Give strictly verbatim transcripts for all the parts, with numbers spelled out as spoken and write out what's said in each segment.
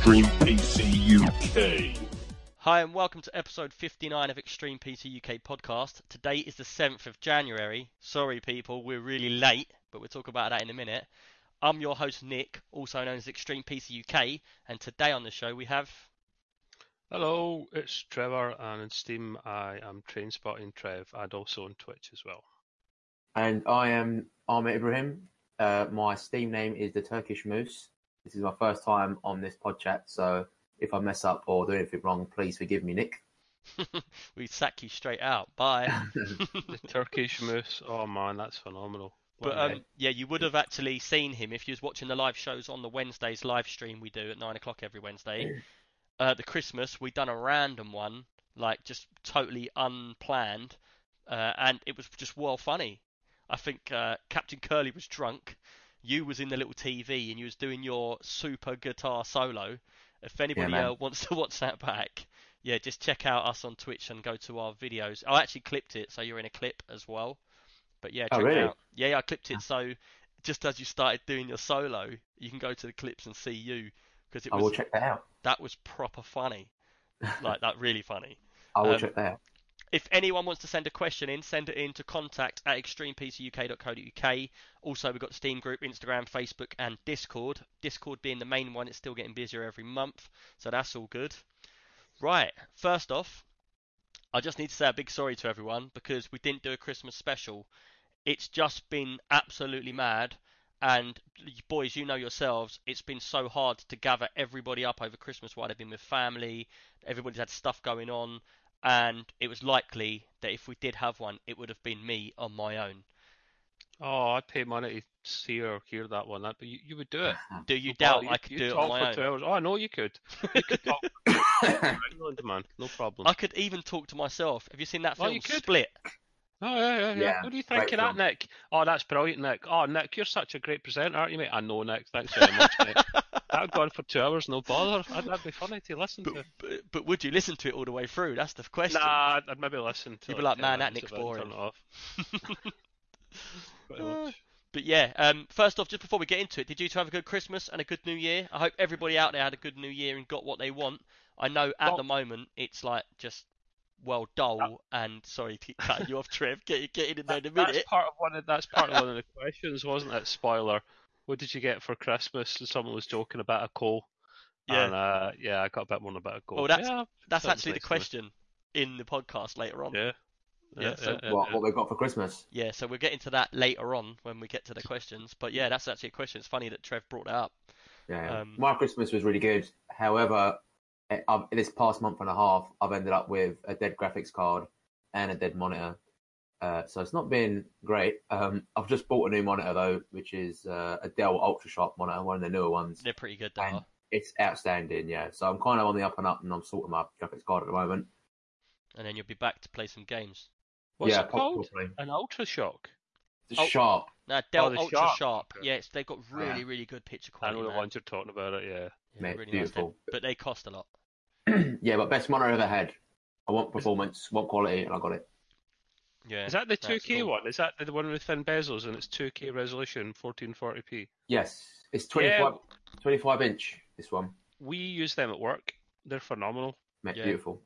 Extreme P C U K. Hi and welcome to episode fifty-nine of Extreme P C U K podcast. Today is the seventh of January. Sorry people, we're really late, but we'll talk about that in a minute. I'm your host Nick, also known as Extreme P C U K, and today on the show we have... Hello, it's Trevor, and in Steam I am Trainspotting Trev, and also on Twitch as well. And I am Ahmed Ibrahim. Uh, my Steam name is the Turkish Moose. This is my first time on this pod chat, so if I mess up or do anything wrong, please forgive me, Nick. We sack you straight out. Bye. The Turkish Moose. Oh, man, that's phenomenal. But um, yeah, you would have actually seen him if you was watching the live shows on the Wednesday's live stream we do at nine o'clock every Wednesday. Uh, the Christmas, we done a random one, like just totally unplanned, uh, and it was just well funny. I think uh, Captain Curly was drunk. You was in the little T V and you was doing your super guitar solo. If anybody yeah, uh, wants to watch that back, yeah, just check out us on Twitch and go to our videos. I actually clipped it, so you're in a clip as well. But yeah, check oh, really? it out. Yeah, yeah, I clipped it, so just as you started doing your solo, you can go to the clips and see you. Cause it was, I will check that out. That was proper funny. Like, that really funny. I will um, check that out. If anyone wants to send a question in, send it in to contact at extreme p c u k dot co dot u k. Also, we've got Steam group, Instagram, Facebook, and Discord. Discord being the main one, it's still getting busier every month, so that's all good. Right, first off, I just need to say a big sorry to everyone because we didn't do a Christmas special. It's just been absolutely mad, and boys, you know yourselves, it's been so hard to gather everybody up over Christmas while they've been with family. Everybody's had stuff going on. And it was likely that if we did have one, it would have been me on my own. Oh, I'd pay money to see or hear that one. That, but you, you would do it. Do you doubt I could do it on my own? Oh, I know you could. You could talk. Man, no problem. I could even talk to myself. Have you seen that film Split? Oh, yeah, yeah, yeah. What do you think of that, Nick? Oh, that's brilliant, Nick. Oh, Nick, you're such a great presenter, aren't you, mate? I know, Nick. Thanks very much, mate. That would go on for two hours, no bother. That'd be funny to listen but, to. But, but would you listen to it all the way through? That's the question. Nah, I'd maybe listen to it. You'd be like, like man, that Nick's boring. Turn it off. uh, but yeah, um, first off, just before we get into it, did you two have a good Christmas and a good New Year? I hope everybody out there had a good New Year and got what they want. I know at well, the moment it's like just... well dull that, and sorry to cut you off, Trev. Get get in there in a minute. That's part of one of that's part of one of the questions, wasn't it? Spoiler. What did you get for Christmas? Someone was joking about a coal. Yeah, and, uh, yeah. I got a bit more about a coal. Oh, that's yeah, that's actually nice the question in the podcast later on. Yeah. Yeah. yeah, so, yeah what, what we got for Christmas? Yeah. So we'll get into that later on when we get to the questions. But yeah, that's actually a question. It's funny that Trev brought that up. Yeah. Um, My Christmas was really good. However. I've, this past month and a half, I've ended up with a dead graphics card and a dead monitor. Uh, so it's not been great. Um, I've just bought a new monitor, though, which is uh, a Dell UltraSharp monitor, one of the newer ones. They're pretty good, though. It's outstanding, yeah. So I'm kind of on the up and up, and I'm sorting my graphics card at the moment. And then you'll be back to play some games. What's yeah, it called? Probably. An UltraShock? It's oh, Sharp. No, Dell oh, UltraSharp. Sharp. Sharp. Yeah, it's, they've got really, yeah. really good picture quality. I know the ones you're talking about, it, yeah. yeah Mate, really beautiful. Nice, but they cost a lot. Yeah, but best monitor I ever had. I want performance, want quality, and I got it. Yeah. Is that the two K cool. one? Is that the one with thin bezels and it's two K resolution, fourteen forty p? Yes, it's twenty-five, yeah. twenty-five inch. This one. We use them at work. They're phenomenal. Mate, yeah. Beautiful.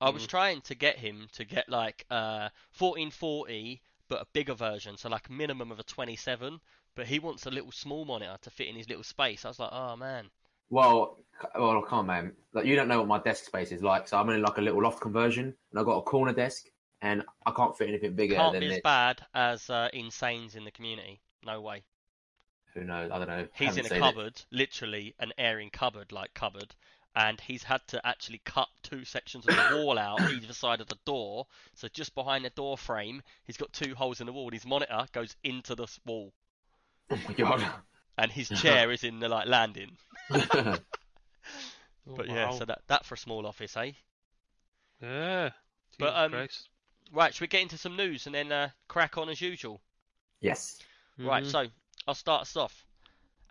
I was mm. trying to get him to get like uh fourteen forty, but a bigger version, so like minimum of a twenty-seven. But he wants a little small monitor to fit in his little space. I was like, oh man. Well, well, I can't, man. Like, you don't know what my desk space is like, so I'm in like a little loft conversion, and I've got a corner desk, and I can't fit anything bigger can't than be as it. bad as uh, Insane's in the community. No way. Who knows? I don't know. He's in a cupboard, it. literally an airing cupboard, like cupboard, and he's had to actually cut two sections of the wall out either side of the door. So just behind the door frame, he's got two holes in the wall, and his monitor goes into the wall. Oh my god. And his chair is in the like landing. But oh, yeah, wow. so that that for a small office, eh? Yeah. But um, Christ. Right, should we get into some news and then uh, crack on as usual? Yes. Mm-hmm. Right, so I'll start us off,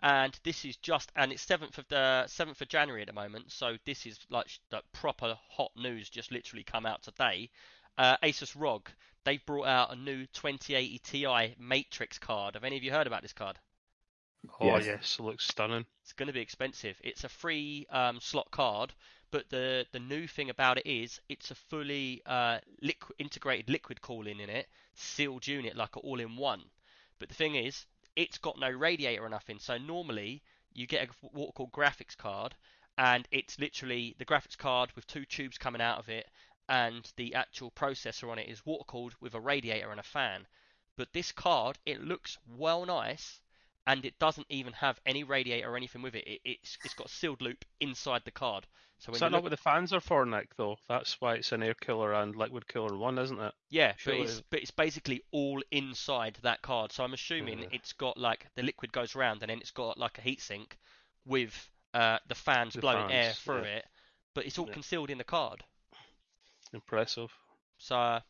and this is just and it's seventh of the seventh of January at the moment, so this is like the proper hot news just literally come out today. Uh, Asus R O G, they brought out a new twenty eighty Ti Matrix card. Have any of you heard about this card? Oh yes, yes it looks stunning. It's going to be expensive. It's a free um, slot card, but the the new thing about it is it's a fully uh, liquid, integrated liquid cooling in it, sealed unit, like an all-in-one. But the thing is, it's got no radiator or nothing. So normally you get a, what called graphics card, and it's literally the graphics card with two tubes coming out of it, and the actual processor on it is water-cooled with a radiator and a fan. But this card, it looks well nice, and it doesn't even have any radiator or anything with it. it it's It's got a sealed loop inside the card. So when Is that not look... what the fans are for, Nick, though? That's why it's an air cooler and liquid cooler one, isn't it? Yeah, sure but, it's, it but it's basically all inside that card. So I'm assuming yeah. it's got, like, the liquid goes round, and then it's got, like, a heatsink with uh, the fans the blowing fans, air through yeah. it. But it's all yeah. concealed in the card. Impressive. So uh,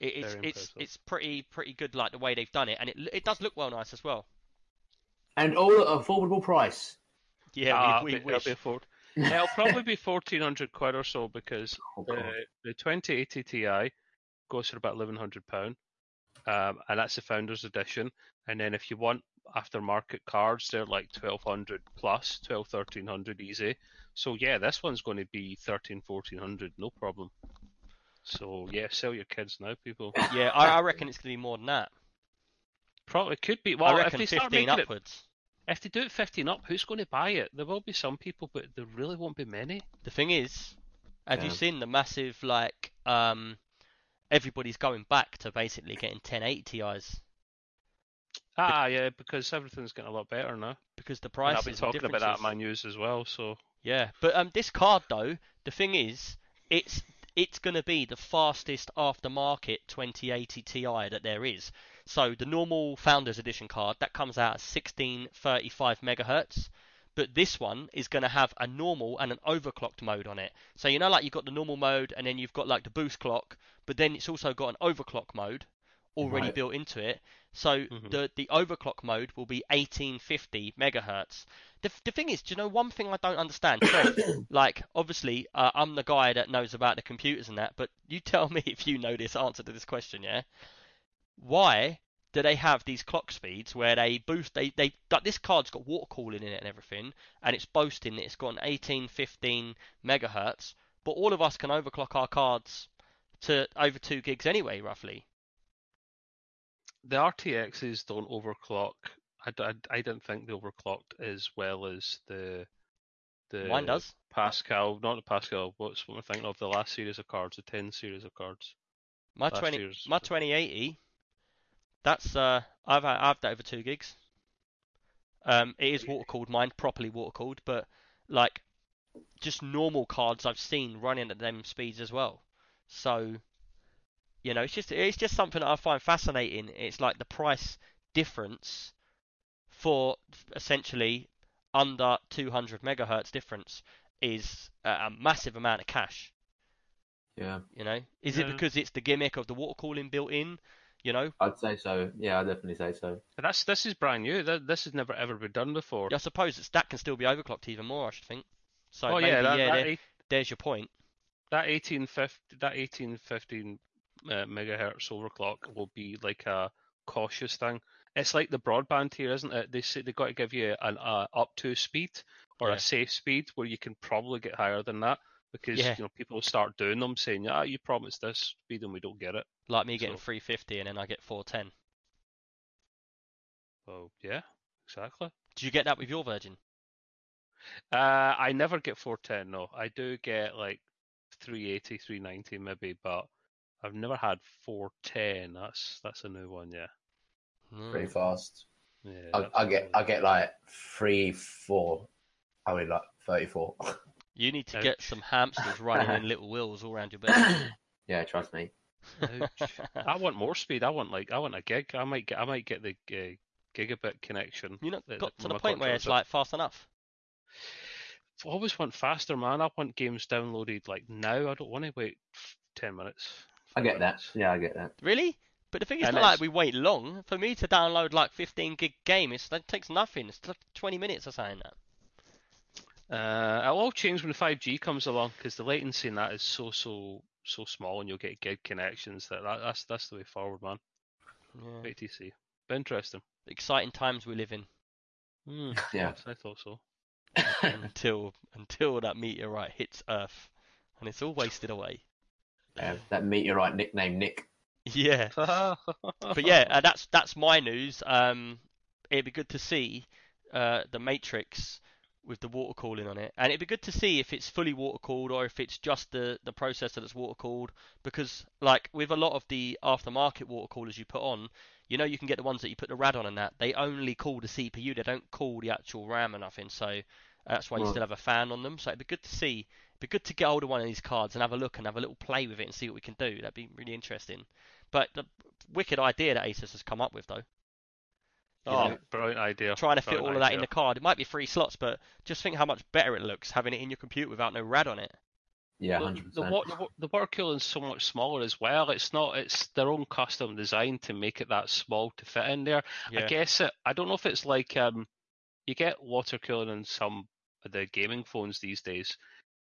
it, it's impressive. it's it's pretty pretty good, like the way they've done it, and it it does look well nice as well. And all at an affordable price. Yeah, ah, we, we it'll wish. Be afford. It'll probably be fourteen hundred quid or so, because oh, uh, the twenty eighty Ti goes for about eleven hundred pound, um, and that's the Founders Edition. And then if you want aftermarket cards, they're like twelve hundred plus, twelve thirteen hundred easy. So yeah, this one's going to be thirteen fourteen hundred, no problem. So yeah, sell your kids now, people. Yeah, I, I reckon it's going to be more than that. Probably could be. Well, I reckon if they fifteen start upwards. It, if they do it fifteen up, who's going to buy it? There will be some people, but there really won't be many. The thing is, have yeah. you seen the massive, like, um, everybody's going back to basically getting ten eighty Ti's? Ah, Be- yeah, because everything's getting a lot better now. Because the prices and I'll be talking about that in my news as well, so... Yeah, but um, this card, though, the thing is, it's... it's going to be the fastest aftermarket twenty eighty Ti that there is. So the normal Founders Edition card, that comes out at sixteen thirty-five megahertz. But this one is going to have a normal and an overclocked mode on it. So you know, like, you've got the normal mode, and then you've got, like, the boost clock, but then it's also got an overclock mode already right. built into it. So mm-hmm. the, the overclock mode will be eighteen fifty megahertz. The, the thing is, do you know one thing I don't understand? So, like, obviously, uh, I'm the guy that knows about the computers and that, but you tell me if you know this answer to this question, yeah? Why do they have these clock speeds where they boost, they, they like, this card's got water cooling in it and everything, and it's boasting that it's got an eighteen fifteen megahertz, but all of us can overclock our cards to over two gigs anyway, roughly. The R T X's don't overclock. I, I, I don't think they overclocked as well as the the Mine does. Pascal, not the Pascal. What's what I'm thinking of? The last series of cards, the ten series of cards. My last twenty, series. my twenty eighty. That's uh, I've I've that over two gigs. Um, it is water cooled. Mine properly water cooled, but like just normal cards I've seen running at them speeds as well. So. You know, it's just it's just something that I find fascinating. It's like the price difference for essentially under two hundred megahertz difference is a massive amount of cash. Yeah. You know, is yeah. it because it's the gimmick of the water cooling built in? You know, I'd say so. Yeah, I'd definitely say so. But that's this is brand new. This has never ever been done before. Yeah, I suppose it's, that can still be overclocked even more, I should think. So oh, maybe, yeah, that, yeah that there, eight, there's your point. That eighteen fifty, that eighteen fifteen. Uh, megahertz overclock will be like a cautious thing. It's like the broadband here, isn't it? They say they got to give you an uh, up to speed or yeah. a safe speed where you can probably get higher than that because yeah. you know people start doing them saying, "Ah, you promised this speed and we don't get it." Like me getting so, three fifty and then I get four ten. Well, yeah, exactly. Do you get that with your Virgin? Uh, I never get four ten. No, I do get like three eighty, three ninety maybe, but. I've never had four ten. That's that's a new one, yeah. Pretty fast. Yeah. I, I get I get like three four. I mean like thirty four. You need to Ouch. get some hamsters running in little wheels all around your bed. Yeah, trust me. I want more speed. I want like I want a gig. I might get I might get the uh, gigabit connection. You know, got to the point where it's like fast enough. I always want faster, man. I want games downloaded like now. I don't want to wait ten minutes. I get that. Yeah, I get that. Really? But the thing is, and not it's... like we wait long. For me to download like fifteen gig game, it's, that takes nothing. It's like twenty minutes or something. Uh, it'll all change when five G comes along because the latency in that is so so so small, and you'll get gig connections. That, that that's that's the way forward, man. Yeah. Wait to see. But interesting. Exciting times we live in. Mm, yeah, I thought so. until until that meteorite hits Earth, and it's all wasted away. Uh, that meteorite nicknamed Nick. Yeah, but yeah, uh, that's that's my news. Um, it'd be good to see uh, the Matrix with the water cooling on it, and it'd be good to see if it's fully water cooled or if it's just the the processor that's water cooled. Because like with a lot of the aftermarket water coolers you put on, you know, you can get the ones that you put the rad on and that, they only cool the C P U, they don't cool the actual RAM or nothing, so that's why you right. still have a fan on them. So it'd be good to see, it'd be good to get hold of one of these cards and have a look and have a little play with it and see what we can do. That'd be really interesting. But the wicked idea that Asus has come up with though. You oh, know, brilliant idea. Trying to fit brilliant all of that idea. in the card. It might be three slots, but just think how much better it looks having it in your computer without no rad on it. Yeah, one hundred percent. The, the, the water cooling is so much smaller as well. It's not. It's their own custom design to make it that small to fit in there. Yeah. I guess it, I don't know if it's like um, you get water cooling in some of the gaming phones these days,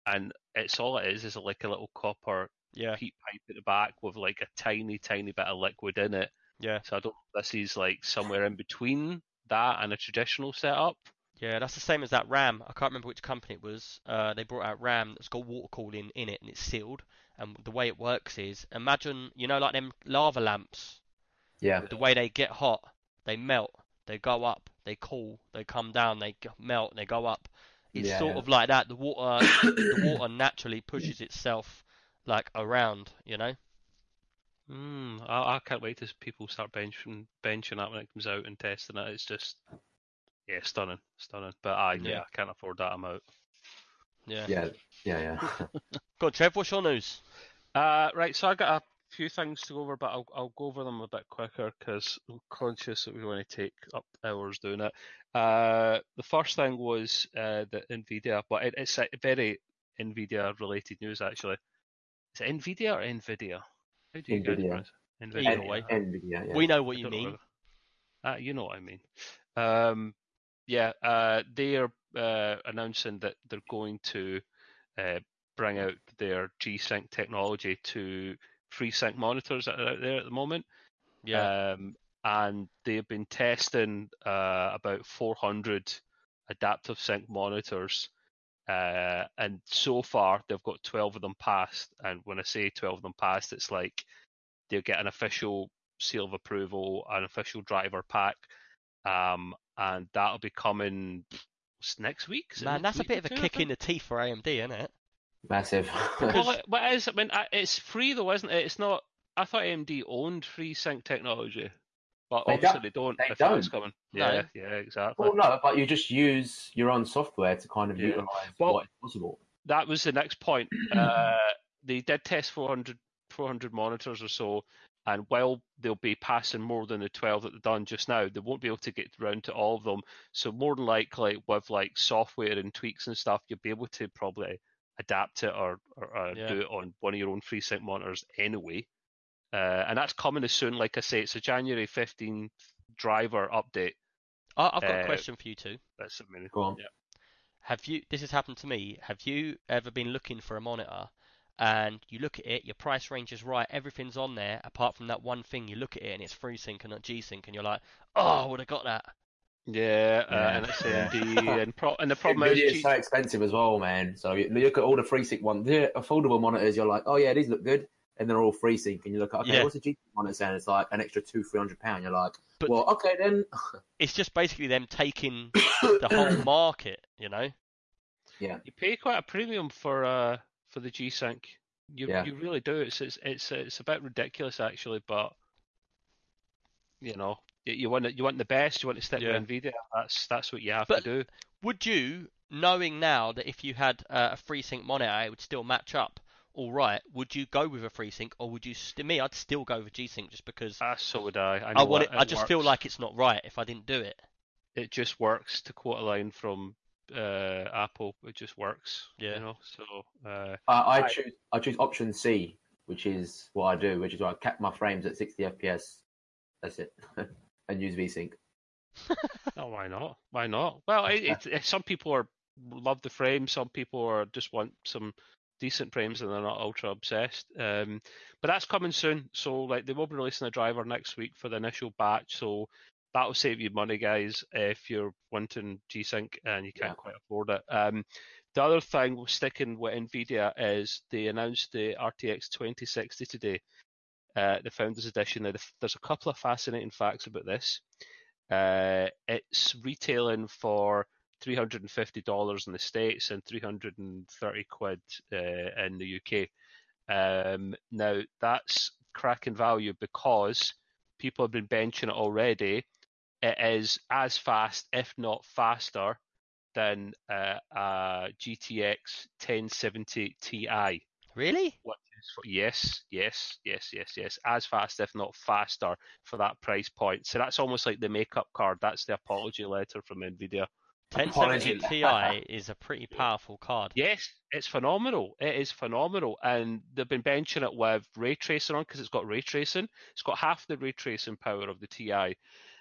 and it's all it is is like a little copper yeah. heat pipe at the back with like a tiny, tiny bit of liquid in it. Yeah. So I don't. This is like somewhere in between that and a traditional setup. Yeah, that's the same as that RAM. I can't remember which company it was. Uh, they brought out RAM that's got water cooling in it and it's sealed. And the way it works is, imagine, you know, like them lava lamps. Yeah. The way they get hot, they melt, they go up, they cool, they come down, they melt, they go up. It's yeah, sort yeah. of like that. The water, the water naturally pushes itself like around, you know. Mm, I, I can't wait till people start benching benching that when it comes out and testing it. It's just, yeah, stunning, stunning. But I, yeah, yeah I can't afford that amount. Yeah, yeah, yeah. yeah. Go on, Trev, what's your news? Uh, right, so I got a few things to go over, but I'll I'll go over them a bit quicker because I'm conscious that we want to take up hours doing it. Uh, the first thing was uh, the Nvidia, but it, it's a very Nvidia related news actually. Is it Nvidia or Nvidia? How do you Nvidia. Nvidia. Nvidia, Nvidia yeah. We know what you mean. Uh, you know what I mean. Um, yeah, uh, they are uh, announcing that they're going to uh, bring out their G-Sync technology to FreeSync monitors that are out there at the moment. Yeah. Um, and they've been testing uh, about four hundred adaptive sync monitors. Uh, and so far, they've got twelve of them passed. And when I say twelve of them passed, it's like they'll get an official seal of approval, an official driver pack, um, and that'll be coming next week. Man, that's a bit of a kick in the teeth for A M D, isn't it? Massive. Well, it, well, it is, I mean, it's free though, isn't it? It's not. I thought A M D owned FreeSync technology, but they obviously don't, they don't. They don't. It's coming. Yeah, no. yeah, exactly. Well, no, but you just use your own software to kind of yeah. utilize well, what is possible. That was the next point. Uh, they did test four hundred, four hundred monitors or so, and while they'll be passing more than the twelve that they've done just now, they won't be able to get around to all of them. So more than likely, with like software and tweaks and stuff, you'll be able to probably adapt it or, or, or yeah. do it on one of your own FreeSync monitors anyway. Uh, and that's coming as soon, like I say, it's a January fifteenth driver update. I've got uh, a question for you too. That's a minute. Go on. Yeah. Have you? This has happened to me. Have you ever been looking for a monitor, and you look at it, your price range is right, everything's on there, apart from that one thing. You look at it, and it's FreeSync and not G-Sync, and you're like, oh, I would have got that. Yeah, yeah. Uh, and it's A M D, and, pro- and the problem is it's G- so expensive as well, man. So you look at all the FreeSync ones, the affordable monitors, you're like, oh yeah, these look good. And they're all FreeSync, and you look at, okay, yeah. what's a G T X monitor? And it's like an extra two, three hundred pound. You're like, but well, okay then. It's just basically them taking the whole market, you know. Yeah, you pay quite a premium for uh for the G-Sync. You yeah. you really do. It's it's it's it's a bit ridiculous actually, but you know, you want you want the best. You want to stick yeah. with Nvidia. That's that's what you have but to do. Would you, knowing now that if you had a FreeSync monitor, it would still match up? All right, would you go with a FreeSync, or would you? St- me, I'd still go with G-Sync just because. Ah, so would I. I, know I want it. it I just works. feel like it's not right if I didn't do it. It just works. To quote a line from uh, Apple, it just works. Yeah. You know? So. Uh, I, I choose. I choose option C, which is what I do, which is why I cap my frames at sixty F P S. That's it, and use VSync. No, why not? Why not? Well, it, it, some people are love the frame. Some people are just want some decent frames and they're not ultra obsessed, um but that's coming soon. So like they will be releasing a driver next week for the initial batch, so that'll save you money, guys, if you're wanting G-Sync and you can't yeah. quite afford it. Um, the other thing we're sticking with Nvidia is they announced the R T X twenty sixty today, uh, the Founders Edition. Now, there's a couple of fascinating facts about this. Uh, it's retailing for three hundred fifty dollars in the States and three hundred thirty quid uh, in the U K. Um, now, that's cracking value because people have been benching it already. It is as fast, if not faster, than uh, a G T X ten seventy Ti. Really? What is for, yes, yes, yes, yes, yes. As fast, if not faster, for that price point. So that's almost like the makeup card. That's the apology letter from Nvidia. ten seventy Ti is a pretty powerful card. Yes, it's phenomenal. It is phenomenal. And they've been benching it with ray tracing on because it's got ray tracing. It's got half the ray tracing power of the Ti.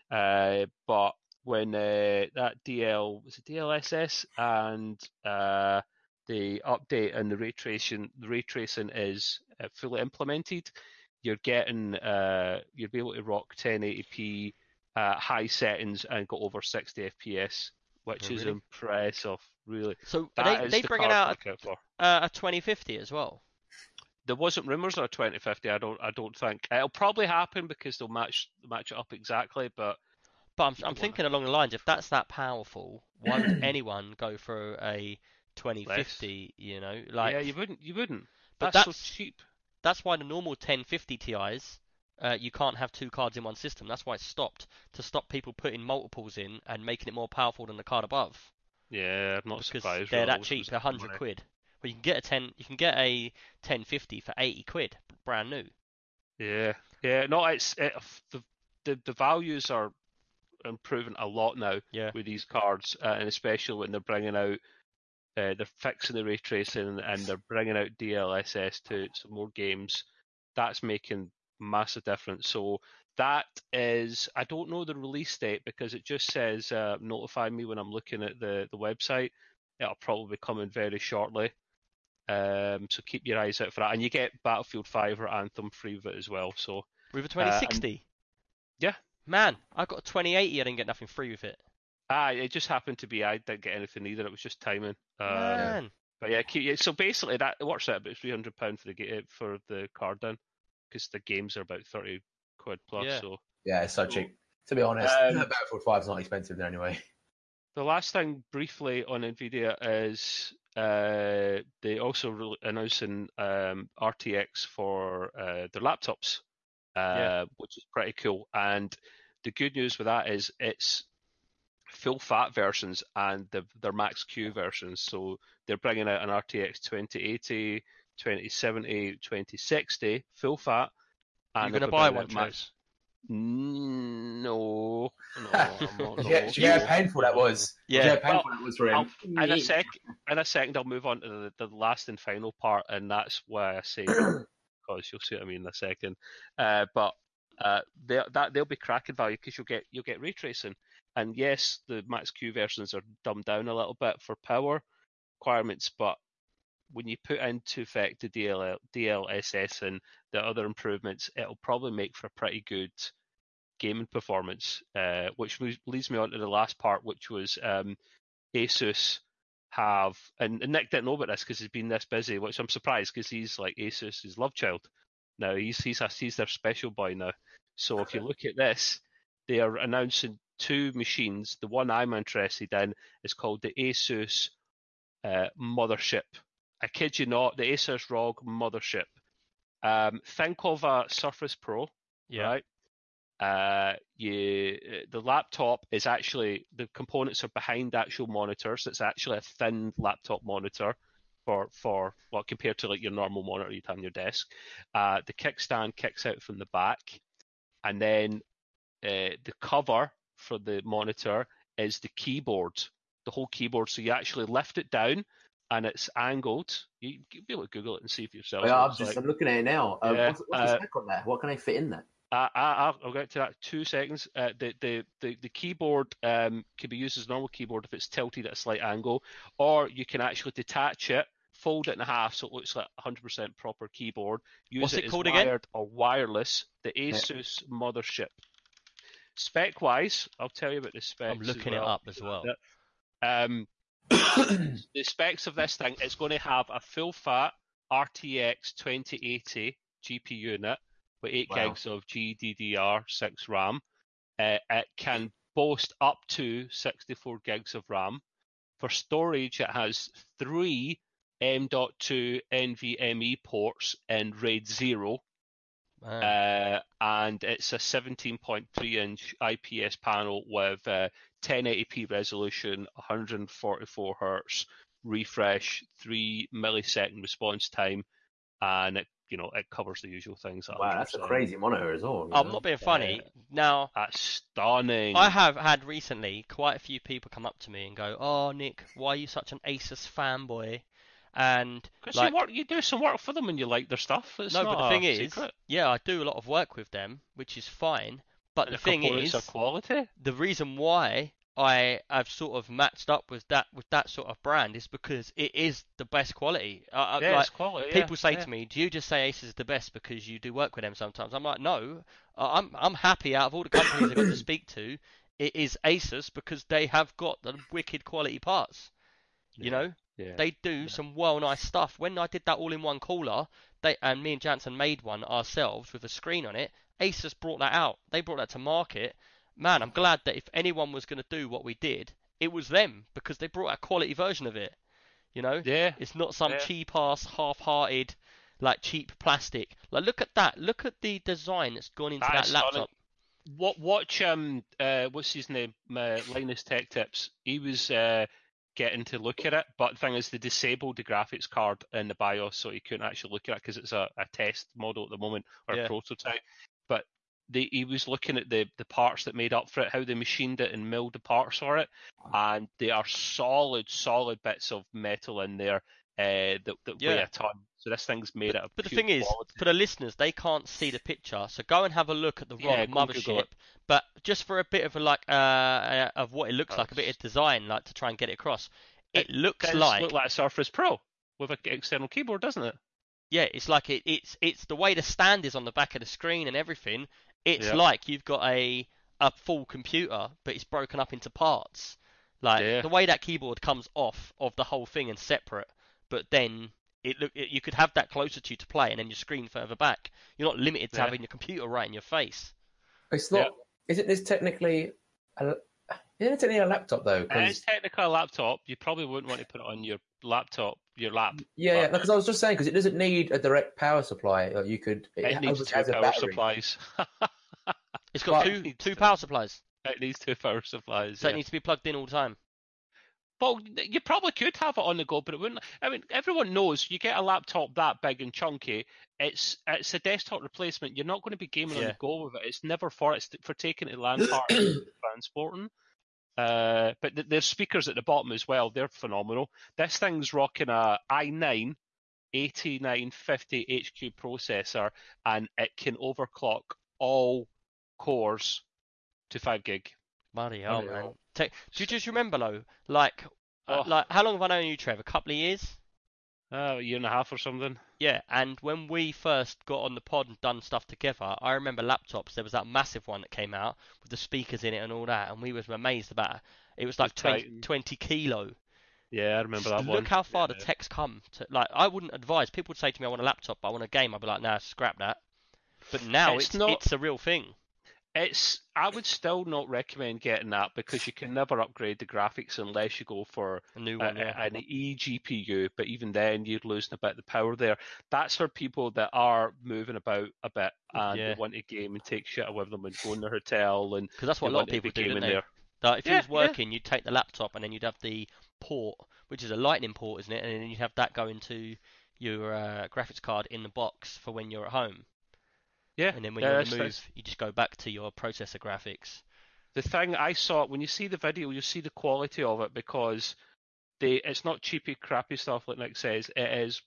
Uh, but when uh, that D L, was it D L S S and uh, the update and the ray tracing, the ray tracing is uh, fully implemented, you're getting, uh, you'll be able to rock ten eighty p uh, high settings and go over sixty F P S. Which oh, is really? impressive, really. So are they, they the bringing out a, uh, a twenty fifty as well? There wasn't rumours of a twenty fifty. I don't. I don't think it'll probably happen because they'll match match it up exactly. But but I'm, I'm thinking along the lines, if that's that powerful, why would anyone go for a twenty fifty? Less. You know, like yeah, you wouldn't. You wouldn't. That's, that's so cheap. That's why the normal ten fifty Ti's. Uh, you can't have two cards in one system. That's why it's stopped, to stop people putting multiples in and making it more powerful than the card above. Yeah, I'm not because surprised. Because they're that cheap, a hundred quid. But you can get a ten, you can get a ten fifty for eighty quid, brand new. Yeah, yeah. No, it's it, the, the the values are improving a lot now yeah. with these cards, uh, and especially when they're bringing out. Uh, they're fixing the ray tracing and they're bringing out D L S S to some more games. That's making massive difference. So that is, I don't know the release date because it just says uh, notify me when I'm looking at the, the website. It'll probably be coming very shortly. Um, so keep your eyes out for that. And you get Battlefield five or Anthem free with it as well. So with a twenty sixty? Uh, yeah. Man, I got a twenty eighty. I didn't get nothing free with it. Ah, it just happened to be I didn't get anything either. It was just timing. Um, Man. But yeah, keep, so basically that it works out about three hundred pounds for the for the card then. Because the games are about thirty quid plus, yeah. so yeah, it's so cheap. To be honest, um, Battlefield Five is not expensive in any way. The last thing briefly on Nvidia is uh, they also re- announcing um, R T X for uh, their laptops, uh, yeah. which is pretty cool. And the good news with that is it's full fat versions and the, their Max Q versions. So they're bringing out an R T X twenty eighty. twenty seventy, twenty sixty, full fat. Are you going to buy one, Chase? No. No, I'm not, no. Yeah, yeah, how painful that was. Yeah, yeah painful well, that was for him. In a, sec, in a second, I'll move on to the, the last and final part, and that's why I say, because you'll see what I mean in a second. Uh, but uh, they, that, they'll be cracking value because you'll get, you'll get ray tracing. And yes, the Max Q versions are dumbed down a little bit for power requirements, but when you put into effect the D L, D L S S and the other improvements, it'll probably make for a pretty good gaming performance, uh, which leads me on to the last part, which was um, Asus have, and, and Nick didn't know about this because he's been this busy, which I'm surprised because he's like Asus, his love child. Now he's, he's, he's their special boy now. So if you look at this, they are announcing two machines. The one I'm interested in is called the Asus uh, Mothership. I kid you not, the Asus R O G Mothership. Um, think of a Surface Pro, yeah. right? Uh, you, the laptop is actually, the components are behind actual monitors. It's actually a thin laptop monitor for, for well, compared to like your normal monitor you'd have on your desk. Uh, the kickstand kicks out from the back. And then uh, the cover for the monitor is the keyboard, the whole keyboard. So you actually lift it down. And it's angled. You can be able to Google it and see for yourself. Yeah, I'm, just, like. I'm looking at it now. Um, yeah, what's, what's uh, the spec on that? What can I fit in there? Uh, I, I'll get to that in two seconds. Uh, the, the, the, the keyboard um, can be used as a normal keyboard if it's tilted at a slight angle, or you can actually detach it, fold it in half so it looks like one hundred percent proper keyboard. Use what's it, it called as wired again? Or wireless. The Asus yeah. Mothership. Spec wise, I'll tell you about the specs. I'm looking well. it up as well. Um, the specs of this thing, it's going to have a full fat R T X twenty eighty G P U in it with eight wow. gigs of G D D R six RAM. Uh, it can boast up to sixty-four gigs of RAM. For storage, it has three M dot two NVMe ports in RAID zero. Wow. Uh, and it's a seventeen point three inch I P S panel with uh, ten eighty p resolution, one hundred forty-four hertz refresh, three millisecond response time, and it, you know, it covers the usual things. That wow, that's a crazy monitor as well. I'm know? not being funny. Yeah. Now, that's stunning. I have had recently quite a few people come up to me and go, "Oh, Nick, why are you such an Asus fanboy?" And because like, you work, you do some work for them and you like their stuff. It's no, not but the thing is, secret. yeah, I do a lot of work with them, which is fine. But and the thing is, quality. The reason why I have sort of matched up with that with that sort of brand is because it is the best quality. Uh, yeah, like, it's quality. People yeah, say yeah. to me, "Do you just say Asus is the best because you do work with them sometimes?" I'm like, "No, I'm I'm happy out of all the companies I've got to speak to, it is Asus because they have got the wicked quality parts." Yeah. You know. Yeah, they do yeah. some well nice stuff. When I did that all-in-one cooler, they and me and Jansen made one ourselves with a screen on it. Asus brought that out. They brought that to market. Man, I'm glad that if anyone was going to do what we did, it was them because they brought out a quality version of it. You know, yeah, it's not some yeah. cheap-ass, half-hearted, like cheap plastic. Like, look at that. Look at the design that's gone into that, that laptop. What watch um uh what's his name? Uh, Linus Tech Tips. He was uh. getting to look at it, but the thing is they disabled the graphics card in the BIOS so he couldn't actually look at it because it's a, a test model at the moment or yeah. a prototype, but they, he was looking at the, the parts that made up for it, how they machined it and milled the parts for it, and they are solid, solid bits of metal in there uh, that, that yeah. weigh a ton, so this thing's made out of But the thing quality. is, for the listeners, they can't see the picture, so go and have a look at the yeah, Mothership. But just for a bit of a, like uh, of what it looks like, a bit of design, like to try and get it across, it, it looks does like look like a Surface Pro with an external keyboard, doesn't it? Yeah, it's like it, it's it's the way the stand is on the back of the screen and everything. It's yeah. like you've got a a full computer, but it's broken up into parts. Like yeah. the way that keyboard comes off of the whole thing and separate, but then. It look it, you could have that closer to you to play, and then your screen further back. You're not limited to yeah. having your computer right in your face. It's not. Yeah. Isn't this technically? A, isn't it technically a laptop though? Cause... It's technically a laptop. You probably wouldn't want to put it on your laptop, your lap. Yeah, because yeah, I was just saying because it doesn't need a direct power supply. Like you could. It, it needs two power battery. supplies. It's got but, two two power supplies. It needs two power supplies. So yeah. it needs to be plugged in all the time. Well, you probably could have it on the go, but it wouldn't. I mean, everyone knows you get a laptop that big and chunky, it's it's a desktop replacement. You're not going to be gaming yeah. on the go with it. It's never for it's for taking it to LAN parties and transporting. Uh, but th- there's speakers at the bottom as well. They're phenomenal. This thing's rocking a i nine eighty-nine fifty H Q processor, and it can overclock all cores to five gig. Bloody hell, man. Te- Do you just remember, though, like, oh. uh, like how long have I known you, Trev? A couple of years? Uh, a year and a half or something. Yeah, and when we first got on the pod and done stuff together, I remember laptops, there was that massive one that came out with the speakers in it and all that, and we was amazed about it. It was like twenty, twenty kilo. Yeah, I remember that Look one. Look how far yeah. the tech's come. To, like, I wouldn't advise. People would say to me, I want a laptop, but I want a game. I'd be like, nah, scrap that. But now it's, it's, not... it's a real thing. It's. I would still not recommend getting that because you can never upgrade the graphics unless you go for a new one, a, yeah. an eGPU. But even then, you're losing a bit of the power there. That's for people that are moving about a bit and yeah. they want to game and take shit with them and go in their hotel and because that's what a lot of people do. Don't they? There. That if yeah, you was working, yeah. you'd take the laptop and then you'd have the port, which is a Lightning port, isn't it? And then you'd have that go into your uh, graphics card in the box for when you're at home. Yeah, and then when yeah, you move, that's... you just go back to your processor graphics. The thing I saw, when you see the video, you see the quality of it because they, it's not cheapy, crappy stuff like Nick says. It is,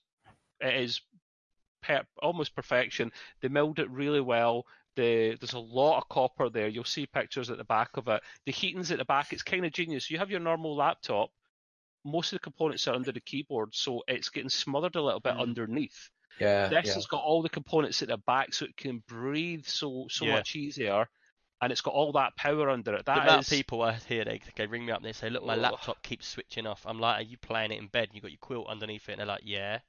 it is per, almost perfection. They milled it really well. The, there's a lot of copper there. You'll see pictures at the back of it. The heating's at the back. It's kind of genius. You have your normal laptop. Most of the components are under the keyboard, so it's getting smothered a little bit mm. underneath. Yeah, this yeah. has got all the components at the back, so it can breathe so so yeah. much easier. and it's got all that power under it. That the amount is... of people I hear, they, they ring me up and they say, look, my oh. laptop keeps switching off. I'm like, are you playing it in bed? And you got your quilt underneath it, and they're like, yeah.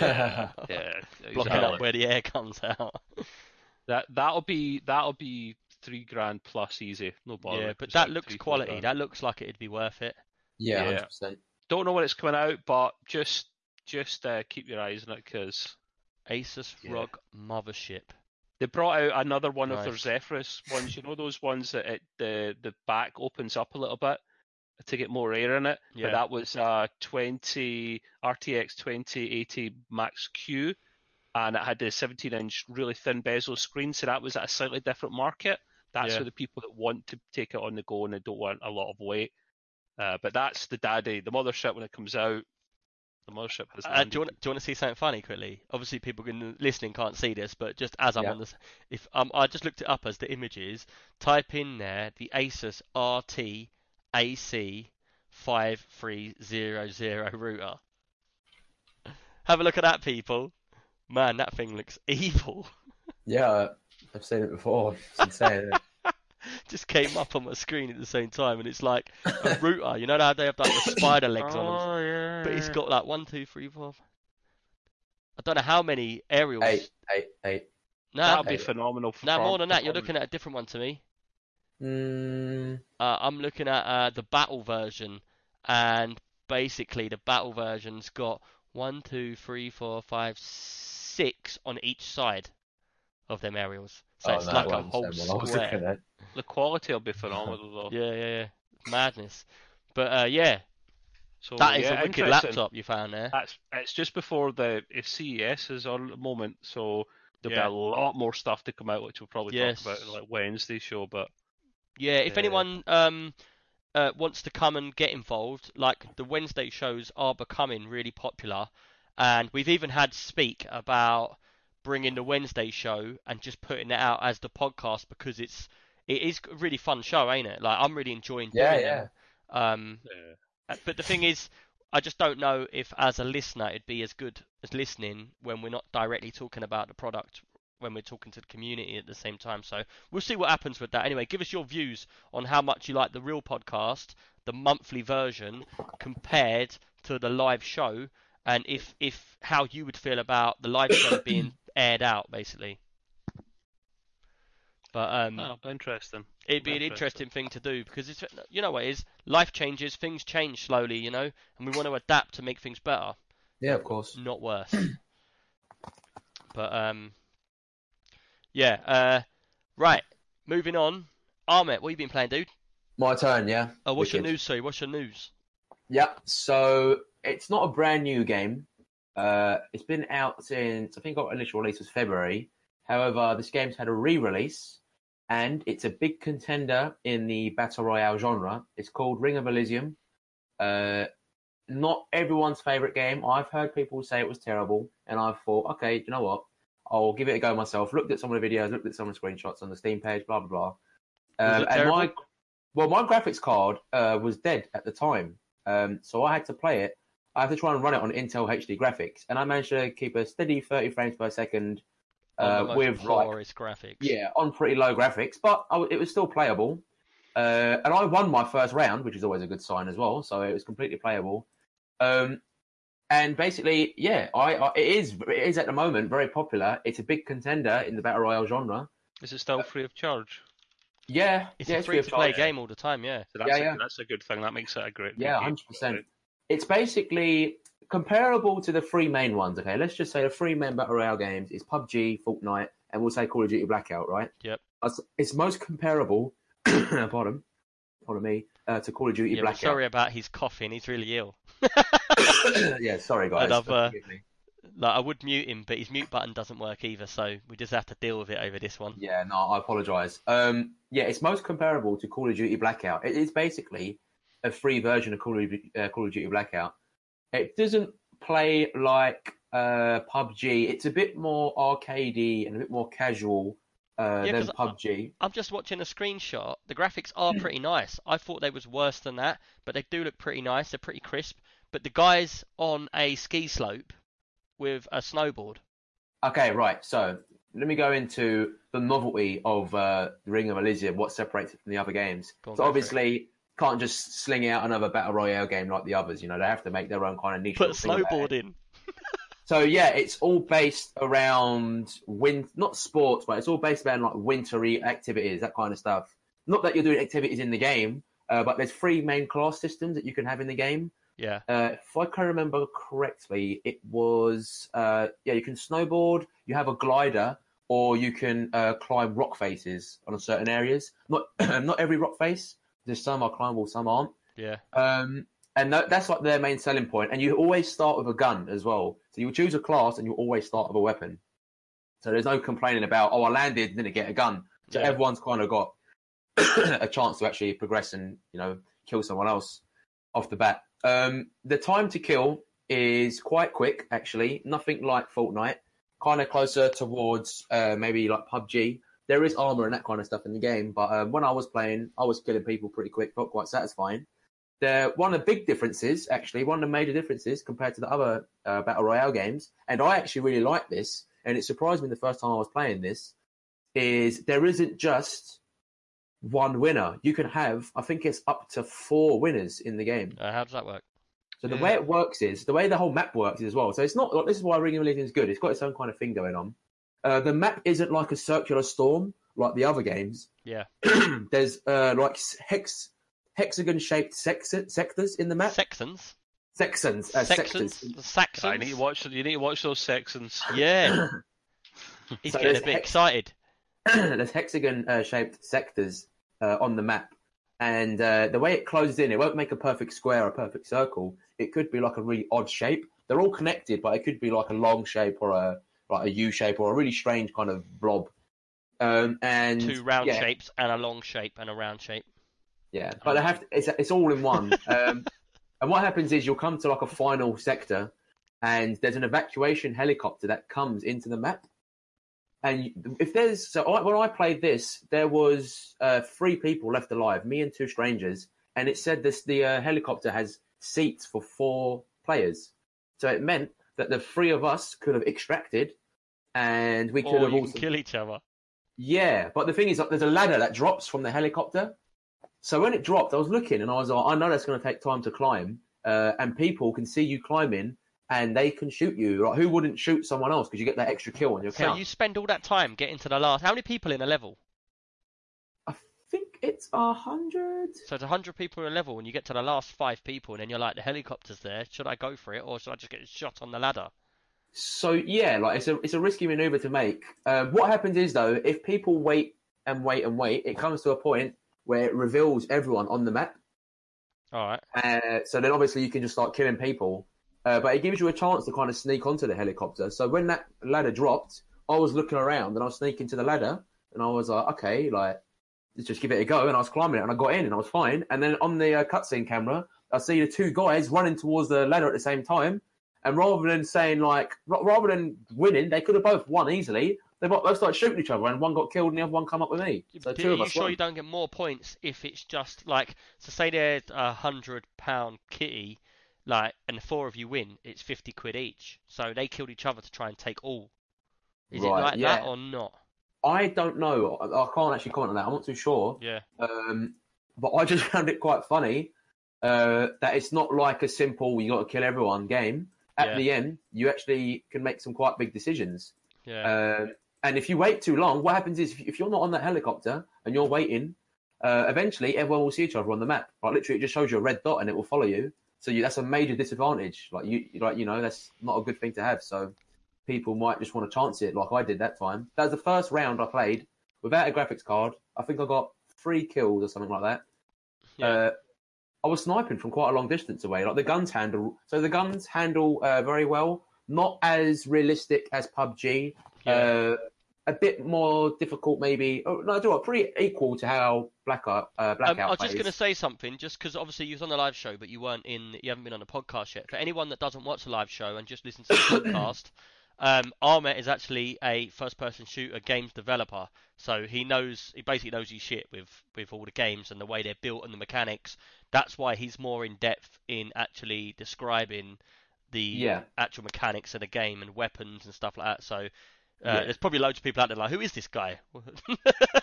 yeah, yeah exactly. Blocking up where the air comes out. That that'll be that'll be three grand plus easy, no bother. Yeah, but that like looks three, quality. That looks like it'd be worth it. Yeah, yeah. one hundred percent. Don't know when it's coming out, but just just uh, keep your eyes on it because Asus yeah. R O G Mothership. They brought out another one nice. of their Zephyrus ones. You know those ones that it, the the back opens up a little bit to get more air in it. Yeah. But that was uh twenty R T X twenty eighty Max Q, and it had the seventeen inch really thin bezel screen. So that was at a slightly different market. That's yeah. for the people that want to take it on the go and they don't want a lot of weight. Uh, but that's the daddy, the mothership when it comes out. The mothership has. Uh, do you want? Do you want to see something funny quickly? Obviously, people can, listening can't see this, but just as I'm yeah. on this, if um, I just looked it up as the images. Type in there the Asus R T A C five three zero zero router. Have a look at that, people. Man, that thing looks evil. Yeah, I've seen it before. It's insane. Just came up on my screen at the same time, and it's like a router. You know how they have like the spider legs oh, on them? Yeah. But it's got like one, two, three, four. I don't know how many aerials. Eight, eight, eight. No, that'd be phenomenal. For no, more than that. You're looking at a different one to me. Mm. Uh, I'm looking at uh, the battle version, and basically the battle version's got one, two, three, four, five, six on each side of them aerials. So oh, it's no, like a whole square. The quality will be phenomenal though. Yeah, yeah, yeah. Madness. But uh, yeah, so, that yeah, is a wicked laptop you found there. That's, it's just before the C E S is on at the moment, so there'll yeah. be a lot more stuff to come out, which we'll probably yes. talk about in like Wednesday show. But yeah, if yeah. anyone um, uh, wants to come and get involved, like the Wednesday shows are becoming really popular, and we've even had speak about bringing the Wednesday show and just putting it out as the podcast because it's it is a really fun show, ain't it? Like I'm really enjoying doing yeah, yeah. it. Um, yeah. But the thing is, I just don't know if as a listener it'd be as good as listening when we're not directly talking about the product, when we're talking to the community at the same time. So we'll see what happens with that. Anyway, give us your views on how much you like the real podcast, the monthly version, compared to the live show, and if if how you would feel about the live show being aired out, basically. But um, oh, interesting. It'd be an interesting thing to do because it's you know what it is, life changes, things change slowly, you know, and we want to adapt to make things better. Yeah, of course. Not worse. But um, yeah. Uh, right. Moving on. Ahmet, what have you been playing, dude? My turn, yeah. Oh, what's Wicked. your news, Sue? What's your news? Yeah. So it's not a brand new game. Uh, it's been out since I think our initial release was February. However, this game's had a re-release. And it's a big contender in the Battle Royale genre. It's called Ring of Elysium. Uh, not everyone's favourite game. I've heard people say it was terrible. And I thought, okay, you know what? I'll give it a go myself. Looked at some of the videos, looked at some of the screenshots on the Steam page, blah, blah, blah. Um, and my, well, my graphics card uh, was dead at the time. Um, so I had to play it. I had to try and run it on Intel H D graphics. And I managed to keep a steady thirty frames per second Uh, with like, graphics. Yeah, on pretty low graphics, but I, it was still playable. Uh, and I won my first round, which is always a good sign as well. So it was completely playable. Um, and basically, yeah, I, I it is it is at the moment very popular. It's a big contender in the battle royale genre. Is it still uh, free of charge? Yeah, it's yeah, a free, free to play game all the time. Yeah, so that's, yeah, a, yeah. that's a good thing. That makes it a great. Yeah, one hundred percent. It's basically comparable to the three main ones, okay? Let's just say the three main battle royale games is P U B G, Fortnite, and we'll say Call of Duty Blackout, right? Yep. It's, it's most comparable, pardon, pardon me, uh, to Call of Duty yeah, Blackout. Sorry about his coughing. He's really ill. yeah, sorry guys. I'd uh, like I would mute him, but his mute button doesn't work either, so we just have to deal with it over this one. Yeah, no, I apologise. Um, yeah, it's most comparable to Call of Duty Blackout. It is basically a free version of Call of, uh, Call of Duty Blackout. It doesn't play like uh, P U B G. It's a bit more arcadey and a bit more casual uh, yeah, than P U B G. I'm just watching a screenshot. The graphics are pretty nice. I thought they was worse than that, but they do look pretty nice. They're pretty crisp. But the guy's on a ski slope with a snowboard. Okay, right. So let me go into the novelty of uh, Ring of Elysium, what separates it from the other games. Cool, so obviously, can't just sling out another Battle Royale game like the others. You know, they have to make their own kind of niche. Put a snowboard in. So yeah, it's all based around win, not sports, but it's all based around like wintry activities, that kind of stuff. Not that you're doing activities in the game, uh, but there's three main class systems that you can have in the game. Yeah. Uh, if I can remember correctly, it was uh, yeah, you can snowboard, you have a glider, or you can uh, climb rock faces on certain areas. Not not every rock face. There's some are climbable, some aren't. Yeah. Um. And that's like their main selling point. And you always start with a gun as well. So you choose a class and you always start with a weapon. So there's no complaining about, oh, I landed, didn't get a gun. So yeah. Everyone's kind of got a chance to actually progress and, you know, kill someone else off the bat. Um, the time to kill is quite quick, actually. Nothing like Fortnite. Kind of closer towards uh, maybe like P U B G. There is armor and that kind of stuff in the game. But um, when I was playing, I was killing people pretty quick, not quite satisfying. The, one of the big differences, actually, one of the major differences compared to the other uh, Battle Royale games, and I actually really like this, and it surprised me the first time I was playing this, is there isn't just one winner. You can have, I think it's up to four winners in the game. Uh, how does that work? So the yeah. way it works is, the way the whole map works is as well. So it's not, this is why Ring of Elysium is good. It's got its own kind of thing going on. Uh, the map isn't like a circular storm like the other games. Yeah. There's uh, like hex... hexagon-shaped sex- sectors in the map. Sections. Sections. Uh, sections. Sectors. Sections. I need to watch. You need to watch those sections. Yeah. He's so getting a bit hex- excited. There's hexagon-shaped uh, sectors uh, on the map, and uh, the way it closes in, it won't make a perfect square or a perfect circle. It could be like a really odd shape. They're all connected, but it could be like a long shape or a like a U shape or a really strange kind of blob. Um, and two round yeah. shapes and a long shape and a round shape. Yeah, but I have to, it's it's all in one. Um, and what happens is you'll come to like a final sector, and there's an evacuation helicopter that comes into the map. And if there's so I, when I played this, there was uh, three people left alive, me and two strangers, and it said this the uh, helicopter has seats for four players, so it meant that the three of us could have extracted, and we could or have you also can kill each other. Yeah, but the thing is, like, there's a ladder that drops from the helicopter. So when it dropped, I was looking and I was like, I know that's going to take time to climb. Uh, and people can see you climbing and they can shoot you. Like, who wouldn't shoot someone else? Because you get that extra kill on your account. So you spend all that time getting to the last. How many people in a level? I think it's a hundred. So it's a hundred people in a level and you get to the last five people and then you're like, the helicopter's there. Should I go for it or should I just get shot on the ladder? So yeah, like it's a, it's a risky maneuver to make. Uh, what happens is though, if people wait and wait and wait, it comes to a point where it reveals everyone on the map. All right. Uh, so then obviously you can just start killing people. Uh, but it gives you a chance to kind of sneak onto the helicopter. So when that ladder dropped, I was looking around and I was sneaking to the ladder. And I was like, okay, like, let's just give it a go. And I was climbing it and I got in and I was fine. And then on the uh, cutscene camera, I see the two guys running towards the ladder at the same time. And rather than saying, like, r- rather than winning, they could have both won easily. They both started shooting each other, and one got killed, and the other one come up with me. So two of us. Are you sure won. You don't get more points if it's just like, so say there's a hundred pound kitty, like, and four of you win, it's fifty quid each. So they killed each other to try and take all. Is right, it like yeah. that or not? I don't know. I, I can't actually comment on that. I'm not too sure. Yeah. Um, but I just found it quite funny uh, that it's not like a simple you got to kill everyone game. At yeah. the end, you actually can make some quite big decisions. Yeah. Uh, And if you wait too long, what happens is if you're not on that helicopter and you're waiting, uh, eventually everyone will see each other on the map. Like literally, it just shows you a red dot and it will follow you. So you, that's a major disadvantage. Like you, like you know, that's not a good thing to have. So people might just want to chance it, like I did that time. That was the first round I played without a graphics card. I think I got three kills or something like that. Yeah. Uh, I was sniping from quite a long distance away. Like the guns handle, so the guns handle uh, very well. Not as realistic as P U B G. Yeah. Uh, a bit more difficult, maybe. Oh, no, I do. Pretty equal to how Blackout. Uh, Blackout um, I was plays. Just going to say something, just because obviously you was on the live show, but you weren't in. You haven't been on the podcast yet. For anyone that doesn't watch the live show and just listens to the podcast, um, Ahmet is actually a first-person shooter games developer, so he knows. He basically knows his shit with with all the games and the way they're built and the mechanics. That's why he's more in depth in actually describing the yeah. actual mechanics of the game and weapons and stuff like that. So. Uh, yeah. There's probably loads of people out there like, who is this guy? yeah,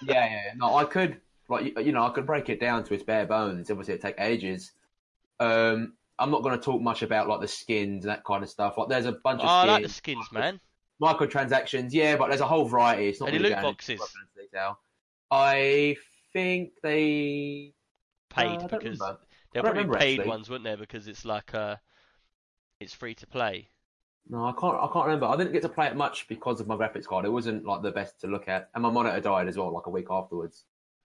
yeah, yeah. No, I could, like, you know, I could break it down to its bare bones. Obviously, it'd take ages. Um, I'm not going to talk much about like the skins and that kind of stuff. Like, there's a bunch oh, of. I skins, like the skins, man. Microtransactions, yeah, but there's a whole variety. It's not any really loot boxes. I think they paid uh, because remember. They're probably remember, paid actually. ones, weren't they? Because it's like uh, it's free to play. No, I can't. I can't remember. I didn't get to play it much because of my graphics card. It wasn't like the best to look at, and my monitor died as well, like a week afterwards.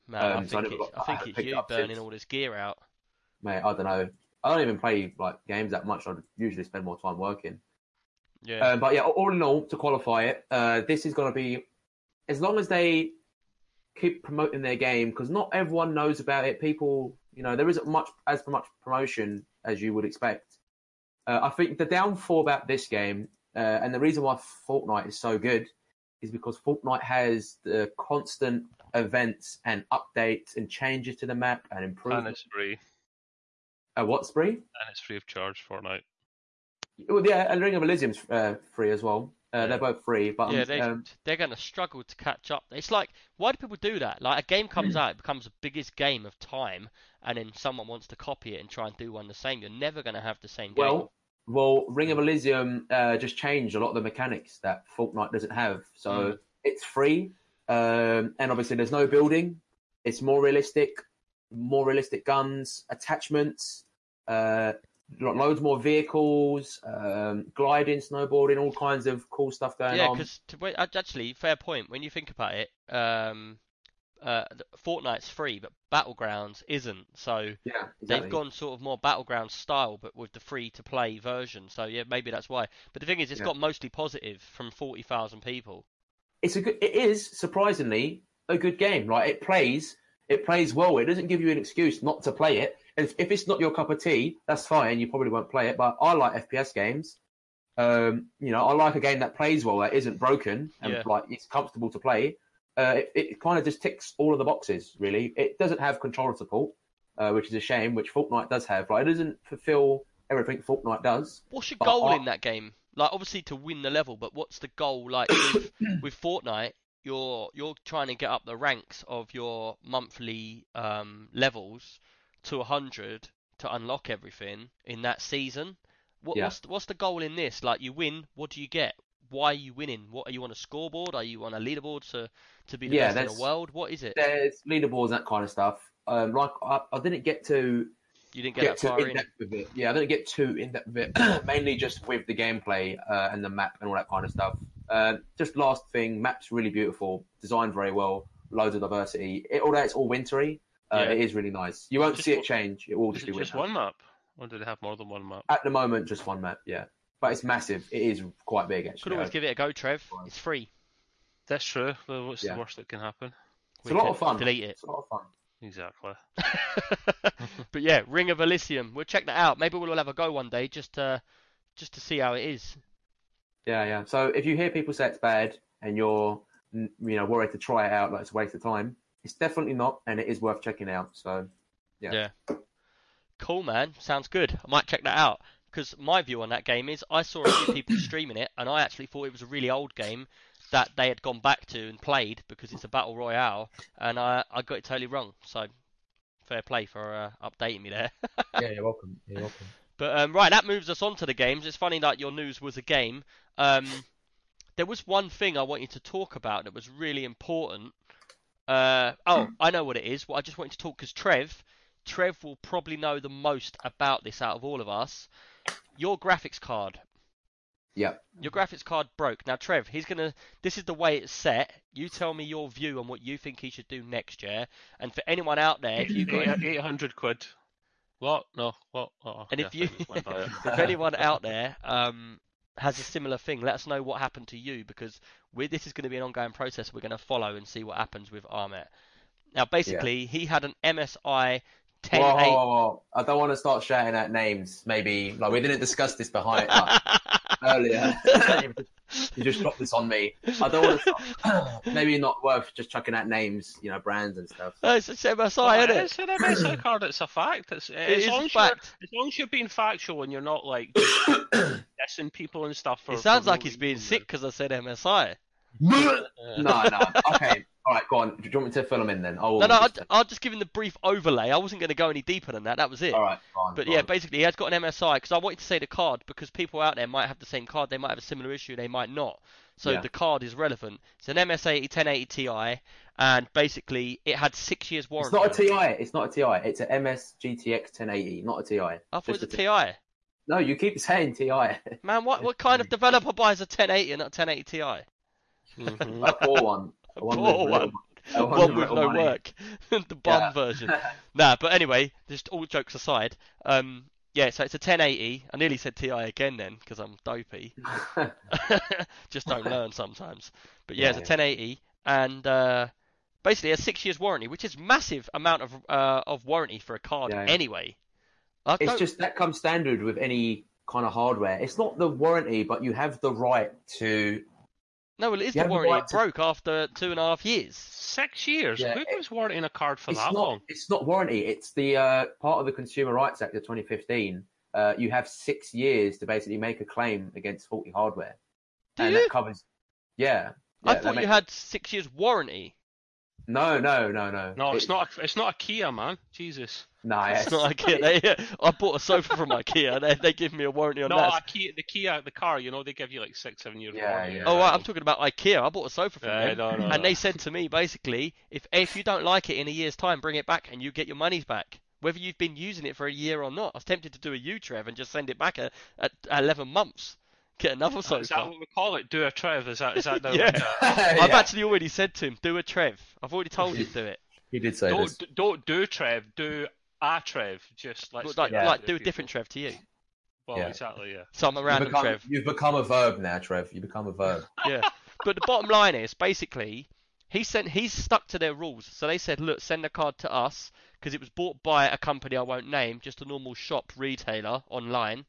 Man, um, I think, so I it, got, I think I it's you it burning since. all this gear out. Mate, I don't know. I don't even play like games that much. I usually spend more time working. Yeah. Um, but yeah, all in all, to qualify it, uh, this is going to be, as long as they keep promoting their game, because not everyone knows about it. People, you know, there isn't much as much promotion as you would expect. Uh, I think the downfall about this game, uh, and the reason why Fortnite is so good, is because Fortnite has the constant events and updates and changes to the map and improvements. And it's free. A what, spree? And it's free of charge, Fortnite. Well, yeah, and Ring of Elysium's uh, free as well. Uh, yeah. They're both free, but yeah, they, um, they're going to struggle to catch up. It's like, why do people do that? Like, a game comes out, it becomes the biggest game of time, and then someone wants to copy it and try and do one the same. You're never going to have the same well, game. Well, Ring of Elysium uh, just changed a lot of the mechanics that Fortnite doesn't have, so mm. it's free, um, and obviously there's no building. It's more realistic, more realistic guns, attachments, uh loads more vehicles, um, gliding, snowboarding, all kinds of cool stuff going yeah, on. Yeah, because actually, fair point. When you think about it, um, uh, Fortnite's free, but Battlegrounds isn't. So yeah, exactly. They've gone sort of more Battlegrounds style, but with the free-to-play version. So yeah, maybe that's why. But the thing is, it's yeah. got mostly positive from forty thousand people. It's a good. It is surprisingly a good game. Right? It plays. It plays well. It doesn't give you an excuse not to play it. If, if it's not your cup of tea, that's fine. You probably won't play it. But I like F P S games. Um, you know, I like a game that plays well, that isn't broken, and yeah. like it's comfortable to play. Uh, it it kind of just ticks all of the boxes, really. It doesn't have controller support, uh, which is a shame, which Fortnite does have. Like, it doesn't fulfill everything Fortnite does. What's your goal I, in that game? Like, obviously to win the level, but what's the goal? Like with, with Fortnite, you're you're trying to get up the ranks of your monthly um, levels to one hundred to unlock everything in that season. What, yeah. what's, what's the goal in this? Like, you win, what do you get? Why are you winning? What are you on a scoreboard? Are you on a leaderboard to, to be the yeah, best in the world? What is it? There's leaderboards and that kind of stuff. Um, like, I, I didn't get to... You didn't get, get that far in-depth in. with it. Yeah, I didn't get too in-depth with it. Mainly just with the gameplay uh, and the map and all that kind of stuff. Uh, just last thing, map's really beautiful, designed very well, loads of diversity. It, although it's all wintry, Uh, yeah. it is really nice. You won't just see it change. It will just be just one map. Or do they have more than one map? At the moment, just one map. Yeah, but it's massive. It is quite big. Actually, could always give it a go, Trev. It's free. That's true. Well, what's yeah. the worst that can happen? It's we a lot of fun. Delete it. It's a lot of fun. Exactly. But yeah, Ring of Elysium. We'll check that out. Maybe we'll all have a go one day, just to, just to see how it is. Yeah, yeah. So if you hear people say it's bad and you're, you know, worried to try it out, like it's a waste of time. It's definitely not, and it is worth checking out. So, yeah. yeah. Cool, man. Sounds good. I might check that out, because my view on that game is I saw a few people streaming it, and I actually thought it was a really old game that they had gone back to and played because it's a battle royale, and I, I got it totally wrong. So, fair play for uh, updating me there. Yeah, you're welcome. You're welcome. But um, right, that moves us on to the games. It's funny that your news was a game. Um, there was one thing I wanted to talk about that was really important. Uh, oh, I know what it is. What I just wanted to talk, because Trev, Trev will probably know the most about this out of all of us. Your graphics card. Yeah. Your graphics card broke. Now, Trev, he's gonna. This is the way it's set. You tell me your view on what you think he should do next year. And for anyone out there, if you got eight hundred quid. What? No. What? Oh, and yeah, if you, if anyone out there, um. has a similar thing, let us know what happened to you, because we're, this is going to be an ongoing process we're going to follow and see what happens with Ahmet. Now, basically, yeah. he had an M S I ten eighty... Whoa, whoa, whoa. I don't want to start shouting out names, maybe. Like, we didn't discuss this behind like, earlier. You just dropped this on me. I don't want to start... Maybe not worth just chucking out names, you know, brands and stuff. No, it's, it's M S I, well, isn't it? It's an M S I card, it's a fact. It's, it it is a fact. As long as you're being factual and you're not, like... People and stuff for, it sounds like he's being sick because I said M S I. no, no. Okay, all right, go on. Do you want me to fill them in then? I'll no, no, I'll, I'll just give him the brief overlay. I wasn't going to go any deeper than that. That was it. All right, fine. But fine. Yeah, basically, he has got an M S I, because I wanted to say the card, because people out there might have the same card. They might have a similar issue. They might not. So yeah. The card is relevant. It's an M S I ten eighty Ti, and basically, it had six years warranty. It's not a Ti. It's not a Ti. It's an M S G T X ten eighty, not a Ti. I thought it was a Ti. No, you keep saying Ti. Man, what what kind of developer buys a ten eighty and not a ten eighty Ti? Mm-hmm. A poor one. A poor one. One. One, one with no money. Work. The bum yeah. version. Nah, but anyway, just all jokes aside. Um, yeah, so it's a ten eighty. I nearly said Ti again then, because I'm dopey. Just don't learn sometimes. But yeah, yeah it's a ten eighty, and uh, basically a six years warranty, which is massive amount of uh, of warranty for a card yeah, yeah. anyway. I it's don't... just that comes standard with any kind of hardware. It's not the warranty, but you have the right to. No, well, it is you the warranty. The right to... It broke after two and a half years. Six years? Yeah, Who was warranting a card for that not, long? It's not warranty. It's the uh, part of the Consumer Rights Act of twenty fifteen. Uh, you have six years to basically make a claim against faulty hardware. Do and you? That covers. Yeah. yeah I thought you makes... had six years warranty. No, no, no, no. No, it's, it's not. A, it's not IKEA, man. Jesus. No, nah, it's, it's not IKEA. They, I bought a sofa from IKEA. They, they give me a warranty on no, that. No, the Kia, the car. You know, they give you like six, seven years yeah, warranty. Yeah. Oh, right, I'm talking about IKEA. I bought a sofa from yeah, them, no, no, and no. they said to me basically, if if you don't like it in a year's time, bring it back, and you get your monies back, whether you've been using it for a year or not. I was tempted to do a U-Trev and just send it back at, at eleven months. Get another sofa. Is that what we call it? Do a Trev? Is that is that? No yeah. I've yeah. actually already said to him, do a Trev. I've already told him to do it. He did say don't, this. Don't do Trev. Do a Trev. Just let's like, yeah. like do a different Trev to you. Well, yeah. exactly. Yeah. So I'm a random become, Trev. You've become a verb now, Trev. You become a verb. Yeah. But the bottom line is basically he sent. He's stuck to their rules. So they said, look, send the card to us because it was bought by a company I won't name, just a normal shop retailer online.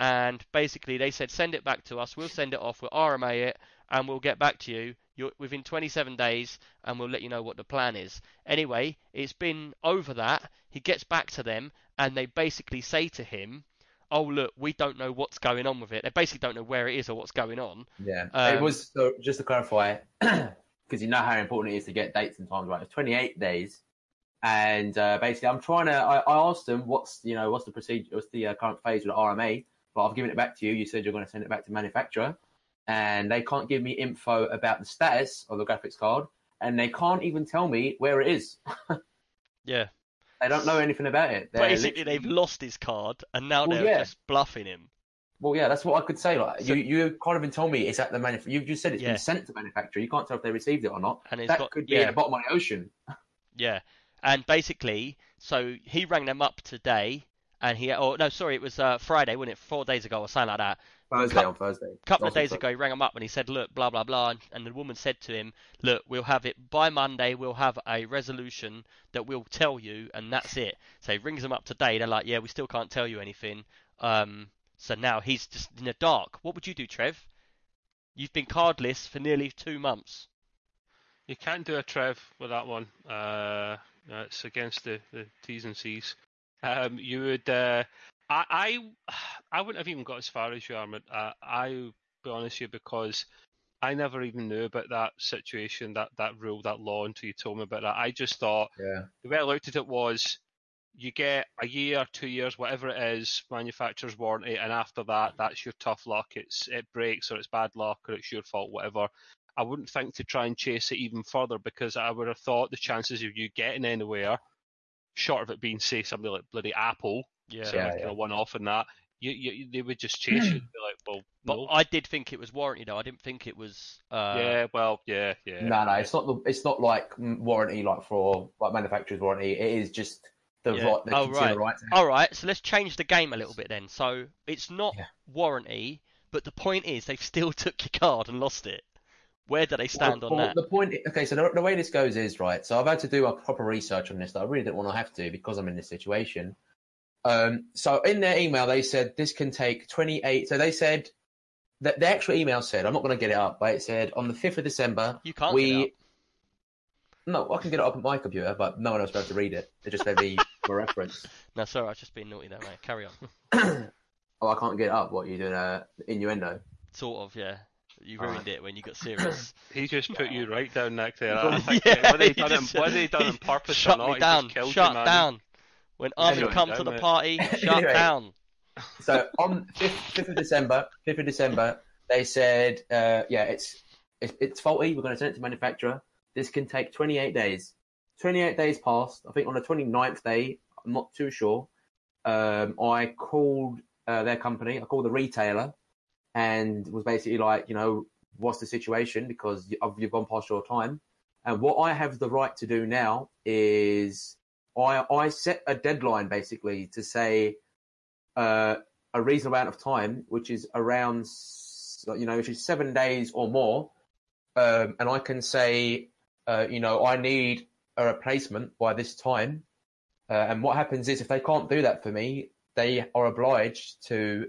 And basically, they said, send it back to us. We'll send it off. We'll R M A it, and we'll get back to you You're, within twenty-seven days, and we'll let you know what the plan is. Anyway, it's been over that. He gets back to them, and they basically say to him, oh, look, we don't know what's going on with it. They basically don't know where it is or what's going on. Yeah, um, it was, so just to clarify, because you know how important it is to get dates and times right. It was twenty-eight days. And uh, basically, I'm trying to, I, I asked them, what's, you know, what's the procedure, what's the uh, current phase with the R M A? But I've given it back to you. You said you're going to send it back to manufacturer, and they can't give me info about the status of the graphics card, and they can't even tell me where it is. Yeah. They don't know anything about it. They're Basically, literally... they've lost his card, and now well, they're yeah. just bluffing him. Well, yeah, that's what I could say. Like so... you, you can't even tell me it's at the manufacturer. You've just said it's yeah. been sent to manufacturer. You can't tell if they received it or not. And it's that got... could be yeah. in the bottom of the ocean. Yeah. And basically, so he rang them up today. And he, oh no, sorry, it was uh, Friday, wasn't it? Four days ago or something like that. Thursday Cup, on Thursday. A couple of days ago, he rang him up and he said, look, blah, blah, blah. And, and the woman said to him, look, we'll have it by Monday. We'll have a resolution that we'll tell you, and that's it. So he rings them up today. They're like, yeah, we still can't tell you anything. Um, so now he's just in the dark. What would you do, Trev? You've been cardless for nearly two months. You can't do a Trev with that one. Uh, no, it's against the, the T's and C's. Um, you would, uh, I, I, I wouldn't have even got as far as you, Armand. Uh, I'll be honest with you, because I never even knew about that situation, that, that rule, that law, until you told me about that. I just thought, yeah. the way I looked at it was, you get a year, two years, whatever it is, manufacturer's warranty, and after that, that's your tough luck. It's it breaks, or it's bad luck, or it's your fault, whatever. I wouldn't think to try and chase it even further, because I would have thought the chances of you getting anywhere, short of it being, say, something like bloody Apple, yeah, so yeah, kind yeah. of one-off and that, you, you, they would just chase you and be like, well, but no. I did think it was warranty, though. I didn't think it was... Uh... Yeah, well, yeah, yeah. No, no, it's not the, it's not like warranty, like for like manufacturer's warranty. It is just the, yeah. right, the oh, consumer right. rights. All right, so let's change the game a little bit then. So it's not yeah. warranty, but the point is they've still took your card and lost it. Where do they stand well, on well, that? The point, okay, so the, the way this goes is, right, so I've had to do a proper research on this that I really didn't want to have to because I'm in this situation. Um, so in their email, they said this can take twenty-eight. So they said that the actual email said, I'm not going to get it up, but it said on the fifth of December. You can't we, get it up. No, I can get it up on my computer, but no one else will be able to read it. It just gave me for reference. No, sorry, I've just been naughty that way. Carry on. Oh, I can't get it up. What, you doing? Uh, innuendo? Sort of, yeah. You ruined uh, it when you got serious. He just put you right down next to that. Yeah, whether he done it whether he done on purpose shut or not, me down, he just shut you, man. Down. When Armin comes to the party, shut anyway, down. So on fifth of December, fifth of December, they said, uh, yeah, it's, it's it's faulty. We're going to send it to manufacturer. This can take twenty-eight days. twenty-eight days passed. I think on the twenty-ninth day, I'm not too sure. Um, I called uh, their company. I called the retailer. And was basically like, you know, what's the situation? Because you've gone past your time. And what I have the right to do now is I I set a deadline, basically, to say uh, a reasonable amount of time, which is around, you know, which is seven days or more. Um, and I can say, uh, you know, I need a replacement by this time. Uh, and what happens is if they can't do that for me, they are obliged to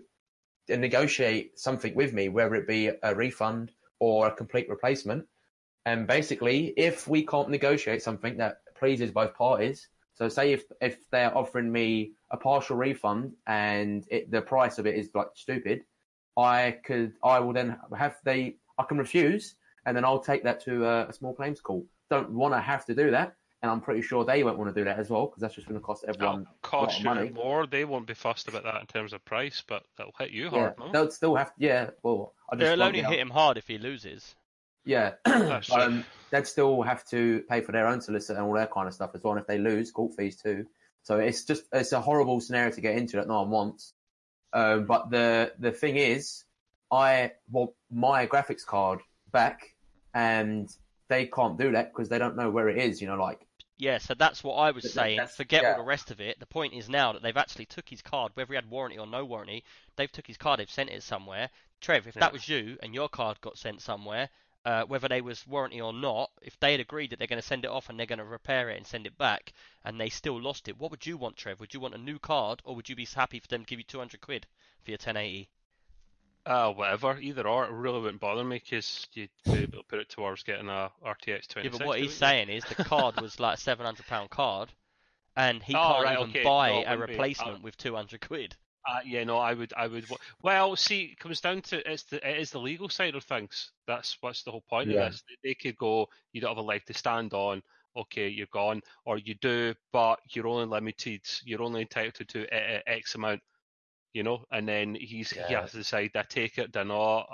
and negotiate something with me, whether it be a refund or a complete replacement. And basically, if we can't negotiate something that pleases both parties, so say if if they're offering me a partial refund and it, the price of it is like stupid, I could I will then have they I can refuse, and then I'll take that to a, a small claims court. Don't want to have to do that. And I'm pretty sure they won't want to do that as well, because that's just going to cost everyone cost a lot of money. More, they won't be fussed about that in terms of price, but they'll hit you hard. Yeah, no? They'll still have to, yeah. Well, I just they'll only hit him hard if he loses. Yeah, that's um, they'd still have to pay for their own solicitor and all that kind of stuff as well. And if they lose, court fees too. So it's just it's a horrible scenario to get into that no one wants. Um, but the the thing is, I want my graphics card back, and they can't do that because they don't know where it is. You know, like. Yeah, so that's what I was but saying. Forget yeah. all the rest of it. The point is now that they've actually took his card, whether he had warranty or no warranty, they've took his card, they've sent it somewhere. Trev, if yeah. that was you and your card got sent somewhere, uh, whether they was warranty or not, if they had agreed that they're going to send it off and they're going to repair it and send it back, and they still lost it, what would you want, Trev? Would you want a new card, or would you be happy for them to give you two hundred quid for your ten eighty? Uh, whatever, either or, it really wouldn't bother me because you'd be able to put it towards getting a R T X twenty sixty. Yeah, but what he's saying is the card was like a seven hundred pound card, and he oh, can't right, even okay. buy no, a replacement be, uh, with two hundred quid. Uh, yeah, no, I would, I would. Well, see, it comes down to it's the it is the legal side of things. That's what's the whole point yeah. of this. They could go, you don't have a leg to stand on. Okay, you're gone, or you do, but you're only limited. You're only entitled to uh, X amount. You know, and then he's yeah. he has to decide I take it, then not.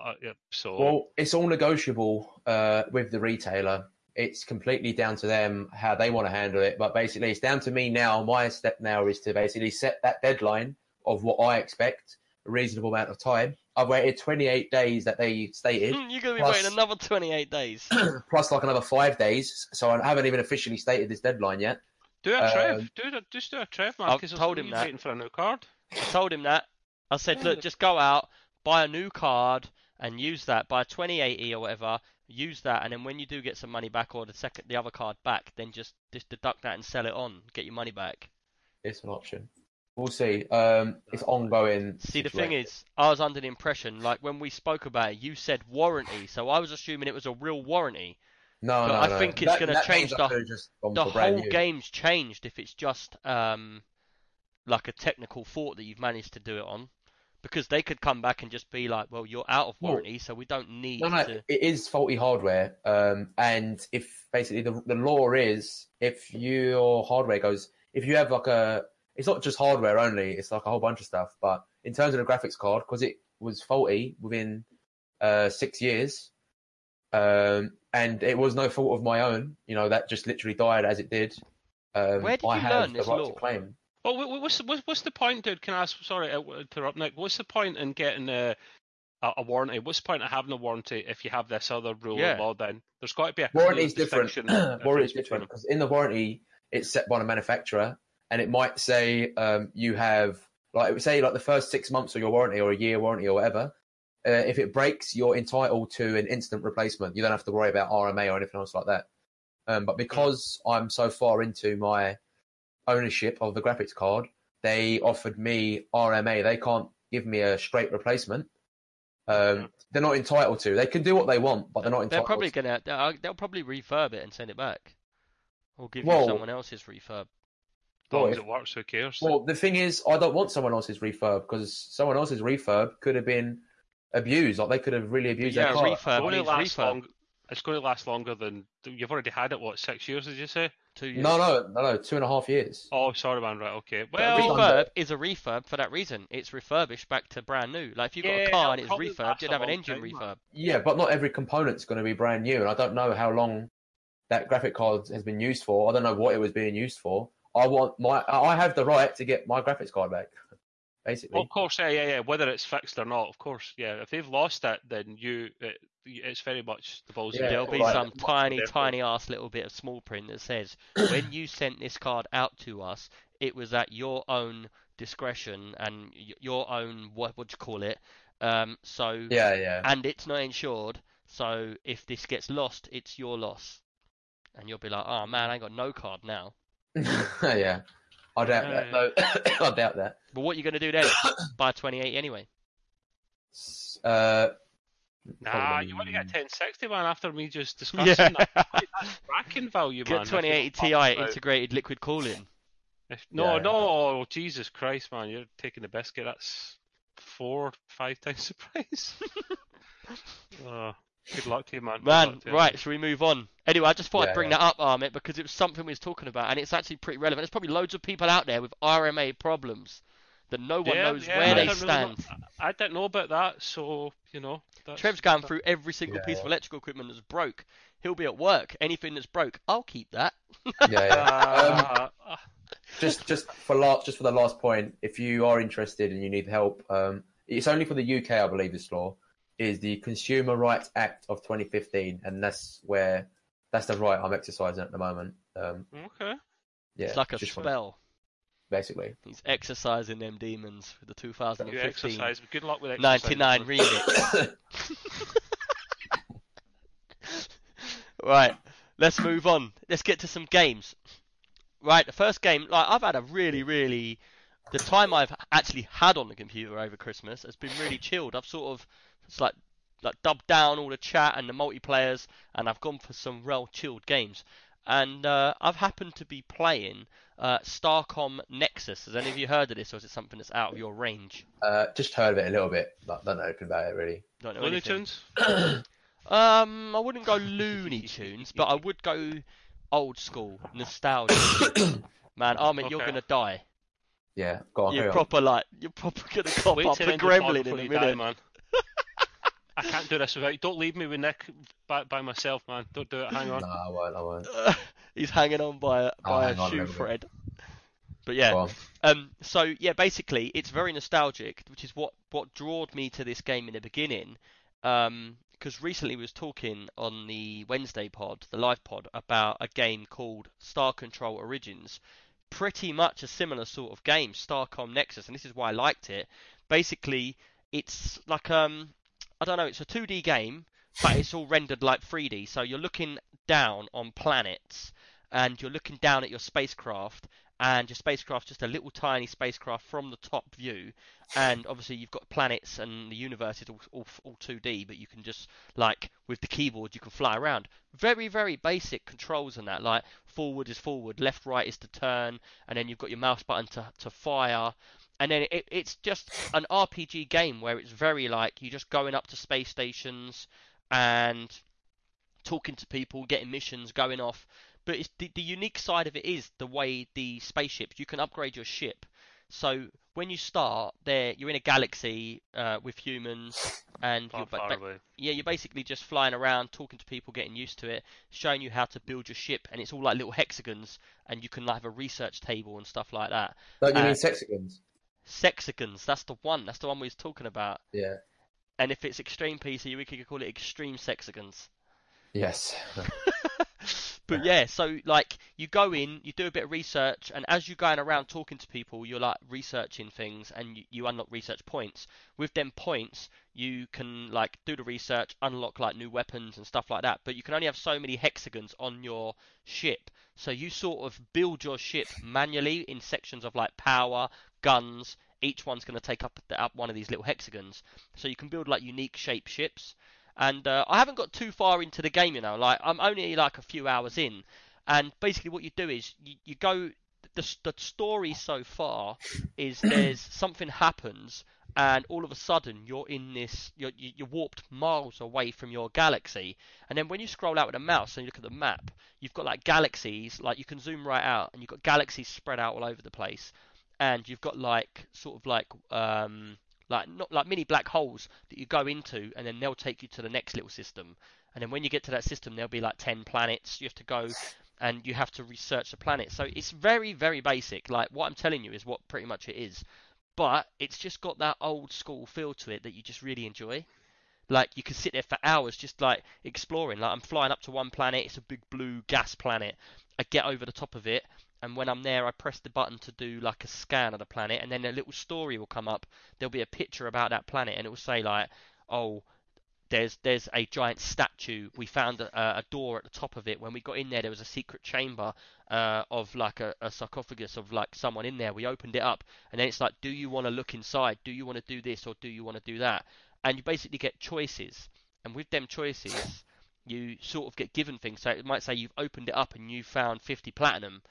So well, it's all negotiable uh, with the retailer. It's completely down to them how they want to handle it. But basically, it's down to me now. My step now is to basically set that deadline of what I expect, a reasonable amount of time. I've waited twenty-eight days that they stated. You're going to be plus, waiting another twenty-eight days. Plus like another five days. So I haven't even officially stated this deadline yet. Do a Trev. Um, do a, just do a Trev, man. I've told him that. Waiting for a new card. I told him that. I said, look, just go out, buy a new card, and use that. Buy a twenty eighty or whatever, use that, and then when you do get some money back or the second, the other card back, then just, just deduct that and sell it on. Get your money back. It's an option. We'll see. Um, it's ongoing. See, situation. The thing is, I was under the impression, like when we spoke about it, you said warranty, so I was assuming it was a real warranty. No, but no, I no. think it's going to change. The, the whole game's changed if it's just um, like a technical fault that you've managed to do it on. Because they could come back and just be like, well, you're out of warranty, so we don't need no, no, to... It is faulty hardware. Um, and if basically the, the law is if your hardware goes... If you have like a... It's not just hardware only. It's like a whole bunch of stuff. But in terms of the graphics card, because it was faulty within uh, six years, um, and it was no fault of my own, you know, that just literally died as it did. Um, Where did I you have learn the this right law? To claim. Well, what's the, what's the point, dude? Can I ask? Sorry, I'll interrupt, Nick. What's the point in getting a, a, a warranty? What's the point of having a warranty if you have this other rule yeah. of law? Then there's got to be a warranty's different. Warranty's different because in the warranty, it's set by the manufacturer, and it might say um, you have like it would say like the first six months of your warranty or a year warranty or whatever. Uh, if it breaks, you're entitled to an instant replacement. You don't have to worry about R M A or anything else like that. Um, but because I'm so far into my ownership of the graphics card, they offered me R M A. They can't give me a straight replacement. Um, they're not entitled to. They can do what they want, but they're not entitled. They're probably going to. They'll probably refurb it and send it back, or give well, you someone else's refurb. Well, if, it works, who cares? Well, the thing is, I don't want someone else's refurb because someone else's refurb could have been abused. Like, they could have really abused yeah, their car. It's going to last long, it's going to last longer than... You've already had it, what, six years, did you say? Two years? No, no, no, no, two and a half years. Oh, sorry, man, right, okay. Well, a refurb is a refurb for that reason. It's refurbished back to brand new. Like, if you've got yeah, a car and it's refurbed, you'd have an engine time, refurb. Man. Yeah, but not every component's going to be brand new, and I don't know how long that graphic card has been used for. I don't know what it was being used for. I want my... I have the right to get my graphics card back. Basically. Well, of course, yeah, yeah, yeah. Whether it's fixed or not, of course, yeah. If they've lost it, then you, it, it's very much the balls. Yeah, there'll be right. some tiny, different. tiny ass little bit of small print that says, "When you sent this card out to us, it was at your own discretion and your own what would you call it?" Um, so yeah, yeah. And it's not insured, so if this gets lost, it's your loss, and you'll be like, "Oh man, I got no card now." yeah. I doubt uh, that. No, I doubt that. But what are you going to do then? Buy twenty eighty anyway? Uh, nah, probably... you want to get ten sixty, man, after me just discussing yeah. that. That's cracking value, get man. Get twenty eighty Ti integrated liquid cooling. If, no, yeah, no, yeah. Oh, Jesus Christ, man. You're taking the biscuit. That's four, five times the price. oh. Good luck to you, man. Man, you. Right, shall we move on? Anyway, I just thought yeah, I'd bring yeah. that up, Armit, because it was something we was talking about, and it's actually pretty relevant. There's probably loads of people out there with R M A problems that no one yeah, knows yeah, where I they stand. Really know, I don't know about that, so, you know. Trev's gone through every single yeah, piece yeah. of electrical equipment that's broke. He'll be at work. Anything that's broke, I'll keep that. yeah, yeah. Um, just, just, for last, just for the last point, if you are interested and you need help, um, it's only for the U K, I believe, this law. Is the Consumer Rights Act of twenty fifteen, and that's where that's the right I'm exercising at the moment. Um, okay. Yeah, it's like a spell. One, basically. He's exercising them demons with the two thousand fifteen. You exercise. Good luck with exercising. ninety-nine remix. Right, let's move on. Let's get to some games. Right, the first game. Like I've had a really, really. The time I've actually had on the computer over Christmas has been really chilled. I've sort of. It's like, like dubbed down all the chat and the multiplayers, and I've gone for some real chilled games. And uh, I've happened to be playing uh, Starcom Nexus. Has any of you heard of this, or is it something that's out of your range? Uh, just heard of it a little bit, but don't know about it really. Don't know Looney Tunes? um, I wouldn't go Looney Tunes, but I would go old school, nostalgia. Man, Armin, okay. You're going to die. Yeah, go on. You're proper, on. Like, you're proper going to cop Wait up the gremlin in a minute. Die, man. I can't do this without you. Don't leave me with Nick by, by myself, man. Don't do it. Hang on. No, I won't. I won't. Uh, he's hanging on by a, by oh, a shoe thread. But yeah. Um. So yeah, basically, it's very nostalgic, which is what what drawed me to this game in the beginning. Um. Because recently we was talking on the Wednesday pod, the live pod, about a game called Star Control Origins. Pretty much a similar sort of game, Starcom Nexus, and this is why I liked it. Basically, it's like um. I don't know, it's a two D game, but it's all rendered like three D. So you're looking down on planets, and you're looking down at your spacecraft, and your spacecraft just a little tiny spacecraft from the top view. And obviously you've got planets and the universe is all, all, all two D, but you can just, like, with the keyboard, you can fly around. Very, very basic controls on that, like forward is forward, left, right is to turn, and then you've got your mouse button to, to fire. And then it, it's just an R P G game where it's very like you're just going up to space stations and talking to people, getting missions, going off. But it's the, the unique side of it is the way the spaceships, you can upgrade your ship. So when you start, there you're in a galaxy uh, with humans, and you're, far ba- yeah, you're basically just flying around, talking to people, getting used to it, showing you how to build your ship, and it's all like little hexagons, and you can like, have a research table and stuff like that. Don't you mean sexagons? Sexagons, that's the one. That's the one we was talking about. Yeah. And if it's Extreme P C, we could call it Extreme Sexagons. Yes. But yeah, so like you go in, you do a bit of research, and as you're going around talking to people, you're like researching things, and you, you unlock research points. With them points, you can like do the research, unlock like new weapons and stuff like that. But you can only have so many hexagons on your ship, so you sort of build your ship manually in sections of like power. Guns, each one's going to take up, up one of these little hexagons, so you can build like unique shape ships. And uh, I haven't got too far into the game, you know, like I'm only like a few hours in, and basically what you do is you, you go the, the story so far is there's something happens and all of a sudden you're in this, you're, you're warped miles away from your galaxy. And then when you scroll out with a mouse and you look at the map, you've got like galaxies, like you can zoom right out and you've got galaxies spread out all over the place. And you've got like sort of like um, like not like mini black holes that you go into, and then they'll take you to the next little system. And then when you get to that system, there'll be like ten planets. You have to go and you have to research the planet. So it's very, very basic. Like what I'm telling you is what pretty much it is. But it's just got that old school feel to it that you just really enjoy. Like you can sit there for hours just like exploring. Like I'm flying up to one planet. It's a big blue gas planet. I get over the top of it. And when I'm there, I press the button to do like a scan of the planet, and then a little story will come up. There'll be a picture about that planet, and it will say like, "Oh, there's there's a giant statue. We found a, a door at the top of it. When we got in there, there was a secret chamber uh, of like a, a sarcophagus of like someone in there. We opened it up, and then it's like, do you want to look inside? Do you want to do this or do you want to do that? And you basically get choices, and with them choices, you sort of get given things. So it might say you've opened it up and you found fifty platinum.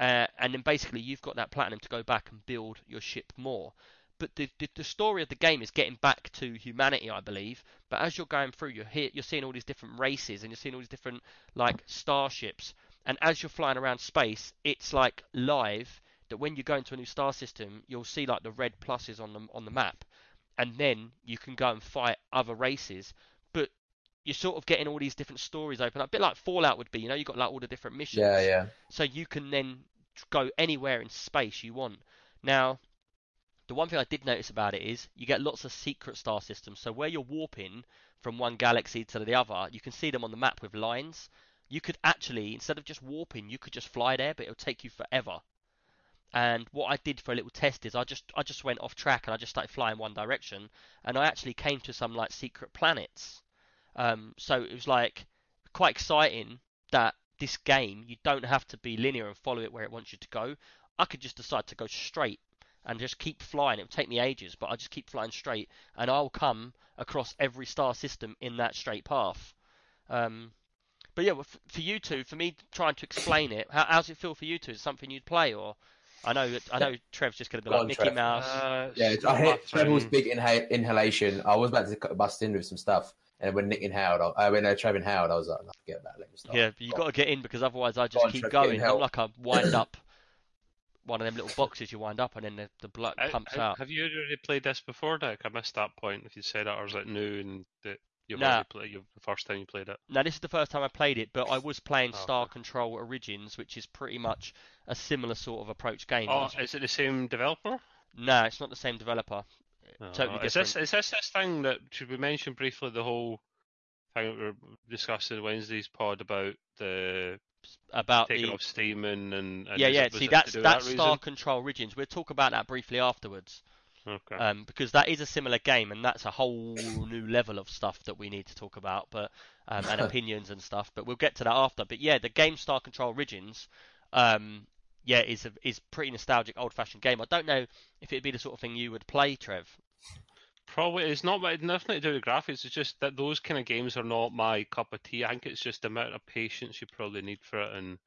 Uh, and then basically you've got that platinum to go back and build your ship more. But the, the the story of the game is getting back to humanity, I believe. But as you're going through, you're here, you're seeing all these different races, and you're seeing all these different like starships. And as you're flying around space, it's like live that when you go into a new star system, you'll see like the red pluses on the on the map, and then you can go and fight other races. But you're sort of getting all these different stories open up, a bit like Fallout would be, you know, you've got like all the different missions. Yeah, yeah. So you can then go anywhere in space you want. Now, the one thing I did notice about it is you get lots of secret star systems. So where you're warping from one galaxy to the other, you can see them on the map with lines. You could actually, instead of just warping, you could just fly there, but it'll take you forever. And what I did for a little test is I just I just went off track and I just started flying one direction, and I actually came to some like secret planets. Um, so it was like quite exciting that this game, you don't have to be linear and follow it where it wants you to go. I could just decide to go straight and just keep flying. It would take me ages, but I just keep flying straight, and I'll come across every star system in that straight path. Um, but yeah, for you two, for me trying to explain it, how how's it feel for you two? Is it something you'd play, or? I know I know. Trev's just going to be go like Mickey Trev. Mouse. Uh, yeah, I hit Trev's big inha- inhalation. I was about to bust in with some stuff. And when Nick inhaled, I, when uh, Trev inhaled, I was like, no, forget that. Let me start. Yeah, but you've got to get in, because otherwise I just go keep Trev, going. I'm like I wind up one of them little boxes you wind up, and then the, the blood pumps I, I, out. Have you already played this before, Nick? I missed that point. If you said that, or was it new and that you've nah. already played, you've, the first time you played it? No, this is the first time I played it, but I was playing oh. Star Control Origins, which is pretty much a similar sort of approach game. Oh, is it the same developer? No, it's not the same developer. No, totally is this is this this thing that should we mention briefly, the whole thing that we were discussing Wednesday's pod about the about taking the, off Steam and, and yeah yeah it, see that's that's that Star Control Origins. We'll talk about that briefly afterwards. Okay. Um, because that is a similar game, and that's a whole new level of stuff that we need to talk about, but um, and opinions and stuff. But we'll get to that after. But yeah, the game Star Control Origins. Um, Yeah, it's a is pretty nostalgic, old-fashioned game. I don't know if it'd be the sort of thing you would play, Trev. Probably it's not. It's nothing to do with graphics. It's just that those kind of games are not my cup of tea. I think it's just the amount of patience you probably need for it, and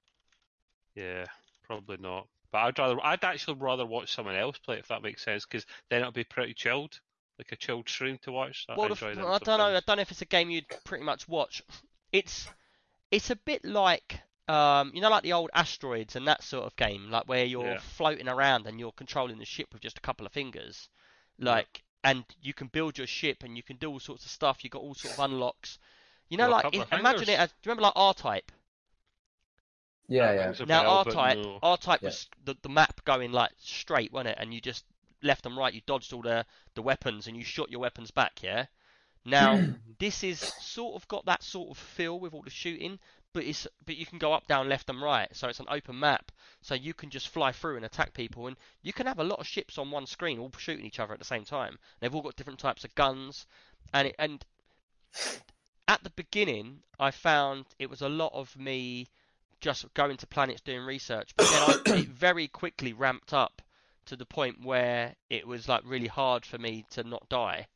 yeah, probably not. But I'd rather, I'd actually rather watch someone else play it, if that makes sense, because then it'll be pretty chilled, like a chilled stream to watch. I, well, enjoy if, them I don't sometimes. know. I don't know if it's a game you'd pretty much watch. It's it's a bit like. Um, you know, like the old Asteroids and that sort of game, like where you're yeah. floating around and you're controlling the ship with just a couple of fingers, like, and you can build your ship and you can do all sorts of stuff. You got all sorts of unlocks. You know, well, like it, imagine it as. Do you remember like R-Type? Yeah, yeah. yeah. Now R-Type, no. R-Type yeah. was the, the map going like straight, wasn't it? And you just left and right. You dodged all the the weapons and you shot your weapons back. Yeah. Now this is sort of got that sort of feel with all the shooting. But it's but you can go up, down, left and right, so it's an open map. So you can just fly through and attack people, and you can have a lot of ships on one screen, all shooting each other at the same time. They've all got different types of guns, and it, and at the beginning, I found it was a lot of me just going to planets doing research, but then I, it very quickly ramped up to the point where it was like really hard for me to not die.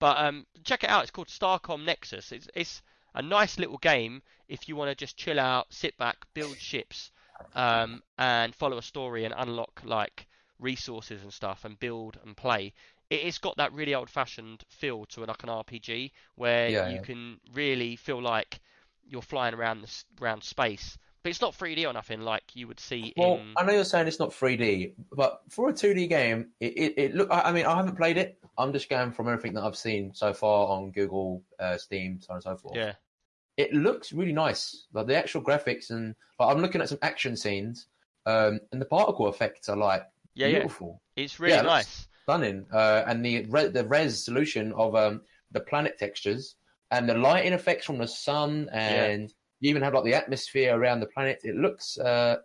But um, check it out. It's called Starcom Nexus. It's it's a nice little game if you want to just chill out, sit back, build ships, um, and follow a story and unlock like resources and stuff and build and play. it's got that really old-fashioned feel to like an R P G where yeah, you yeah. can really feel like you're flying around the, around space. But it's not three D or nothing like you would see well, in... Well, I know you're saying it's not three D, but for a two D game, it, it, it look. I mean, I haven't played it. I'm just going from everything that I've seen so far on Google, uh, Steam, so on and so forth. Yeah. It looks really nice. Like the actual graphics and... Like, I'm looking at some action scenes, um, and the particle effects are, like, yeah, beautiful. Yeah. It's really yeah, nice. Stunning. Uh, and the re- the resolution of um, the planet textures and the lighting effects from the sun and... Yeah. You even have like the atmosphere around the planet. It looks, uh,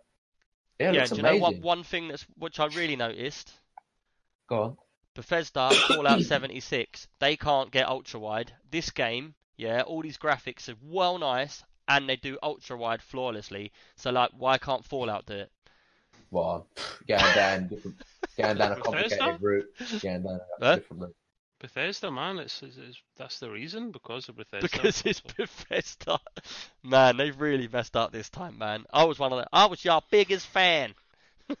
yeah, it yeah. Looks do you amazing. know what, one thing that's which I really noticed? Go on. Bethesda Fallout seventy-six. They can't get ultra wide. This game, yeah, all these graphics are well nice, and they do ultra wide flawlessly. So like, why can't Fallout do it? Well, going down different, going down a complicated Bethesda? route, going down a huh? different route. Bethesda, man, it's, it's, it's that's the reason because of Bethesda. Because it's Bethesda, man. They've really messed up this time, man. I was one of the, I was your biggest fan.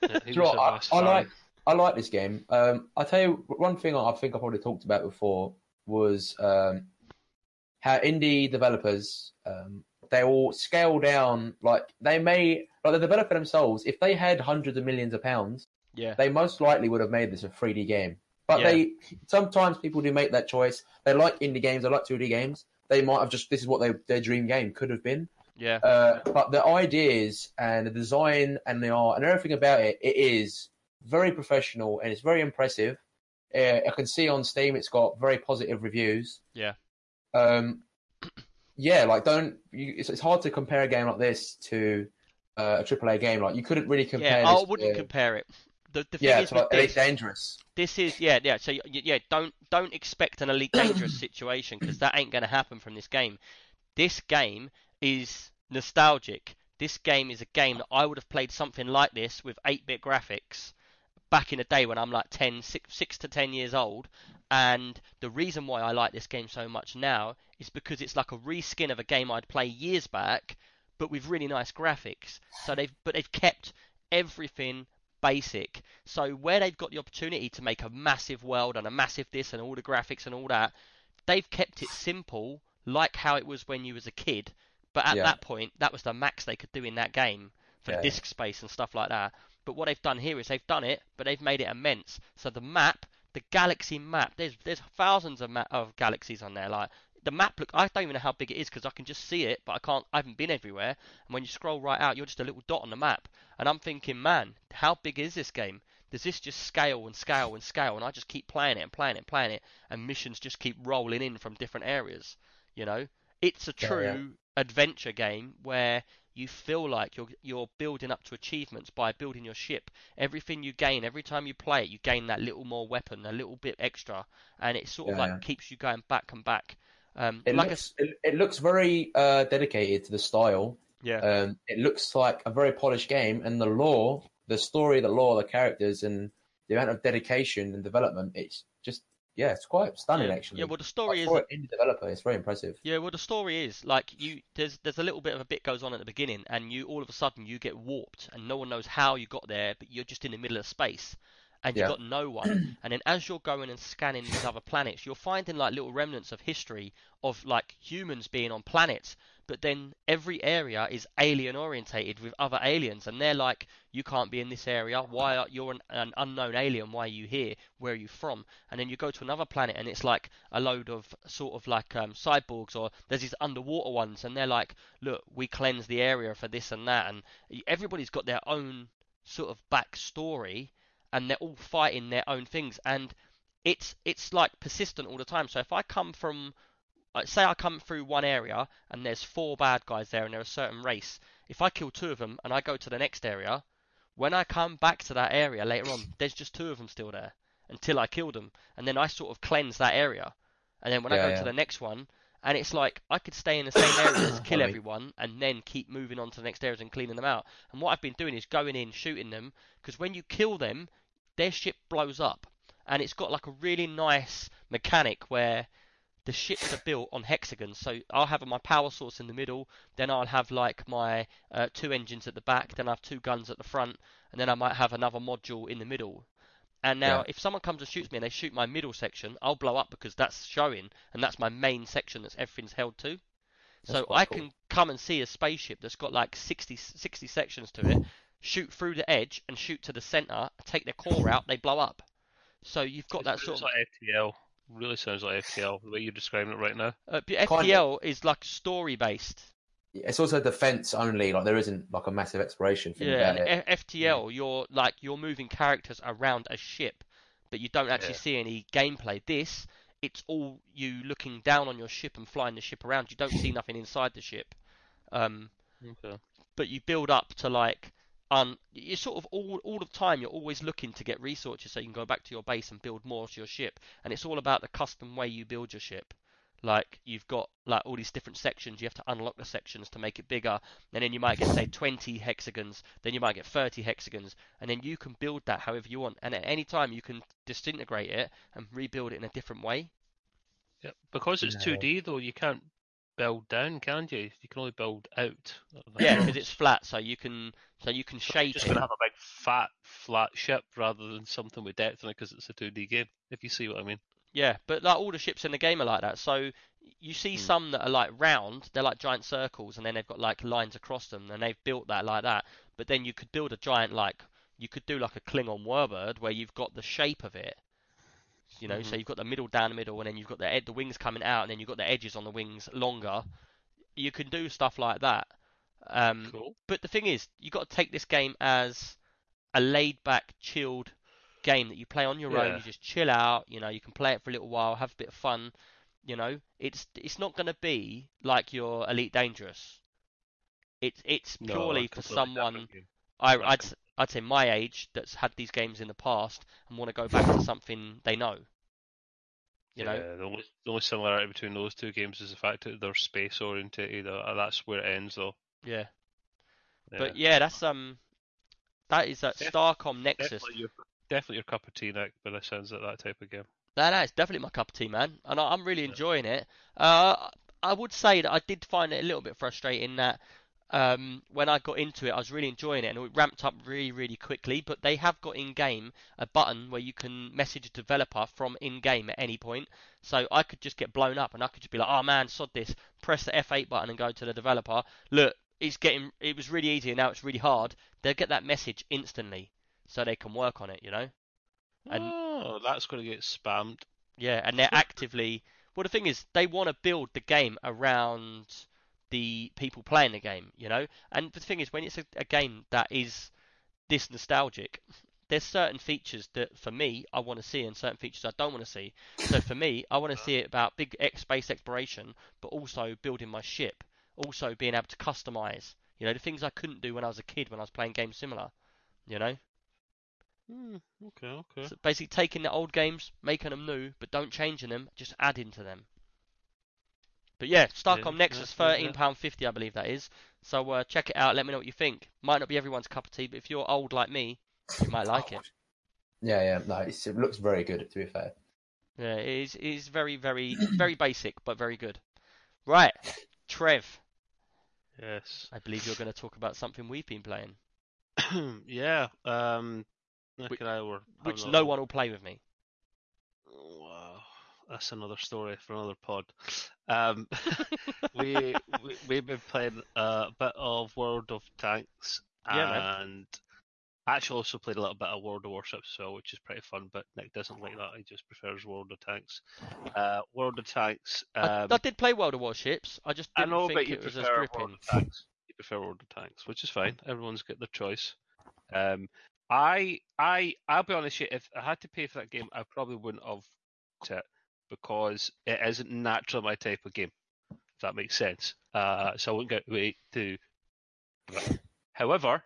Yeah, you know, I, I like, I like this game. Um, I tell you one thing I think I probably talked about before was um, how indie developers um, they all scale down. Like they may, like the developer themselves, if they had hundreds of millions of pounds, yeah, they most likely would have made this a three D game. But yeah. they sometimes people do make that choice. They like indie games. They like two D games. They might have just this is what they, their dream game could have been. Yeah. Uh, but the ideas and the design and the art and everything about it, it is very professional and it's very impressive. Uh, I can see on Steam it's got very positive reviews. Yeah. Um. Yeah, like don't. You, it's, it's hard to compare a game like this to uh, a triple A game. Like you couldn't really compare. Yeah, this I wouldn't to, compare it. The, the yeah, it's like Elite this, Dangerous. This is yeah, yeah. So yeah, don't don't expect an Elite Dangerous situation because that ain't going to happen from this game. This game is nostalgic. This game is a game that I would have played something like this with eight-bit graphics back in the day when I'm like ten, six, six to ten years old. And the reason why I like this game so much now is because it's like a reskin of a game I'd play years back, but with really nice graphics. So they've but they've kept everything basic. So where they've got the opportunity to make a massive world and a massive this and all the graphics and all that, they've kept it simple like how it was when you was a kid. But at yeah. that point, that was the max they could do in that game for yeah. disk space and stuff like that. But what they've done here is they've done it, but they've made it immense. So the map, the galaxy map, there's there's thousands of, ma- of galaxies on there. Like the map, look, I don't even know how big it is because I can just see it, but I can't. I haven't been everywhere. And when you scroll right out, you're just a little dot on the map. And I'm thinking, man, how big is this game? Does this just scale and scale and scale? And I just keep playing it and playing it and playing it, and missions just keep rolling in from different areas. You know, it's a true yeah, yeah. adventure game where you feel like you're you're building up to achievements by building your ship. Everything you gain, every time you play it, you gain that little more weapon, a little bit extra, and it sort of yeah, like yeah. keeps you going back and back. Um, it, like looks, a... it, it looks very uh, dedicated to the style. Yeah. Um, it looks like a very polished game, and the lore, the story, the lore, the characters, and the amount of dedication and development, it's just, yeah, it's quite stunning, yeah. actually. Yeah, well, the story like, is... For an indie developer, it's very impressive. Yeah, well, the story is, like, you there's there's a little bit of a bit goes on at the beginning, and you all of a sudden, you get warped, and no one knows how you got there, but you're just in the middle of space. And you've yeah. got no one. And then as you're going and scanning these other planets, you're finding like little remnants of history of like humans being on planets. But then every area is alien orientated with other aliens. And they're like, you can't be in this area. Why are you're an, an unknown alien? Why are you here? Where are you from? And then you go to another planet and it's like a load of sort of like um, cyborgs or there's these underwater ones. And they're like, look, we cleanse the area for this and that. And everybody's got their own sort of backstory. And they're all fighting their own things, and it's it's like persistent all the time. So if I come from, say I come through one area, and there's four bad guys there, and they're a certain race. If I kill two of them, and I go to the next area, when I come back to that area later on, there's just two of them still there, until I kill them. And then I sort of cleanse that area. And then when yeah, I go yeah. to the next one, and it's like, I could stay in the same areas, kill everyone, and then keep moving on to the next areas and cleaning them out. And what I've been doing is going in, shooting them, because when you kill them, their ship blows up, and it's got like a really nice mechanic where the ships are built on hexagons. So I'll have my power source in the middle, then I'll have like my uh, two engines at the back, then I have two guns at the front, and then I might have another module in the middle. And now yeah. if someone comes and shoots me and they shoot my middle section, I'll blow up because that's showing and that's my main section that's everything's held to. That's so I cool. can come and see a spaceship that's got like sixty, sixty sections to it, shoot through the edge and shoot to the centre, take their core out, they blow up. So you've got it that sort of... Like F T L. Really sounds like F T L, the way you're describing it right now. Uh, F T L Quite... is like story-based. It's also defense only, like there isn't like a massive exploration thing yeah, about it. F T L, yeah. you're like you're moving characters around a ship, but you don't actually yeah. see any gameplay. This, it's all you looking down on your ship and flying the ship around. You don't see nothing inside the ship. Um, okay. But you build up to like, um, you're sort of all all the time. You're always looking to get resources so you can go back to your base and build more to your ship. And it's all about the custom way you build your ship. Like, you've got like all these different sections. You have to unlock the sections to make it bigger. And then you might get, say, twenty hexagons. Then you might get thirty hexagons. And then you can build that however you want. And at any time, you can disintegrate it and rebuild it in a different way. Yeah, because it's no. two D, though, you can't build down, can you? You can only build out. Yeah, because it's flat, so you can so you can so shape it. You're just going to have a big, fat, flat ship rather than something with depth in it because it's a two D game, if you see what I mean. Yeah, but like all the ships in the game are like that. So you see mm. some that are like round, they're like giant circles, and then they've got like lines across them, and they've built that like that. But then you could build a giant, like, you could do like a Klingon warbird where you've got the shape of it. You know, mm. so you've got the middle down the middle, and then you've got the ed- the wings coming out, and then you've got the edges on the wings longer. You can do stuff like that. Um, cool. But the thing is, you've got to take this game as a laid-back, chilled game that you play on your yeah. own. You just chill out, you know, you can play it for a little while, have a bit of fun, you know. It's it's not going to be like your Elite Dangerous. It, it's purely no, for someone I, I'd, I'd say my age that's had these games in the past and want to go back to something they know. You yeah, know? The only, the only similarity between those two games is the fact that they're space oriented. That's where it ends though. Yeah. yeah. But yeah, that's um that is that Starcom Nexus. Definitely your cup of tea, Nick, but it sounds like that type of game. No, no, it's definitely my cup of tea, man. And I, I'm really enjoying yeah. it. Uh, I would say that I did find it a little bit frustrating that um, when I got into it, I was really enjoying it, and it ramped up really, really quickly. But they have got in-game a button where you can message a developer from in-game at any point. So I could just get blown up, and I could just be like, oh, man, sod this. Press the F eight button and go to the developer. Look, it's getting. It was really easy, and now it's really hard. They'll get that message instantly. So they can work on it, you know? And, oh, that's going to get spammed. Yeah, and they're actively... Well, the thing is, they want to build the game around the people playing the game, you know? And the thing is, when it's a, a game that is this nostalgic, there's certain features that, for me, I want to see and certain features I don't want to see. So for me, I want to see it about big space exploration, but also building my ship, also being able to customize, you know, the things I couldn't do when I was a kid when I was playing games similar, you know? Mm, okay, okay. So basically taking the old games, making them new, but don't changing them, just adding to them. But yeah, Starcom yeah, Nexus, thirteen pounds fifty yeah. I believe that is. So uh, check it out, let me know what you think. Might not be everyone's cup of tea, but if you're old like me, you might like it. Yeah, yeah, no, it's, it looks very good, to be fair. Yeah, it is, it is very, very, very basic, but very good. Right, Trev. Yes. I believe you're going to talk about something we've been playing. yeah, um... Which, I were, which no one will play with me. Wow, that's another story for another pod. Um, we, we we've been playing a bit of World of Tanks, yeah, and man. I actually also played a little bit of World of Warships as well, which is pretty fun. But Nick doesn't like that; he just prefers World of Tanks. Uh, World of Tanks. Um, I, I did play World of Warships. I just didn't I know, think but you it prefer was as gripping. World of Tanks. You prefer World of Tanks, which is fine. Everyone's got their choice. Um. I I I'll be honest with you, if I had to pay for that game, I probably wouldn't have bought it because it isn't naturally my type of game. If that makes sense. Uh, so I wouldn't get away to however,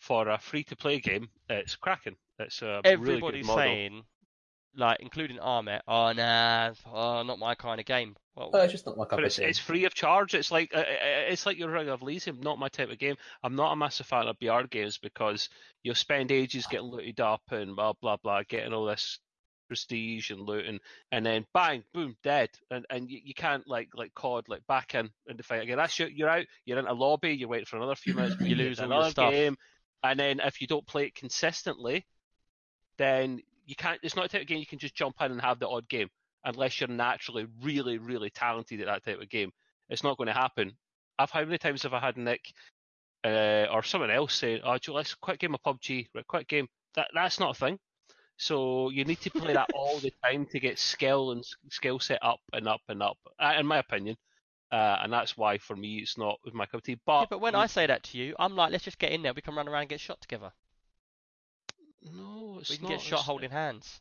for a free to play game, it's cracking. It's a Everybody's really good model. Saying like including Ahmet, oh nah, oh, not my kind of game. Well, oh, it's just not my kind of it's, game. It's free of charge. It's like uh, it's like your Ring of Elysium. Not my type of game. I'm not a massive fan of B R games because you'll spend ages getting looted up and blah blah blah, getting all this prestige and looting, and then bang, boom, dead, and and you, you can't like like C O D like back in and fight again. That's your, you're out. You're in a lobby. You wait for another few minutes. You lose another game, and then if you don't play it consistently, then you can't. It's not a type of game you can just jump in and have the odd game unless you're naturally really, really talented at that type of game. It's not going to happen. I've how many times have I had Nick uh, or someone else saying, "Oh, Joe, let's quick game of P U B G, right? Quick game." That that's not a thing. So you need to play that all the time to get skill and skill set up and up and up. In my opinion. Uh, and that's why, for me, it's not with my cup of tea. But, yeah, but when I say that to you, I'm like, let's just get in there. We can run around and get shot together. No, it's we can not, get shot holding hands.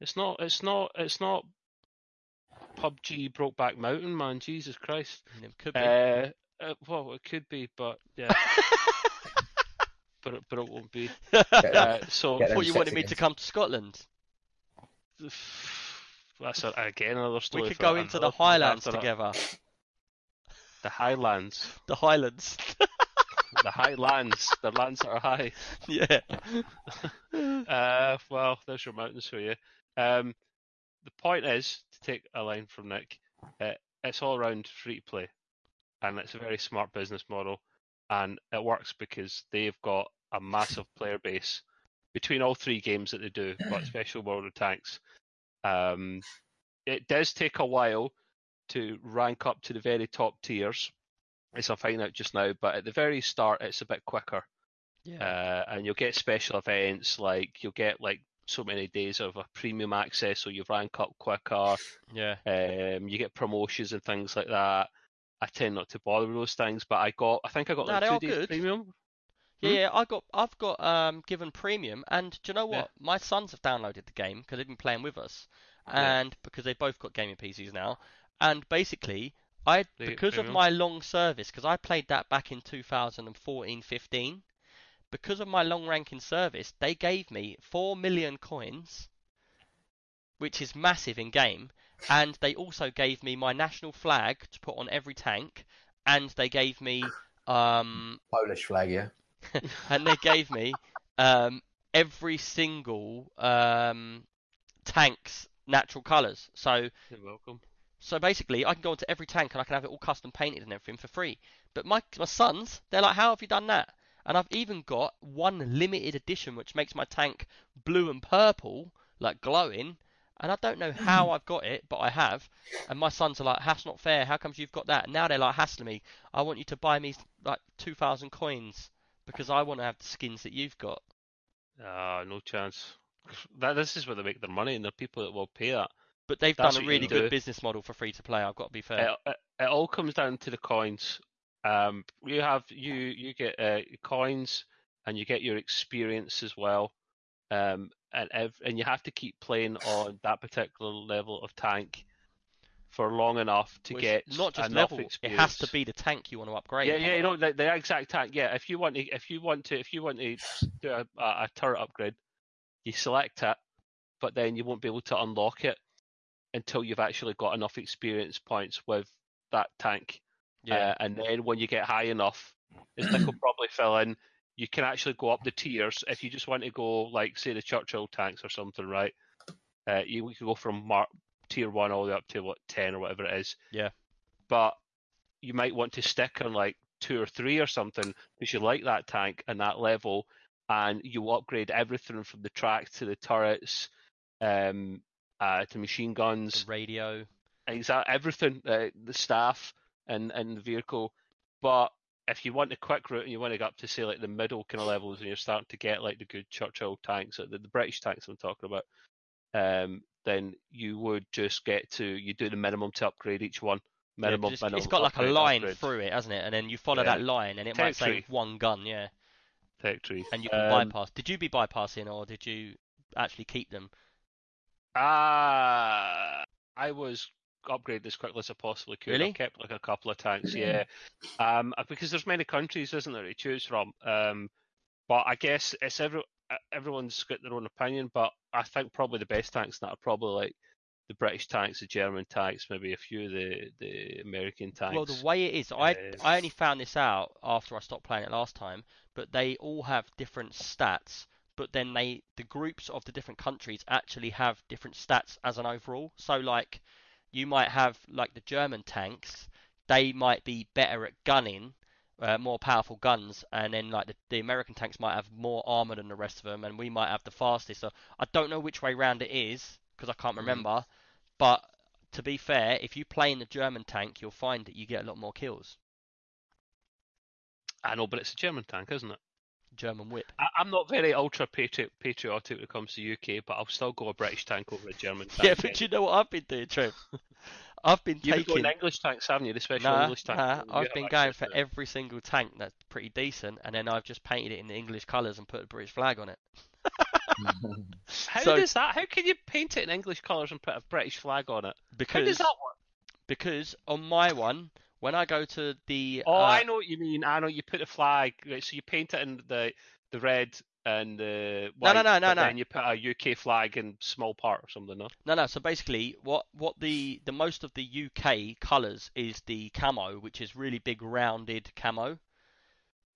It's not. It's not. It's not. P U B G Brokeback Mountain, man. Jesus Christ. It could be. Uh, uh, well, it could be, but yeah. but it, but it won't be. Uh, so I thought you wanted me to come to Scotland. That's a, again another story. We could go into the Highlands together. The Highlands. The Highlands. the high lands. The lands that are high. Yeah. uh, well, there's your mountains for you. Um, the point is, to take a line from Nick, uh, it's all around free to play. And it's a very smart business model. And it works because they've got a massive player base between all three games that they do, but especially World of Tanks. Um, it does take a while to rank up to the very top tiers, as I'm finding out just now, but at the very start it's a bit quicker. Yeah. Uh, and you'll get special events, like you'll get like so many days of a premium access, so you rank up quicker. Yeah. Um, you get promotions and things like that. I tend not to bother with those things, but I got, I think I got no, like two days good. premium. Yeah, hmm? yeah, I got, I've got um, given premium, and do you know what? Yeah. My sons have downloaded the game because they've been playing with us, and yeah. because they both got gaming P Cs now. And basically, I because of my long service, because I played that back in two thousand fourteen fifteen, because of my long ranking service, they gave me four million coins, which is massive in game, and they also gave me my national flag to put on every tank, and they gave me... Um, Polish flag, yeah. and they gave me um, every single um, tank's natural colours. So, you're welcome. So basically, I can go onto every tank and I can have it all custom painted and everything for free. But my my sons, they're like, how have you done that? And I've even got one limited edition which makes my tank blue and purple, like glowing. And I don't know how I've got it, but I have. And my sons are like, that's not fair. How comes you've got that? And now they're like hassling me. I want you to buy me like two thousand coins because I want to have the skins that you've got. Ah, uh, no chance. That This is where they make their money, and there are people that will pay that. But they've That's done a really good do. business model for free to play. I've got to be fair. It, it, it all comes down to the coins. Um, you have you you get uh, coins, and you get your experience as well. Um, and ev- and you have to keep playing on that particular level of tank for long enough to Which, get not just enough level. Experience. It has to be the tank you want to upgrade. Yeah, yeah, you know the, the exact tank. Yeah, if you want to, if you want to, if you want to do a, a, a turret upgrade, you select it, but then you won't be able to unlock it until you've actually got enough experience points with that tank. Yeah. Uh, and then when you get high enough, as Nick will probably fill in, you can actually go up the tiers. If you just want to go, like, say, the Churchill tanks or something, right? Uh, you we can go from mark, tier one all the way up to, what, ten or whatever it is. Yeah. But you might want to stick on, like, two or three or something because you like that tank and that level, and you upgrade everything from the track to the turrets, um... Uh, to machine guns, the radio, exactly everything, uh, the staff and, and the vehicle. But if you want a quick route and you want to get up to say like the middle kind of levels, and you're starting to get like the good Churchill tanks, the, the British tanks I'm talking about, um, then you would just get to you do the minimum to upgrade each one. Minimum, yeah, just, minimum. It's got like a line upgrade. Through it, hasn't it? And then you follow yeah. that line, and it Tech might tree. say one gun, yeah. Tech tree. And you can um, bypass. Did you be bypassing, or did you actually keep them? Ah, uh, I was upgraded as quickly as I possibly could. Really? I kept like a couple of tanks, yeah. um, because there's many countries, isn't there, to choose from. Um, but I guess it's every everyone's got their own opinion. But I think probably the best tanks that are probably like the British tanks, the German tanks, maybe a few of the the American tanks. Well, the way it is, I uh, I only found this out after I stopped playing it last time. But they all have different stats. But then they, the groups of the different countries actually have different stats as an overall. So like, you might have like the German tanks, they might be better at gunning, uh, more powerful guns, and then like the, the American tanks might have more armor than the rest of them, and we might have the fastest. So I don't know which way round it is because I can't remember. But to be fair, if you play in the German tank, you'll find that you get a lot more kills. I know, but it's a German tank, isn't it? German whip. I, I'm not very ultra patri- patriotic when it comes to U K, but I'll still go a British tank over a German tank. Yeah, but you know what I've been doing, Trev? I've been You've taking... You've been going English tanks, haven't you? The special nah, English tank. Nah, I've been going for every single tank that's pretty decent, and then I've just painted it in the English colours and put a British flag on it. How so, does that... How can you paint it in English colours and put a British flag on it? Because, how does that work? Because on my one... When I go to the... Oh, uh, I know what you mean. I know you put a flag. Right, so you paint it in the the red and the white. No, no, no, no, no. And you put a U K flag in small part or something, no? No, no. So basically, what, what the, the most of the U K colours is the camo, which is really big rounded camo. Okay.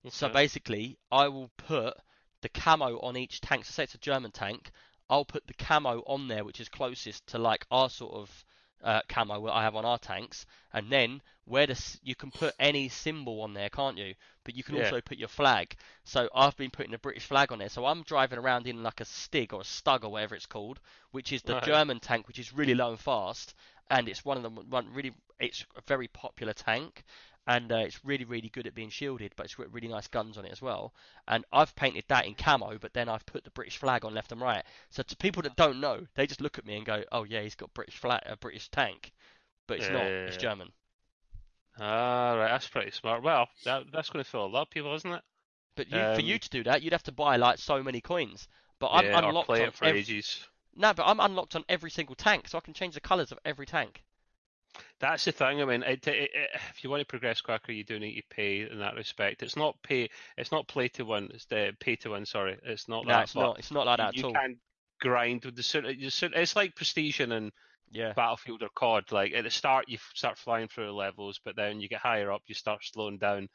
So basically, I will put the camo on each tank. So say it's a German tank. I'll put the camo on there, which is closest to like our sort of... Uh, camo that I have on our tanks, and then where the, you can put any symbol on there, can't you? But you can yeah. also put your flag. So I've been putting a British flag on there. So I'm driving around in like a Stig or a Stug or whatever it's called, which is the right. German tank, which is really low and fast, and it's one of the one really. It's a very popular tank, and uh, it's really really good at being shielded, but it's got really nice guns on it as well. And I've painted that in camo, but then I've put the British flag on left and right. So to people that don't know, they just look at me and go, "Oh yeah, he's got British flag, a British tank," but it's yeah, not. Yeah, yeah. It's German. Ah, right, that's pretty smart. Well, that, that's going to fool a lot of people, isn't it? But you, um, for you to do that, you'd have to buy like so many coins. But I'm yeah, unlocked or play on it for every... ages. No, but I'm unlocked on every single tank, so I can change the colours of every tank. That's the thing. I mean, it, it, it, if you want to progress quicker, you do need to pay in that respect. It's not pay. It's not play to win. It's the pay to win. Sorry, it's not no, that. It's not. It's not like that you, at all. You can grind with the suit. It's like prestige and yeah. Battlefield or C O D. Like at the start, you start flying through levels, but then you get higher up, you start slowing down,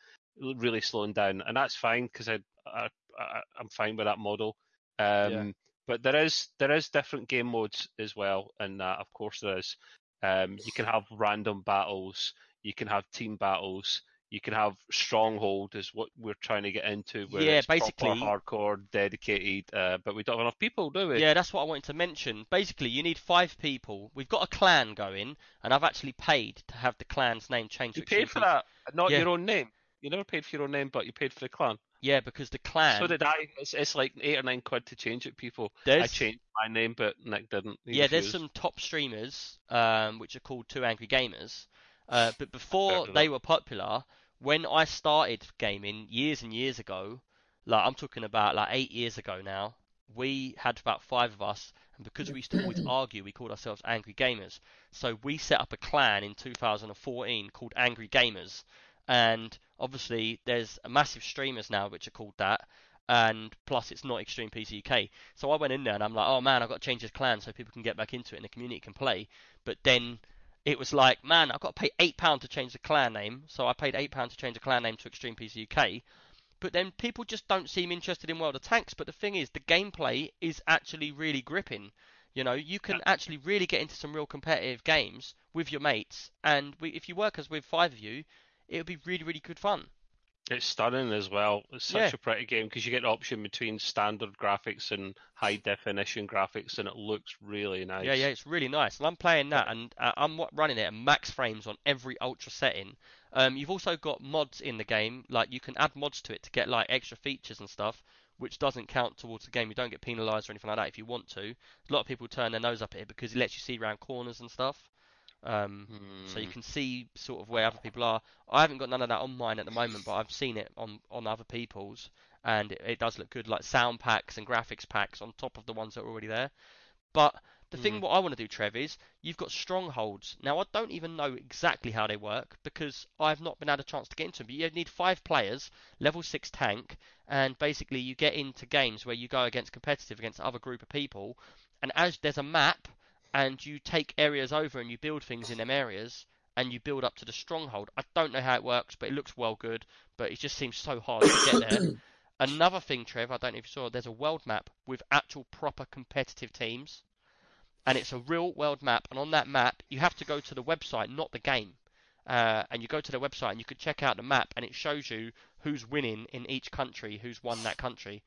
really slowing down, and that's fine because I, I, I I'm fine with that model. Um, yeah. But there is there is different game modes as well, and uh, of course there is. Um, you can have random battles, you can have team battles, you can have stronghold is what we're trying to get into, where yeah, it's basically proper, hardcore, dedicated, uh, but we don't have enough people, do we? Yeah, that's what I wanted to mention. Basically, you need five people. We've got a clan going, and I've actually paid to have the clan's name changed. You paid for that, not yeah. your own name. You never paid for your own name, but you paid for the clan. Yeah, because the clan... So did I. It's, it's like eight or nine quid to change it, people. There's... I changed my name, but Nick didn't. He yeah, refused. There's some top streamers, um, which are called Two Angry Gamers. Uh, but before they were popular, when I started gaming years and years ago, like I'm talking about like eight years ago now, we had about five of us, and because we used to always argue, we called ourselves Angry Gamers. So we set up a clan in two thousand fourteen called Angry Gamers. And obviously, there's massive streamers now which are called that, and plus it's not Extreme P C U K. So I went in there and I'm like, oh man, I've got to change this clan so people can get back into it and the community can play. But then it was like, man, I've got to pay eight pounds to change the clan name. So I paid eight pounds to change the clan name to Extreme P C U K. But then people just don't seem interested in World of Tanks. But the thing is, the gameplay is actually really gripping. You know, you can actually really get into some real competitive games with your mates. And we, if you work as with five of you, it would be really, really good fun. It's stunning as well. It's such yeah. a pretty game because you get an option between standard graphics and high-definition graphics, and it looks really nice. Yeah, yeah, it's really nice. And I'm playing that, and uh, I'm running it at max frames on every ultra setting. Um, you've also got mods in the game. Like, you can add mods to it to get, like, extra features and stuff, which doesn't count towards the game. You don't get penalised or anything like that if you want to. A lot of people turn their nose up at it because it lets you see around corners and stuff. Um, hmm. So you can see sort of where other people are. I haven't got none of that on mine at the moment, but I've seen it on, on other people's, and it, it does look good, like sound packs and graphics packs on top of the ones that are already there. But the hmm. thing what I want to do, Trev, is you've got strongholds. Now, I don't even know exactly how they work because I've not been had a chance to get into them, but you need five players, level six tank, and basically you get into games where you go against competitive, against other group of people, and as there's a map, and you take areas over and you build things in them areas and you build up to the stronghold. I don't know how it works, but it looks well good, but it just seems so hard to get there. Another thing, Trev, I don't know if you saw, there's a world map with actual proper competitive teams, and it's a real world map, and on that map you have to go to the website, not the game, uh, and you go to their website and you can check out the map, and it shows you who's winning in each country, who's won that country,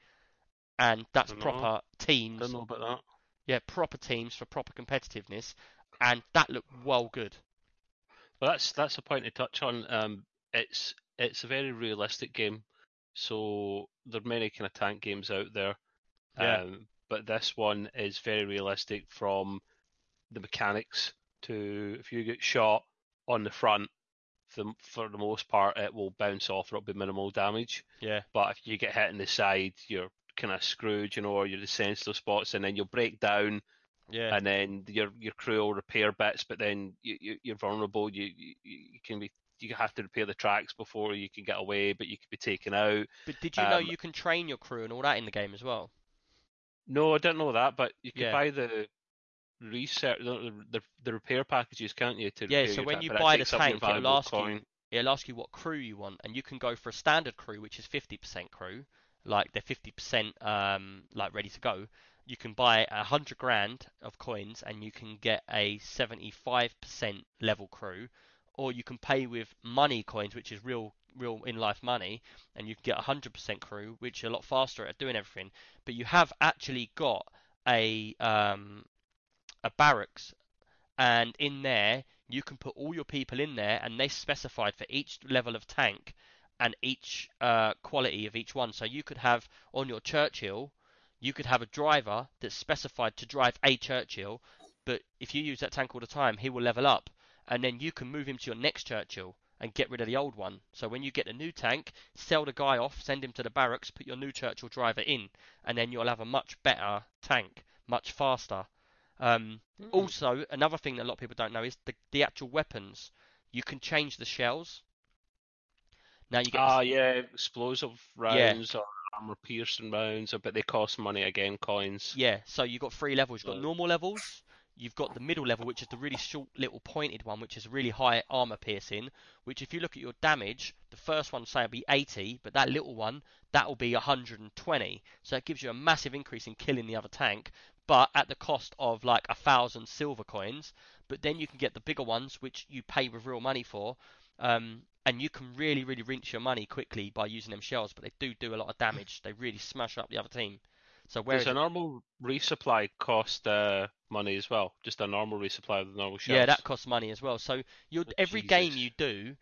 and that's proper teams. I don't know about that. Yeah, proper teams for proper competitiveness, and that looked well good. Well, that's that's a point to touch on. Um, it's it's a very realistic game, so there are many kind of tank games out there, yeah. um, but this one is very realistic from the mechanics to if you get shot on the front, for the, for the most part, it will bounce off or it'll be minimal damage. Yeah. But if you get hit in the side, you're kind of screwed, you know, or you're the sensitive spots, and then you'll break down. Yeah. And then your your crew will repair bits, but then you, you you're vulnerable. You, you you can be you have to repair the tracks before you can get away, but you could be taken out. But did you um, know you can train your crew and all that in the game as well? No, I didn't know that, but you can yeah. buy the research the, the the repair packages, can't you? To yeah. So when you buy the tank, it'll ask coin. you it'll ask you what crew you want, and you can go for a standard crew, which is fifty percent crew. Like they're fifty percent um, like ready to go. You can buy a hundred grand of coins and you can get a seventy-five percent level crew, or you can pay with money coins, which is real, real in life money, and you can get a hundred percent crew, which are a lot faster at doing everything. But you have actually got a um, a barracks, and in there you can put all your people in there, and they specified for each level of tank and each uh, quality of each one. So you could have on your Churchill, you could have a driver that's specified to drive a Churchill, but if you use that tank all the time, he will level up, and then you can move him to your next Churchill and get rid of the old one. So when you get a new tank, sell the guy off, send him to the barracks, put your new Churchill driver in, and then you'll have a much better tank, much faster. Um, mm. Also, another thing that a lot of people don't know is the, the actual weapons. You can change the shells. Now you get ah this... yeah, explosive rounds yeah. or armor piercing rounds, but they cost money again, coins. Yeah, so you've got three levels. You've got normal levels, you've got the middle level, which is the really short little pointed one, which is really high armor piercing, which if you look at your damage, the first one say will be eighty, but that little one, that will be one hundred twenty. So it gives you a massive increase in killing the other tank, but at the cost of like a thousand silver coins. But then you can get the bigger ones, which you pay with real money for. Um, and you can really, really rinse your money quickly by using them shells, but they do do a lot of damage. They really smash up the other team. So whereas... Does a normal resupply cost uh, money as well? Just a normal resupply of the normal shells? Yeah, that costs money as well. So you're, oh, every Jesus. game you do,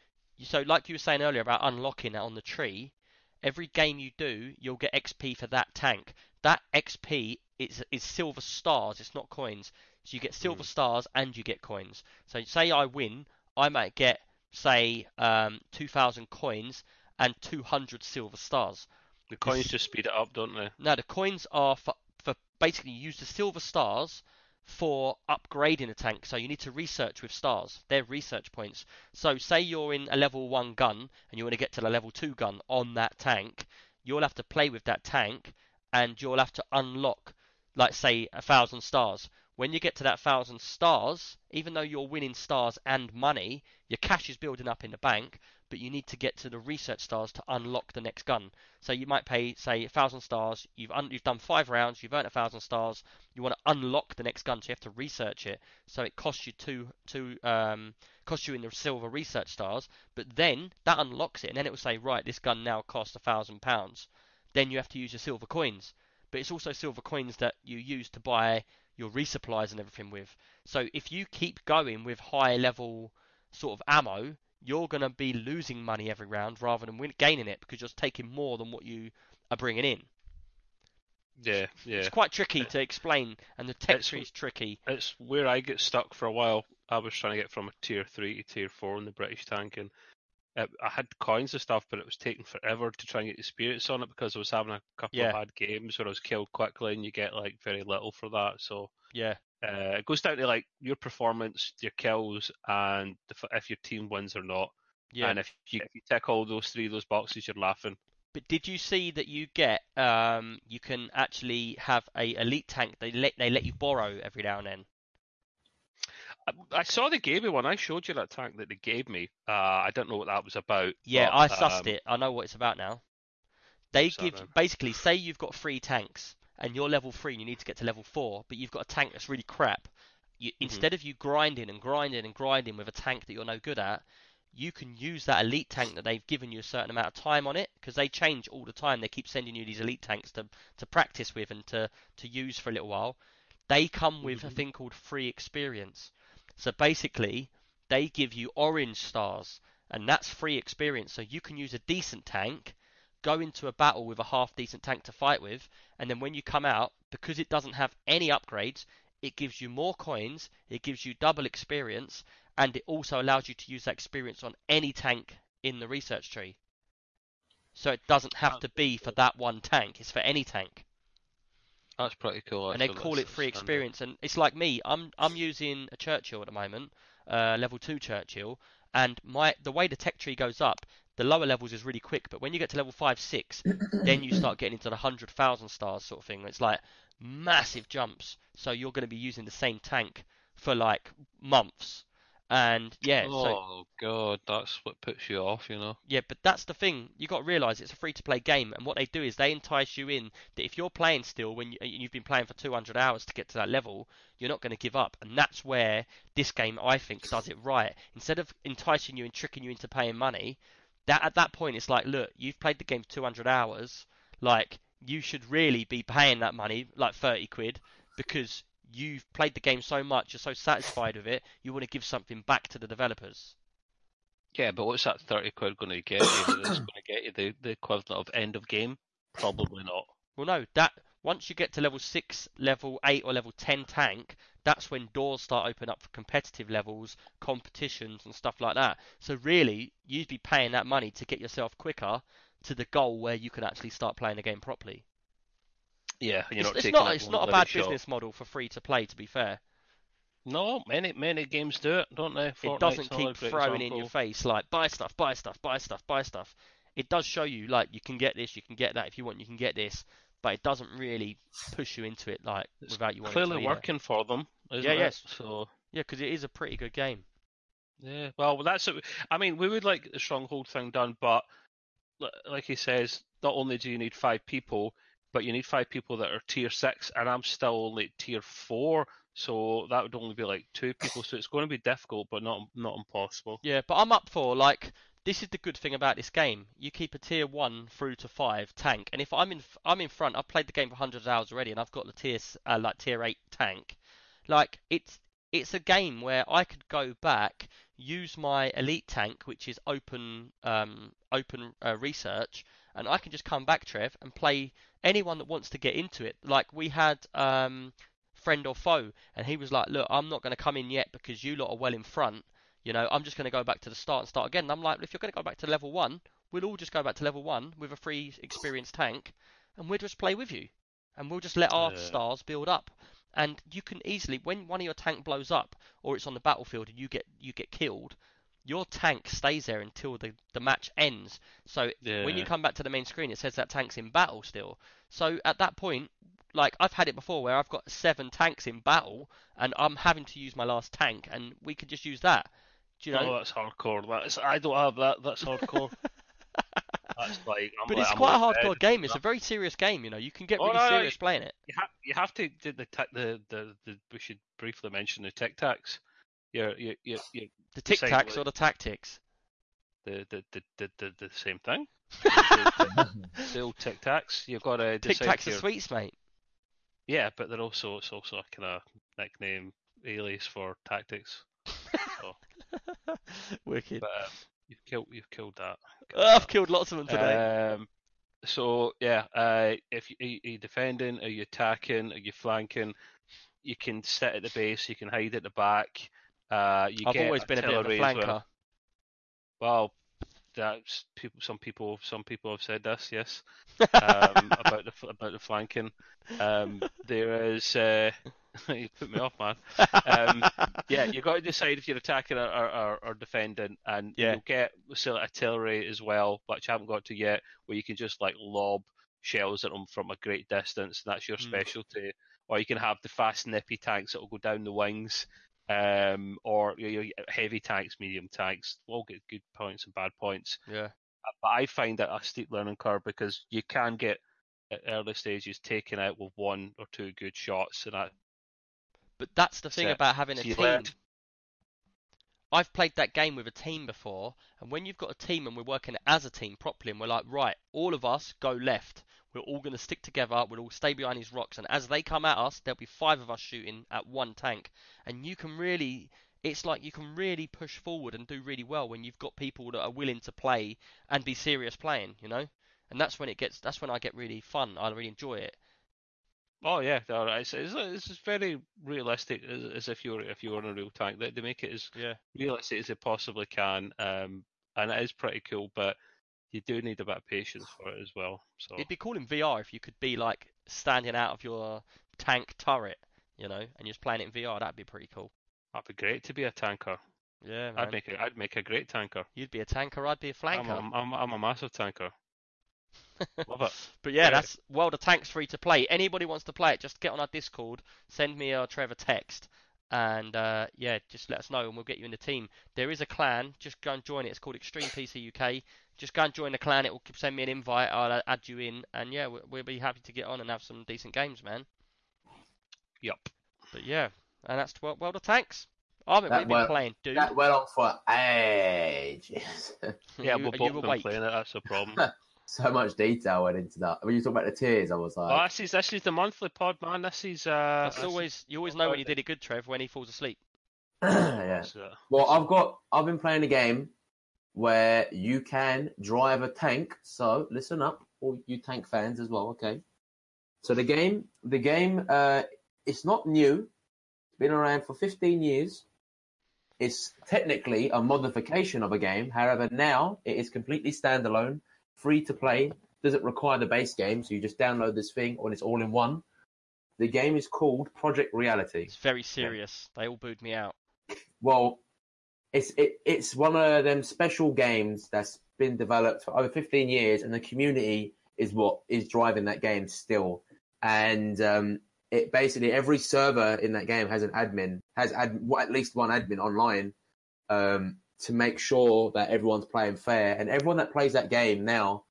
so like you were saying earlier about unlocking on the tree, every game you do, you'll get X P for that tank. That X P is, is silver stars, it's not coins. So you get silver mm. stars and you get coins. So say I win, I might get... say um two thousand coins and two hundred silver stars. The coins just speed it up, don't they? No, the coins are for, for basically you use the silver stars for upgrading a tank, so you need to research with stars. They're research points. So say you're in a level one gun and you want to get to the level two gun on that tank, you'll have to play with that tank and you'll have to unlock, like say, a thousand stars. When you get to that thousand stars, even though you're winning stars and money, your cash is building up in the bank, but you need to get to the research stars to unlock the next gun. So you might pay, say, a thousand stars, you've un- you've done five rounds, you've earned a thousand stars, you want to unlock the next gun, so you have to research it. So it costs you two, two um, costs you in the silver research stars, but then that unlocks it, and then it will say, right, this gun now costs a thousand pounds. Then you have to use your silver coins, but it's also silver coins that you use to buy your resupplies and everything with. So if you keep going with high level sort of ammo, you're going to be losing money every round rather than win- gaining it, because you're taking more than what you are bringing in. Yeah, yeah. It's quite tricky to explain, and the tech tree is tricky. It's where I get stuck for a while. I was trying to get from a tier three to tier four in the British tank, and it, I had coins and stuff, but it was taking forever to try and get experience on it because I was having a couple yeah. of bad games where I was killed quickly, and you get like very little for that. So yeah, uh, it goes down to like your performance, your kills, and if your team wins or not. Yeah. And if you, if you tick all those three those boxes, you're laughing. But did you see that you get um you can actually have a elite tank they let they let you borrow every now and then? I saw the gave me one. I showed you that tank that they gave me. Uh, I don't know what that was about. Yeah, but I sussed um, it. I know what it's about now. They give you, basically, say you've got three tanks and you're level three and you need to get to level four, but you've got a tank that's really crap. You, mm-hmm. Instead of you grinding and grinding and grinding with a tank that you're no good at, you can use that elite tank that they've given you a certain amount of time on it, because they change all the time. They keep sending you these elite tanks to, to practice with and to, to use for a little while. They come with mm-hmm. a thing called free experience. So basically, they give you orange stars, and that's free experience. So you can use a decent tank, go into a battle with a half-decent tank to fight with, and then when you come out, because it doesn't have any upgrades, it gives you more coins, it gives you double experience, and it also allows you to use that experience on any tank in the research tree. So it doesn't have to be for that one tank, it's for any tank. That's pretty cool. I and they call it free experience, and it's like me, I'm I'm using a Churchill at the moment, uh, level two Churchill, and my the way the tech tree goes up, the lower levels is really quick, but when you get to level five, six, then you start getting into the one hundred thousand stars sort of thing. It's like massive jumps, so you're going to be using the same tank for like months. And yeah, oh so, god, that's what puts you off, you know. Yeah, but that's the thing. You got to realise it's a free-to-play game, and what they do is they entice you in that if you're playing still when you, you've been playing for two hundred hours to get to that level, you're not going to give up, and that's where this game I think does it right. Instead of enticing you and tricking you into paying money, that at that point it's like, look, you've played the game for two hundred hours, like you should really be paying that money, like thirty quid, because you've played the game so much, you're so satisfied with it, you want to give something back to the developers. Yeah, but what's that thirty quid going to get you? It's going to get you the, the equivalent of end of game? Probably not. Well, no, that once you get to level six, level eight, or level ten tank, that's when doors start opening up for competitive levels, competitions, and stuff like that. So really, you'd be paying that money to get yourself quicker to the goal where you can actually start playing the game properly. Yeah, you're it's, not it's not, it's not a bad business shot. model for free to play, to be fair. No, many many games do it, don't they? Fortnite's it doesn't keep throwing example. in your face like buy stuff, buy stuff, buy stuff, buy stuff. It does show you like you can get this, you can get that. If you want, you can get this, but it doesn't really push you into it like it's without you wanting to. Clearly working it. for them, isn't yeah, it? Yes. So yeah, because it is a pretty good game. Yeah, well, that's it. I mean, we would like the Stronghold thing done, but like he says, not only do you need five people, but you need five people that are tier six, and I'm still only at tier four, so that would only be like two people, so it's going to be difficult, but not not impossible. Yeah, but I'm up for, like, this is the good thing about this game. You keep a tier one through to five tank, and if I'm in I'm in front, I've played the game for hundreds of hours already, and I've got the tier uh, like tier eight tank. Like, it's it's a game where I could go back, use my elite tank, which is open um open uh, research, and I can just come back, Trev, and play anyone that wants to get into it. Like, we had um, Friend or Foe, and he was like, look, I'm not going to come in yet because you lot are well in front. You know, I'm just going to go back to the start and start again. And I'm like, if you're going to go back to level one, we'll all just go back to level one with a free experienced tank, and we'll just play with you. And we'll just let our yeah. stars build up. And you can easily, when one of your tank blows up, or it's on the battlefield and you get you get killed, your tank stays there until the, the match ends. So yeah. when you come back to the main screen, it says that tank's in battle still. So at that point, like, I've had it before where I've got seven tanks in battle, and I'm having to use my last tank, and we could just use that. Do you know? Oh, that's hardcore. That's, I don't have that. That's hardcore. That's like, I'm but like, it's I'm quite like a hardcore game. It's a very serious game, you know. You can get oh, really no, serious you, playing it. You have, you have to do the, the, the, the... We should briefly mention the Tic Tacs. You're, you're, you're, you're the tic tacs or the tactics? The the the the, the, the same thing. the, the, the old tic tacs. You've got to tic tacs are sweets, mate. Yeah, but they're also it's also a kind of nickname alias for tactics. So. Wicked. But, um, you've killed you've killed that. Killed I've that. killed lots of them today. Um, so yeah, uh, if you, are you defending, are you attacking, are you flanking? You can sit at the base. You can hide at the back. Uh, you I've get always been a bit of a flanker. Well, that's people. Some people, some people have said this, yes, um, about the about the flanking. Um, there is. Uh, you put me off, man. Um, yeah, you've got to decide if you're attacking or, or, or defending, and yeah. you'll get still artillery as well, which I haven't got to yet, where you can just like lob shells at them from a great distance, and that's your mm. specialty. Or you can have the fast, nippy tanks that will go down the wings. Um, or you know, heavy tanks, medium tanks, all get good points and bad points. Yeah. But I find that a steep learning curve because you can get at early stages taken out with one or two good shots, and that. But that's the thing set. about having a so team. Let... I've played that game with a team before, and when you've got a team and we're working as a team properly and we're like, right, all of us go left. We're all going to stick together. We'll all stay behind these rocks. And as they come at us, there'll be five of us shooting at one tank. And you can really, it's like you can really push forward and do really well when you've got people that are willing to play and be serious playing, you know? And that's when it gets, that's when I get really fun. I really enjoy it. Oh yeah, it's it's very realistic, as if you were if you were on a real tank. They make it as yeah. realistic as they possibly can, um, and it is pretty cool. But you do need a bit of patience for it as well. So it'd be cool in V R if you could be like standing out of your tank turret, you know, and just playing it in V R. That'd be pretty cool. That'd be great to be a tanker. Yeah, man. I'd make a, I'd make a great tanker. You'd be a tanker. I'd be a flanker. I'm a, I'm, I'm a massive tanker. Love it. But yeah, yeah, that's World of Tanks free to play. Anybody wants to play it, just get on our Discord, send me a Trevor text, and uh, yeah, just let us know and we'll get you in the team. There is a clan, just go and join it. It's called Extreme P C U K. Just go and join the clan. It will send me an invite. I'll add you in, and yeah, we'll, we'll be happy to get on and have some decent games, man. Yep. But yeah, and that's World of Tanks. I haven't really been playing, dude. That went on for ages. Yeah, we've both been awake? playing it. That's the problem. So much detail went into that. When you talk about the tears, I was like, oh, this is this is the monthly pod, man. This is uh That's always you always know when you did it good, Trev, when he falls asleep. Yeah. Well, I've got I've been playing a game where you can drive a tank, so listen up, all you tank fans as well, okay. So the game the game uh it's not new, it's been around for fifteen years. It's technically a modification of a game, however now it is completely standalone. Free to play, doesn't require the base game, so you just download this thing and it's all in one. The game is called Project Reality. It's very serious. Yeah. They all booed me out. Well, it's it, it's one of them special games that's been developed for over fifteen years, and the community is what is driving that game still. And um, it basically every server in that game has an admin, has ad, well, at least one admin online. Um, to make sure that everyone's playing fair. And everyone that plays that game now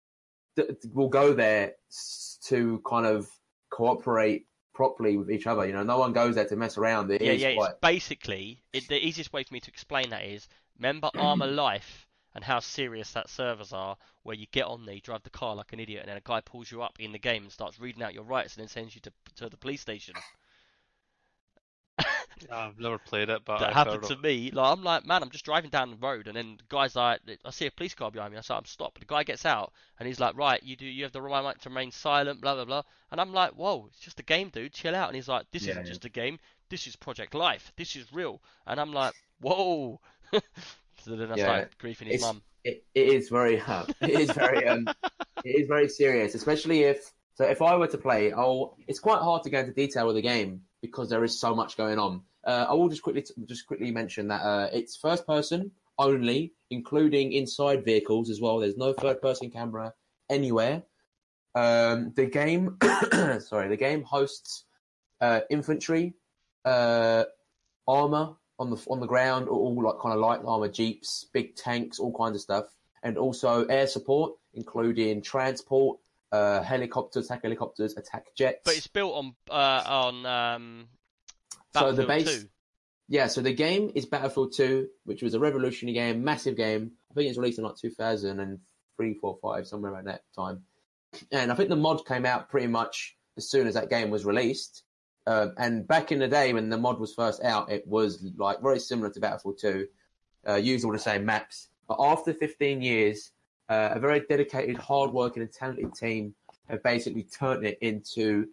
th- will go there s- to kind of cooperate properly with each other. You know, no one goes there to mess around. It yeah, is yeah, quite... it's basically, it, the easiest way for me to explain that is, remember Armour Life and how serious that servers are, where you get on there, you drive the car like an idiot, and then a guy pulls you up in the game and starts reading out your rights and then sends you to, to the police station. I've never played it, but that happened to me. Like, I'm like, man, I'm just driving down the road, and then the guy's like, I see a police car behind me. I say, I'm stopped. The guy gets out, and he's like, right, you do, you have the right to remain silent, blah blah blah. And I'm like, whoa, it's just a game, dude, chill out. And he's like, this yeah, isn't yeah. just a game. This is Project Life. This is real. And I'm like, whoa. So then I yeah, started griefing his mum. It, it is very hard. It is very um, it is very serious, especially if. So if I were to play, I'll, it's quite hard to go into detail with the game because there is so much going on. Uh, I will just quickly t- just quickly mention that uh, it's first person only, including inside vehicles as well. There's no third person camera anywhere. Um, the game, sorry, the game hosts uh, infantry, uh, armor on the on the ground, or all like kind of light armor jeeps, big tanks, all kinds of stuff, and also air support, including transport. Uh, helicopters, attack helicopters, attack jets. But it's built on uh, on um, Battlefield so the base, two. Yeah, so the game is Battlefield two, which was a revolutionary game, massive game. I think it's released in like two thousand three, four, five, somewhere around that time. And I think the mod came out pretty much as soon as that game was released. Uh, and back in the day when the mod was first out, it was like very similar to Battlefield two, uh, used all the same maps. But after fifteen years... Uh, a very dedicated, hard-working and talented team have basically turned it into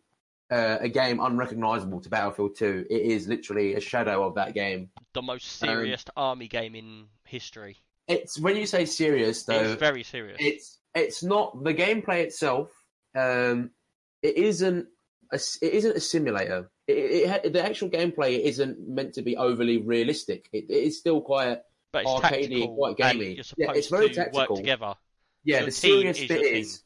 uh, a game unrecognisable to Battlefield two. It is literally a shadow of that game. The most serious um, army game in history. It's when you say serious, though... It's very serious. It's it's not... The gameplay itself, um, it isn't a, it isn't a simulator. It, it, it, the actual gameplay isn't meant to be overly realistic. It, it is still quite... But it's arcadey, quite gamey. You're supposed yeah, it's very to tactical. Work together. Yeah, the serious, is bit is,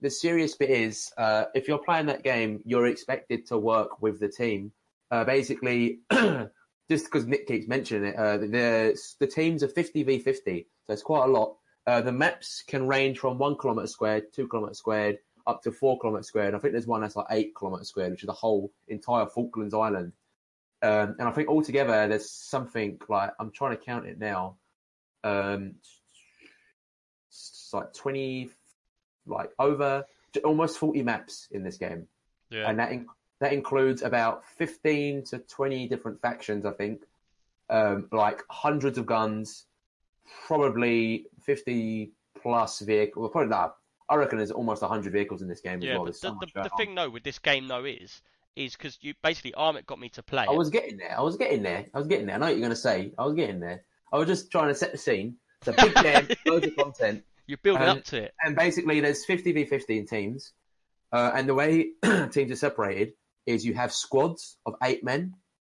the serious bit is the serious bit is if you're playing that game, you're expected to work with the team. Uh, basically, just because Nick keeps mentioning it, uh, the the teams are fifty v fifty, so it's quite a lot. Uh, the maps can range from one kilometre squared, two kilometre squared, up to four kilometre squared. I think there's one that's like eight kilometre squared, which is the whole entire Falklands Island. Um, and I think altogether, there's something like, I'm trying to count it now. Um, it's like twenty, like over almost forty maps in this game. Yeah. And that, in, that includes about fifteen to twenty different factions, I think. Um, like hundreds of guns, probably fifty plus vehicles. Probably that. I reckon there's almost one hundred vehicles in this game. Yeah, as well. But so the, the, the thing, though, with this game, though, is... is because you basically Armit got me to play. I was getting there. I was getting there. I was getting there. I know what you're going to say. I was getting there. I was just trying to set the scene. It's a big game, loads of content. You're building and, up to it. And basically, there's fifty v fifteen teams, uh, and the way teams are separated is you have squads of eight men,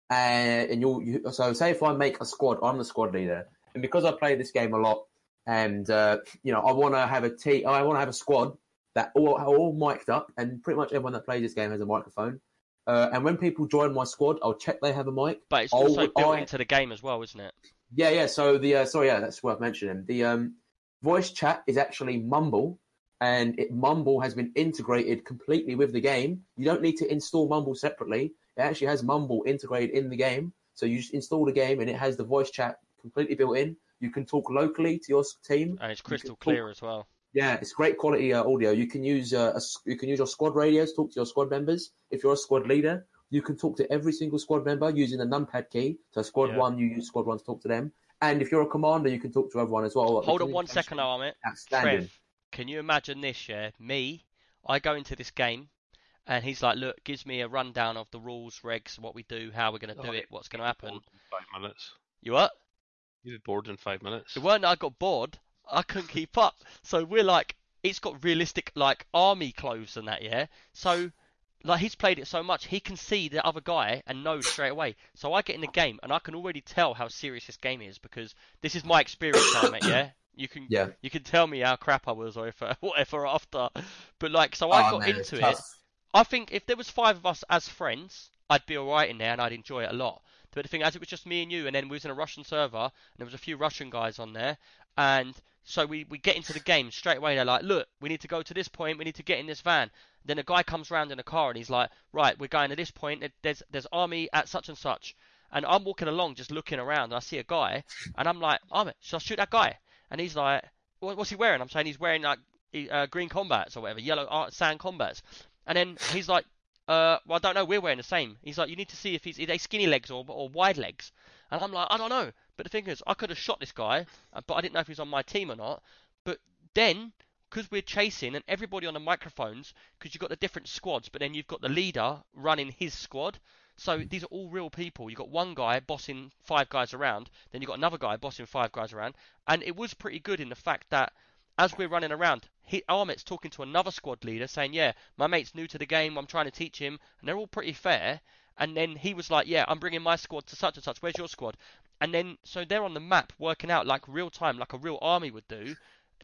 and, and you'll you, so say if I make a squad, I'm the squad leader, and because I play this game a lot, and uh, you know I want to have a team. I want to have a squad that all all mic'd up, and pretty much everyone that plays this game has a microphone. Uh, and when people join my squad, I'll check they have a mic. But it's also I'll, built I... into the game as well, isn't it? Yeah, yeah. So the uh, sorry, yeah, that's worth mentioning. The um, voice chat is actually Mumble, and it, Mumble has been integrated completely with the game. You don't need to install Mumble separately. It actually has Mumble integrated in the game. So you just install the game, and it has the voice chat completely built in. You can talk locally to your team, and it's crystal clear talk... as well. Yeah, it's great quality uh, audio. You can use uh, a, you can use your squad radios to talk to your squad members. If you're a squad leader, you can talk to every single squad member using the numpad key. So squad yeah. one, you use squad one to talk to them. And if you're a commander, you can talk to everyone as well. Hold on one second, Armit. Trev, can you imagine this, yeah? Me, I go into this game, and he's like, look, gives me a rundown of the rules, regs, what we do, how we're going to oh, do it, what's going to happen. Five minutes. You what? You were bored in five minutes. It weren't I got bored. I couldn't keep up. So we're like, it's got realistic, like, army clothes and that, yeah? So, like, he's played it so much, he can see the other guy and know straight away. So I get in the game, and I can already tell how serious this game is, because this is my experience, mate, yeah? You can yeah. you can tell me how crap I was or if, uh, whatever after. But, like, so I oh, got man, into it. Tough. I think if there was five of us as friends, I'd be all right in there, and I'd enjoy it a lot. But the thing, as it was just me and you, and then we was in a Russian server, and there was a few Russian guys on there, and... So we, we get into the game straight away. They're like, look, we need to go to this point. We need to get in this van. Then a guy comes round in a car and he's like, right, we're going to this point. There's there's army at such and such. And I'm walking along just looking around. And I see a guy. And I'm like, Armit, should I shoot that guy? And he's like, what's he wearing? I'm saying he's wearing like uh, green combats or whatever, yellow sand combats. And then he's like, uh, well, I don't know. We're wearing the same. He's like, you need to see if he's are they skinny legs or or wide legs. And I'm like, I don't know. But the thing is, I could have shot this guy, but I didn't know if he was on my team or not. But then, because we're chasing and everybody on the microphones, because you've got the different squads, but then you've got the leader running his squad. So these are all real people. You've got one guy bossing five guys around. Then you've got another guy bossing five guys around. And it was pretty good in the fact that as we're running around, he, Armit's talking to another squad leader saying, yeah, my mate's new to the game. I'm trying to teach him. And they're all pretty fair. And then he was like, yeah, I'm bringing my squad to such and such. Where's your squad? And then, so they're on the map working out like real time, like a real army would do,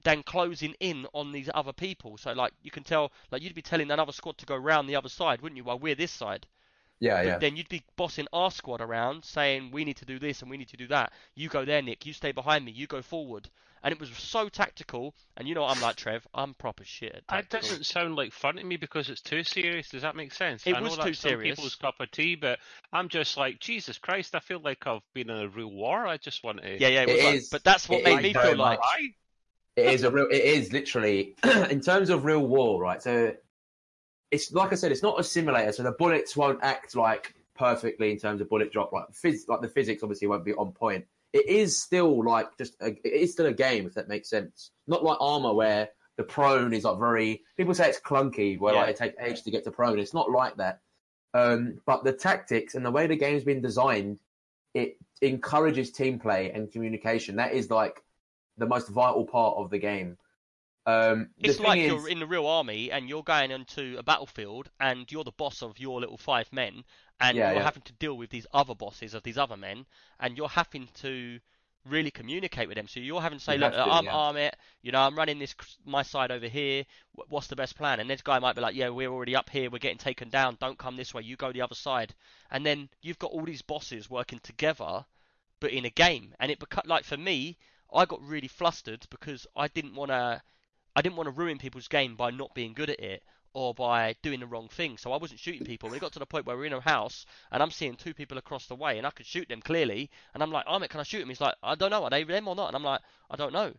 then closing in on these other people. So, like, you can tell, like, you'd be telling another squad to go round the other side, wouldn't you, while we're this side? Yeah, but yeah. Then you'd be bossing our squad around, saying, we need to do this and we need to do that. You go there, Nick. You stay behind me. You go forward. And it was so tactical. And you know what I'm like, Trev? I'm proper shit at tactical. That doesn't sound like fun to me because it's too serious. Does that make sense? It I was know too that's serious. Some people's cup of tea, but I'm just like, Jesus Christ, I feel like I've been in a real war. I just want to... Yeah, yeah, it it like, is, but that's what made me feel like... Lie. It is a real... It is literally... in terms of real war, right? So, it's like I said, it's not a simulator, so the bullets won't act like perfectly in terms of bullet drop. Like, phys- like the physics obviously won't be on point. It is still like just a, it is still a game, if that makes sense. Not like Armour, where the prone is like very. People say it's clunky, where yeah. like it takes ages to get to prone. It's not like that. Um, but the tactics and the way the game's been designed, it encourages team play and communication. That is like the most vital part of the game. Um, the it's like is, you're in the real army and you're going into a battlefield and you're the boss of your little five men. And yeah, you're yeah. having to deal with these other bosses of these other men, and you're having to really communicate with them. So you're having to say, you look, to, I'm yeah. Armit, you know, I'm running this my side over here. What's the best plan? And this guy might be like, yeah, we're already up here. We're getting taken down. Don't come this way. You go the other side. And then you've got all these bosses working together, but in a game. And it beca- like for me, I got really flustered because I didn't want to. I didn't want to ruin people's game by not being good at it. or by doing the wrong thing. So I wasn't shooting people. It got to the point where we were in a house and I'm seeing two people across the way and I could shoot them clearly. And I'm like, oh, mate, can I shoot them? He's like, I don't know. Are they them or not? And I'm like, I don't know.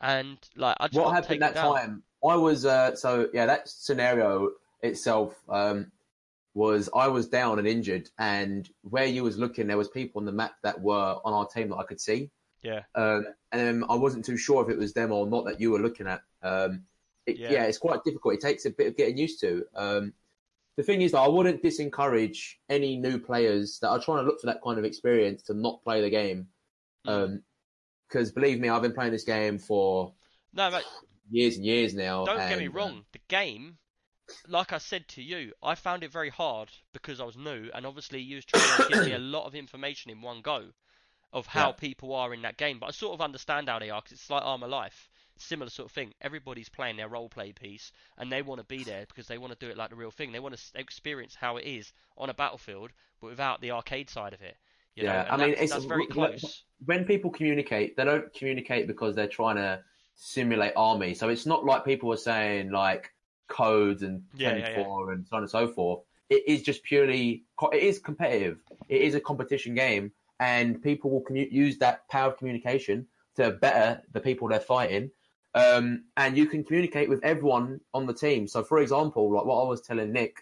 And like, I just what happened that time? I was uh, so yeah. That scenario itself um, was I was down and injured, and where you was looking, there was people on the map that were on our team that I could see. Yeah. Um, and I wasn't too sure if it was them or not that you were looking at. Um, it, yeah. yeah, it's quite difficult. It takes a bit of getting used to. Um, the thing is that I wouldn't disencourage any new players that are trying to look for that kind of experience to not play the game. Um, because believe me, I've been playing this game for no, mate, years and years now. Don't and, get me wrong. The game, like I said to you, I found it very hard because I was new, and obviously you was trying to give me a lot of information in one go of how yeah. people are in that game. But I sort of understand how they are, because it's like Arm of Life. Similar sort of thing. Everybody's playing their role-play piece, and they want to be there because they want to do it like the real thing. They want to experience how it is on a battlefield, but without the arcade side of it. You yeah, know? I mean, that's, it's, that's very close. When people communicate, they don't communicate because they're trying to simulate army. So it's not like people are saying, like, codes and yeah, ten four yeah, yeah. and so on and so forth. It is just purely... It is competitive. It is a competition game, and people will commu- use that power of communication to better the people they're fighting. Um, and you can communicate with everyone on the team. So, for example, like what I was telling Nick,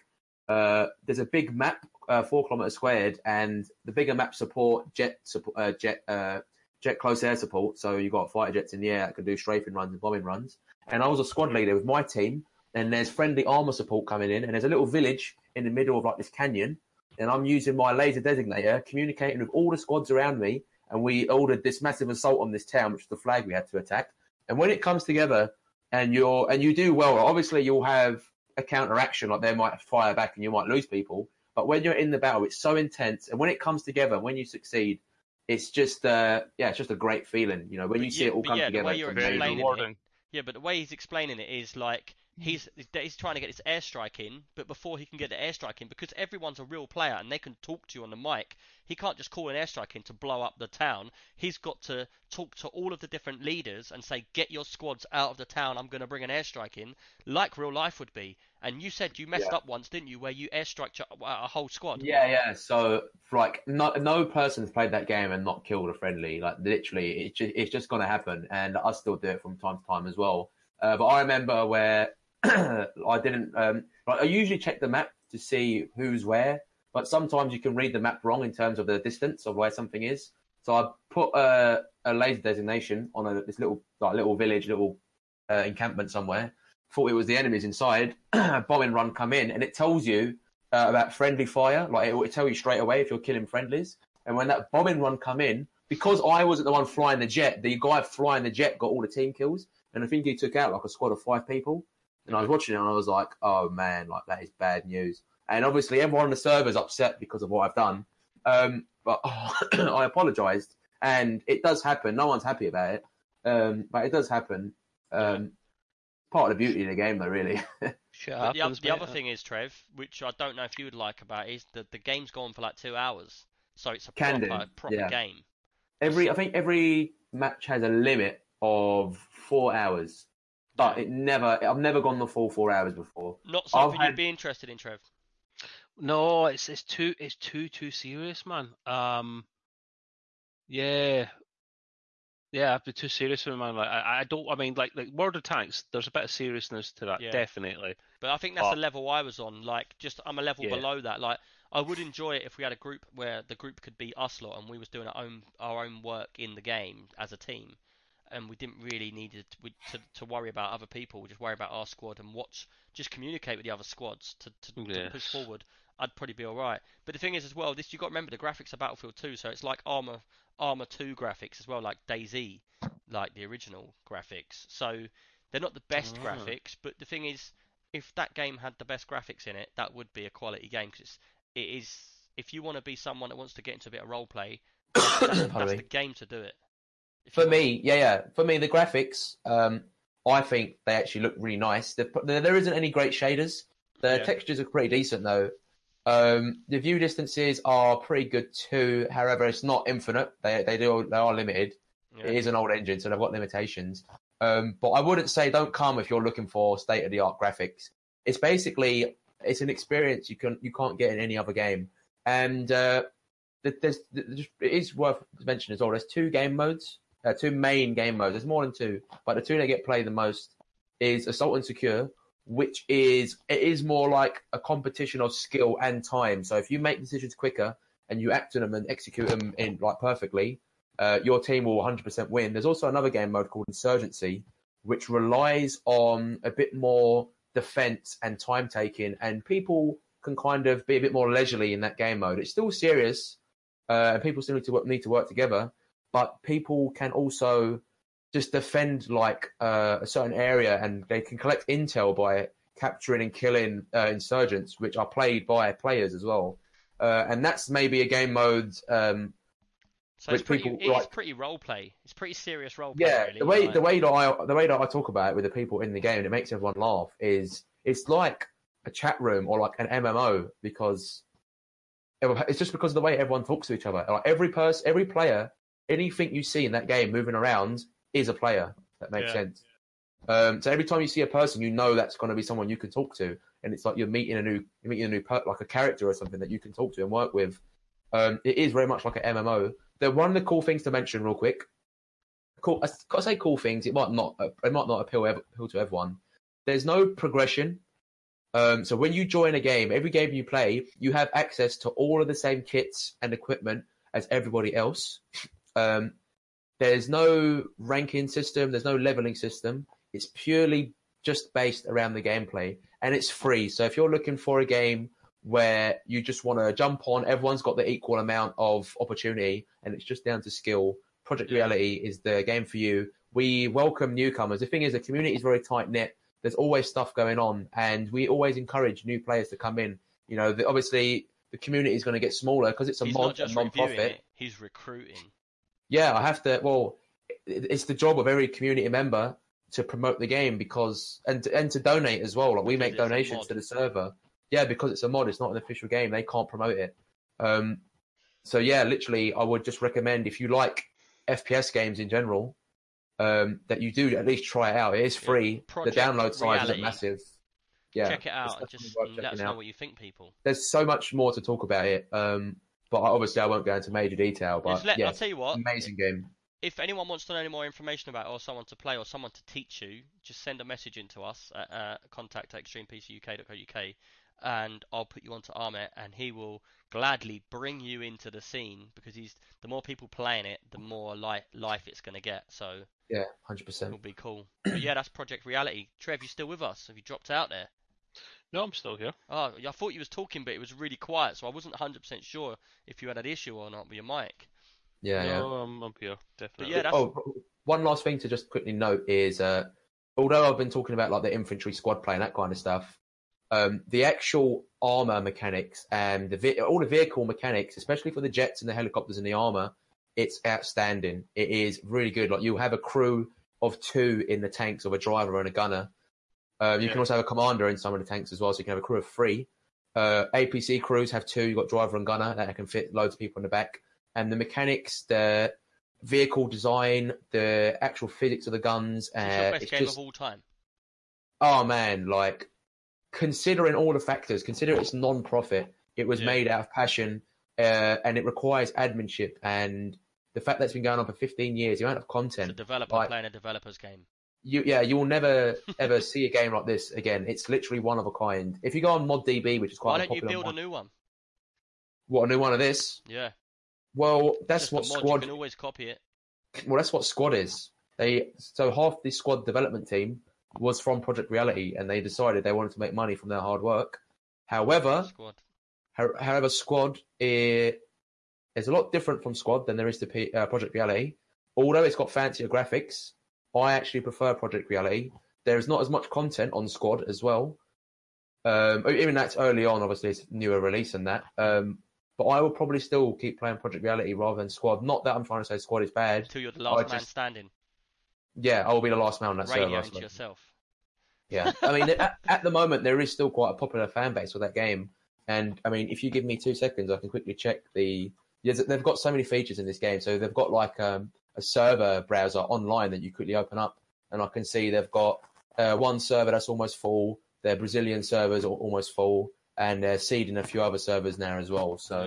uh, there's a big map, uh, four kilometres squared, and the bigger map support jet uh, jet, uh, jet close air support. So you've got fighter jets in the air that can do strafing runs and bombing runs. And I was a squad leader with my team, and there's friendly armour support coming in, and there's a little village in the middle of like this canyon. And I'm using my laser designator, communicating with all the squads around me, and we ordered this massive assault on this town, which is the flag we had to attack. And when it comes together, and you're and you do well, obviously you'll have a counteraction, like they might fire back and you might lose people. But when you're in the battle, it's so intense, and when it comes together, when you succeed, it's just uh, yeah, it's just a great feeling, you know, when but you yeah, see it all come yeah, together. The way you're explaining it, yeah, but the way he's explaining it is like. He's he's trying to get his airstrike in, but before he can get the airstrike in, because everyone's a real player and they can talk to you on the mic, he can't just call an airstrike in to blow up the town. He's got to talk to all of the different leaders and say, get your squads out of the town, I'm going to bring an airstrike in, like real life would be. And you said you messed yeah. up once, didn't you, where you airstriked a whole squad? Yeah, yeah. So, like, no no person's played that game and not killed a friendly. Like, literally, it's just, it's just going to happen, and I still do it from time to time as well. Uh, but I remember where... I didn't um like, I usually check the map to see who's where, but sometimes you can read the map wrong in terms of the distance of where something is. So I put a, a laser designation on a, this little like little village, little uh, encampment somewhere. Thought it was the enemies inside. Bombing run come in, and it tells you uh, about friendly fire. Like it will tell you straight away if you're killing friendlies. And when that bombing run come in, because I wasn't the one flying the jet, the guy flying the jet got all the team kills, and I think he took out like a squad of five people. And I was watching it and I was like, oh man, like that is bad news. And obviously everyone on the server is upset because of what I've done. Um, but oh, I apologized. And it does happen. No one's happy about it. Um, but it does happen. Um, part of the beauty of the game though, really. Shut up, the, the other thing is, Trev, which I don't know if you would like about it, is that the game's gone for like two hours. So it's a Can proper, proper yeah. game. Every I think every match has a limit of four hours. But it never, I've never gone the full four hours before. Not something had... you'd be interested in, Trev. No, it's it's too it's too too serious, man. Um, yeah, yeah, I'd be too serious for man. Like I, I don't, I mean, like like World of Tanks. There's a bit of seriousness to that, yeah. definitely. But I think that's but... the level I was on. Like, just I'm a level yeah. below that. Like, I would enjoy it if we had a group where the group could be us lot and we was doing our own our own work in the game as a team. And we didn't really need to, to to worry about other people. We just worry about our squad and watch, just communicate with the other squads to, to, yes. to push forward. I'd probably be all right. But the thing is, as well, this you've got to remember the graphics of Battlefield two, so it's like Armour Armour two graphics as well, like DayZ, like the original graphics. So they're not the best oh. graphics, but the thing is, if that game had the best graphics in it, that would be a quality game because it is. If you want to be someone that wants to get into a bit of role play, that's, that's the game to do it. For me, yeah, yeah. For me, the graphics, um, I think they actually look really nice. There, there isn't any great shaders. The yeah. textures are pretty decent, though. Um, the view distances are pretty good, too. However, it's not infinite. They they do they are limited. Yeah. It is an old engine, so they've got limitations. Um, but I wouldn't say don't come if you're looking for state-of-the-art graphics. it's basically it's an experience you can you can't get in any other game. And uh, there's, there's it is worth mentioning as well. There's two game modes, uh, two main game modes. There's more than two, but the two that get played the most is Assault and Secure, which is it is more like a competition of skill and time. So if you make decisions quicker and you act on them and execute them in like perfectly, uh, your team will one hundred percent win. There's also another game mode called Insurgency, which relies on a bit more defense and time taking, and people can kind of be a bit more leisurely in that game mode. It's still serious, uh, and people still need to work, need to work together, but people can also just defend like uh, a certain area, and they can collect intel by capturing and killing uh, insurgents, which are played by players as well. Uh, and that's maybe a game mode. Um, so which it's pretty, people, it's like, pretty role play. It's pretty serious role play. Yeah, really, the way right? the way that I the way that I talk about it with the people in the game, and it makes everyone laugh, is it's like a chat room or like an M M O, because it's just because of the way everyone talks to each other. Like every person, every player, anything you see in that game moving around is a player. That makes yeah. sense. Um, so every time you see a person, you know that's going to be someone you can talk to, and it's like you're meeting a new, you're meeting a new per- like a character or something that you can talk to and work with. Um, it is very much like an M M O. The one of the cool things to mention, real quick. Cool, I, I say cool things. It might not, it might not appeal appeal to everyone. There's no progression. Um, so when you join a game, every game you play, you have access to all of the same kits and equipment as everybody else. Um, there's no ranking system. There's no leveling system. It's purely just based around the gameplay, and it's free. So if you're looking for a game where you just want to jump on, everyone's got the equal amount of opportunity, and it's just down to skill. Project Reality is the game for you. We welcome newcomers. The thing is, the community is very tight-knit. There's always stuff going on, and we always encourage new players to come in. You know, the, obviously, the community is going to get smaller because it's a, mon- a non-profit. It, he's recruiting. Yeah, I have to... Well, it, it's the job of every community member to promote the game, because and and to donate as well. Like we make donations to the server. Yeah, because it's a mod, it's not an official game. They can't promote it. Um, so yeah, literally, I would just recommend if you like F P S games in general, um, that you do at least try it out. It is free. Yeah, the download size isn't massive. Yeah, check it out. Just let us know what you think, people. There's so much more to talk about it, um, but obviously I won't go into major detail. But let, yeah, I'll tell you what, amazing game. If anyone wants to know any more information about it, or someone to play, or someone to teach you, just send a message in to us at uh, contact at extreme p c u k dot co dot u k, and I'll put you on to Ahmet, and he will gladly bring you into the scene, because he's the more people playing it, the more light, life it's going to get. So yeah, one hundred percent. It'll be cool. But yeah, that's Project Reality. Trev, you still with us? Have you dropped out there? No, I'm still here. Oh, I thought you was talking, but it was really quiet, so I wasn't one hundred percent sure if you had an issue or not with your mic. Yeah, no, yeah. Um, I'm here, definitely. Yeah, that's... Oh, one last thing to just quickly note is, uh, although I've been talking about like the infantry squad play and that kind of stuff, um, the actual armor mechanics and the ve- all the vehicle mechanics, especially for the jets and the helicopters and the armor, it's outstanding. It is really good. Like you have a crew of two in the tanks, of a driver and a gunner. Uh, you yeah. can also have a commander in some of the tanks as well, so you can have a crew of three. Uh, A P C crews have two. You've got driver and gunner that can fit loads of people in the back. And the mechanics, the vehicle design, the actual physics of the guns. Uh, it's the best it's game just... of all time. Oh, man. Like, considering all the factors, consider it's non-profit. It was yeah. made out of passion, uh, and it requires adminship. And the fact that's been going on for fifteen years, the amount of content. It's a developer like, playing a developer's game. You, yeah, you will never, ever see a game like this again. It's literally one of a kind. If you go on ModDB, which is quite a popular one. Why don't you build one. a new one? What, a new one of this? Yeah. Well, that's Just what mod, Squad. You can always copy it. Well, that's what Squad is. They so half the Squad development team was from Project Reality, and they decided they wanted to make money from their hard work. However, Squad. Ho- however, Squad is, is a lot different from Squad than there is to P, uh, Project Reality. Although it's got fancier graphics, I actually prefer Project Reality. There is not as much content on Squad as well. Um, even that's early on, obviously it's a newer release than that. Um, But I will probably still keep playing Project Reality rather than Squad. Not that I'm trying to say Squad is bad. Until you're the last just, man standing. Yeah, I will be the last man on that server. Radio to yourself. Yeah. I mean, at, at the moment, there is still quite a popular fan base for that game. And, I mean, if you give me two seconds, I can quickly check the... Yeah, they've got so many features in this game. So they've got, like, um, a server browser online that you quickly open up. And I can see they've got uh, one server that's almost full. Their Brazilian servers are almost full, and they're seeding a few other servers now as well. So,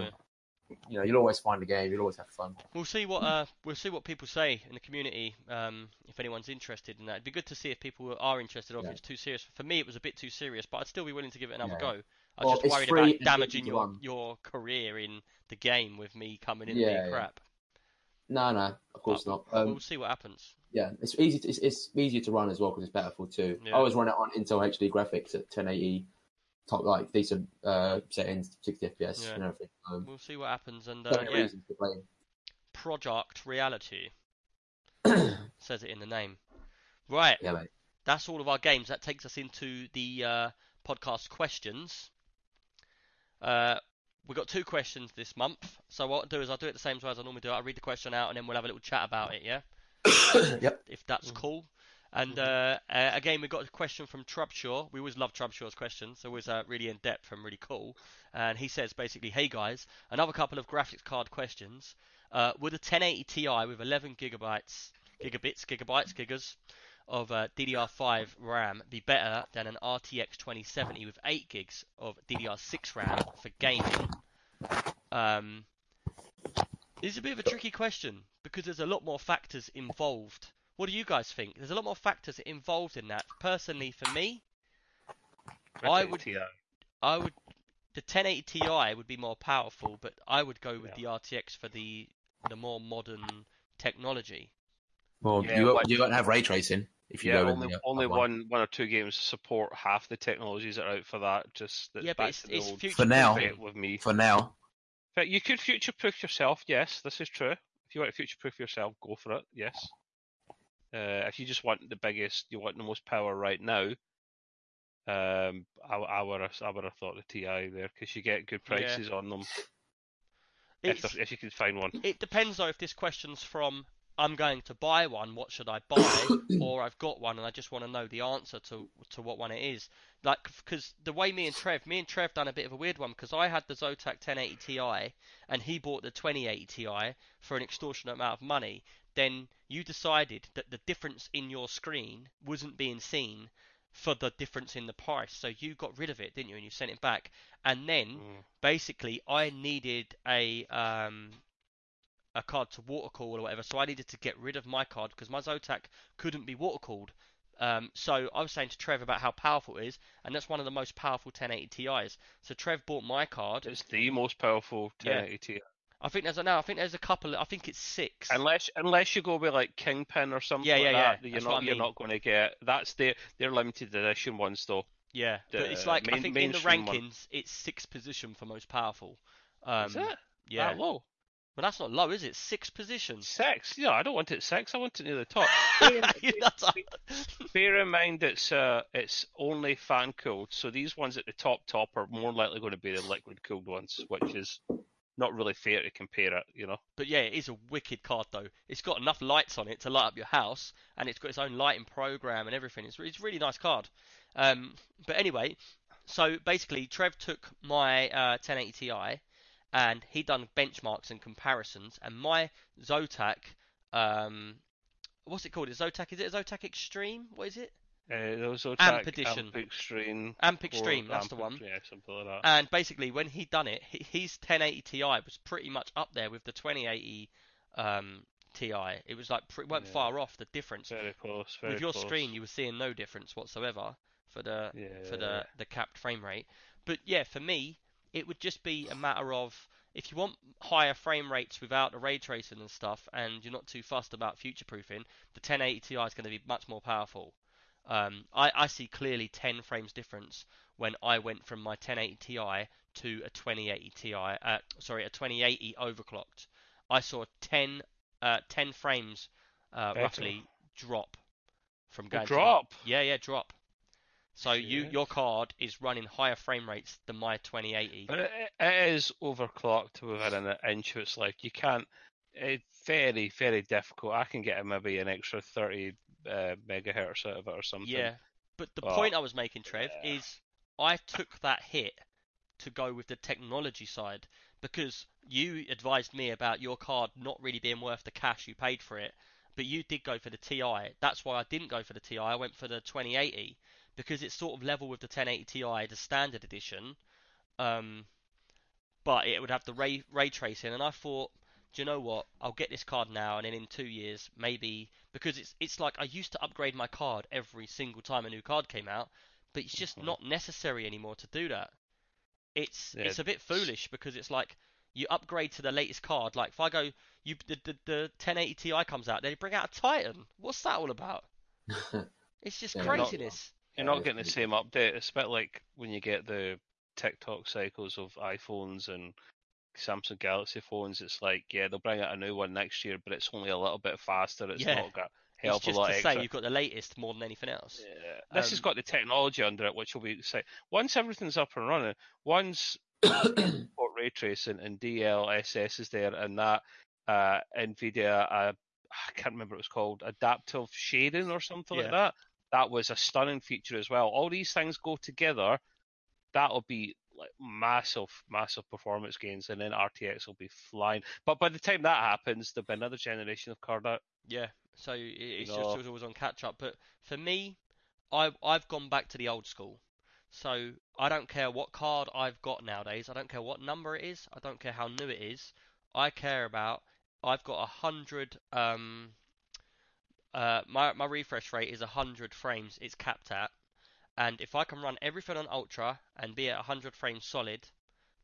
yeah. you know, you'll always find a game. You'll always have fun. We'll see what uh, we'll see what people say in the community. Um, if anyone's interested in that, it'd be good to see if people are interested. Or if yeah. it's too serious. For me, it was a bit too serious, but I'd still be willing to give it another yeah. go. I'm well, just worried about damaging your, your career in the game with me coming in yeah, and yeah. crap. No, no, of course but not. Um, we'll see what happens. Yeah, it's easy. To, it's, it's easier to run as well because it's Battlefield two. Yeah. I always run it on Intel H D graphics at ten eighty, top like decent uh, settings, sixty F P S yeah. and everything. Um, we'll see what happens. And uh, yeah. Project Reality says it in the name, right? Yeah, mate. That's all of our games. That takes us into the uh, podcast questions. Uh, we've got two questions this month, so what I'll do is I'll do it the same way as I normally do. I'll read the question out and then we'll have a little chat about it, yeah? Yep. If that's cool. And uh, uh, again, we've got a question from Trubshaw. We always love Trubshaw's questions. They're always uh, really in-depth and really cool. And he says basically, hey guys, another couple of graphics card questions. Uh, would a ten eighty Ti with eleven gigabytes, gigabits, gigabytes, gigas, of uh, D D R five RAM be better than an R T X twenty seventy with eight gigs of D D R six RAM for gaming? Um, this is a bit of a tricky question because there's a lot more factors involved. What do you guys think? There's a lot more factors involved in that. Personally, for me, I would, I would, the ten eighty Ti would be more powerful, but I would go with yeah. the R T X for the the more modern technology. Well, yeah, you, won't, you won't have ray tracing if you yeah, go only, the, only one. one one or two games support half the technologies that are out for that. Just yeah, but it's, it's future for now. With me. For now, but you could future-proof yourself. Yes, this is true. If you want to future-proof yourself, go for it. Yes. Uh, if you just want the biggest, you want the most power right now. Um, I, I would have, I would have thought the T I there because you get good prices yeah. on them. If, if you can find one. It depends though if this question's from. I'm going to buy one, what should I buy? Or I've got one and I just want to know the answer to to what one it is. Like, because the way me and Trev, me and Trev done a bit of a weird one, because I had the Zotac ten eighty Ti and he bought the twenty eighty Ti for an extortionate amount of money. Then you decided that the difference in your screen wasn't being seen for the difference in the price. So you got rid of it, didn't you? And you sent it back. And then, mm. basically, I needed a... um. a card to water cool or whatever, so I needed to get rid of my card because my Zotac couldn't be water cooled. Um, so I was saying to Trev about how powerful it is, and that's one of the most powerful ten eighty Ti's. So Trev bought my card. It's the most powerful ten eighty Ti. Yeah. I think there's a no. I think there's a couple. I think it's six. Unless unless you go with like Kingpin or something. Yeah, yeah, like yeah. That, that you're not I mean. you're not going to get. That's their their limited edition ones though. Yeah, the, but it's like main, I think in the rankings one. It's sixth position for most powerful. Um, is it? Yeah. That low? Well, that's not low, is it? Sixth position. Six? Yeah, I don't want it six. I want it near the top. Bear in mind, it's uh, it's only fan cooled, so these ones at the top top are more likely going to be the liquid cooled ones, which is not really fair to compare it, you know. But yeah, it is a wicked card though. It's got enough lights on it to light up your house, and it's got its own lighting program and everything. It's it's a really nice card. Um, but anyway, so basically, Trev took my uh, ten eighty Ti. And he done benchmarks and comparisons. And my Zotac, um, what's it called? Is Zotac? Is it a Zotac Extreme? What is it? Uh, no, Zotac Amp Edition. Amp Extreme. Amp Extreme. That's Amp, the one. Yeah, something like that. And basically, when he done it, his ten eighty Ti was pretty much up there with the twenty eighty um, Ti. It was like it weren't yeah. far off the difference. Very close. Very with your close. Screen, you were seeing no difference whatsoever for the yeah. for the the capped frame rate. But yeah, for me. It would just be a matter of if you want higher frame rates without the ray tracing and stuff, and you're not too fussed about future proofing, the ten eighty Ti is going to be much more powerful. Um, I, I see clearly ten frames difference when I went from my ten eighty Ti to a twenty eighty Ti, uh, sorry, a twenty eighty overclocked. I saw ten, uh, ten frames uh, roughly drop from going. Drop? To, yeah, yeah, drop. So you your card is running higher frame rates than my twenty eighty. But it, it is overclocked within an inch. It's like you can't. It's very very difficult. I can get maybe an extra thirty uh, megahertz out of it or something. Yeah. But the but, point I was making, Trev, yeah. is I took that hit to go with the technology side because you advised me about your card not really being worth the cash you paid for it. But you did go for the Ti. That's why I didn't go for the Ti. I went for the twenty eighty. because it's sort of level with the ten eighty Ti, the standard edition, um, but it would have the ray, ray tracing. And I thought, do you know what, I'll get this card now, and then in two years, maybe, because it's it's like I used to upgrade my card every single time a new card came out, but it's just not necessary anymore to do that. It's yeah. it's a bit foolish, because it's like, you upgrade to the latest card. Like, if I go, you the the, the ten eighty Ti comes out, they bring out a Titan. What's that all about? It's just yeah, craziness. You're not, you're not getting the same update. It's a bit like when you get the TikTok cycles of iPhones and Samsung Galaxy phones. It's like, yeah, they'll bring out a new one next year, but it's only a little bit faster. It's yeah. not got help it's just a lot to extra. Say you've got the latest more than anything else. Yeah. This um, has got the technology under it, which will be say once everything's up and running, once ray tracing and D L S S is there, and that uh, Nvidia, uh, I can't remember what it was called, adaptive shading or something yeah. like that. That was a stunning feature as well. All these things go together, that'll be like massive, massive performance gains, and then R T X will be flying. But by the time that happens, there'll be another generation of card out. Yeah, so it's you know. just always on catch up. But for me, I've, I've gone back to the old school. So I don't care what card I've got nowadays. I don't care what number it is. I don't care how new it is. I care about I've got a hundred. Um, uh, my my refresh rate is a hundred frames. It's capped at, and if I can run everything on ultra and be at a hundred frames solid,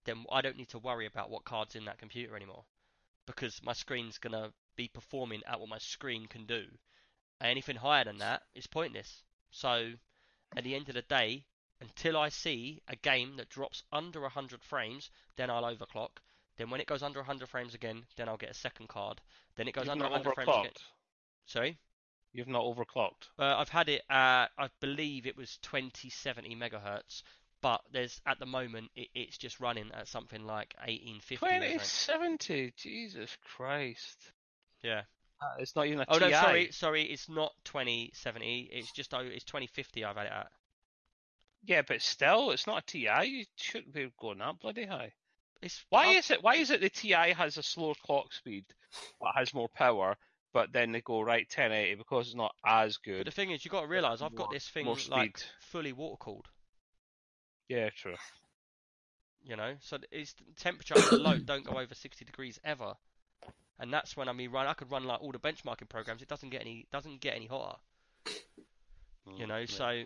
then I don't need to worry about what card's in that computer anymore, because my screen's gonna be performing at what my screen can do. Anything higher than that is pointless. So at the end of the day, until I see a game that drops under one hundred frames, then I'll overclock. Then when it goes under one hundred frames again, then I'll get a second card. Then it goes You've under one hundred frames again. Sorry? You've not overclocked? Uh, I've had it at, I believe it was twenty seventy megahertz, but there's at the moment, it, it's just running at something like eighteen fifty. twenty seventy? Jesus Christ. Yeah. Uh, it's not even a oh, Ti. Oh, no, sorry, sorry. It's not twenty seventy. It's just, oh, it's twenty fifty I've had it at. Yeah, but still, it's not a Ti. You shouldn't be going that bloody high. It's, why I'm, is it? Why is it the Ti has a slower clock speed, but has more power? But then they go right ten eighty because it's not as good. But the thing is, you got to realise I've more, got this thing like fully water cooled. Yeah, true. You know, so it's temperature and load don't go over sixty degrees ever, and that's when I mean, run. I could run like all the benchmarking programs. It doesn't get any doesn't get any hotter. Mm, you know, yeah. so.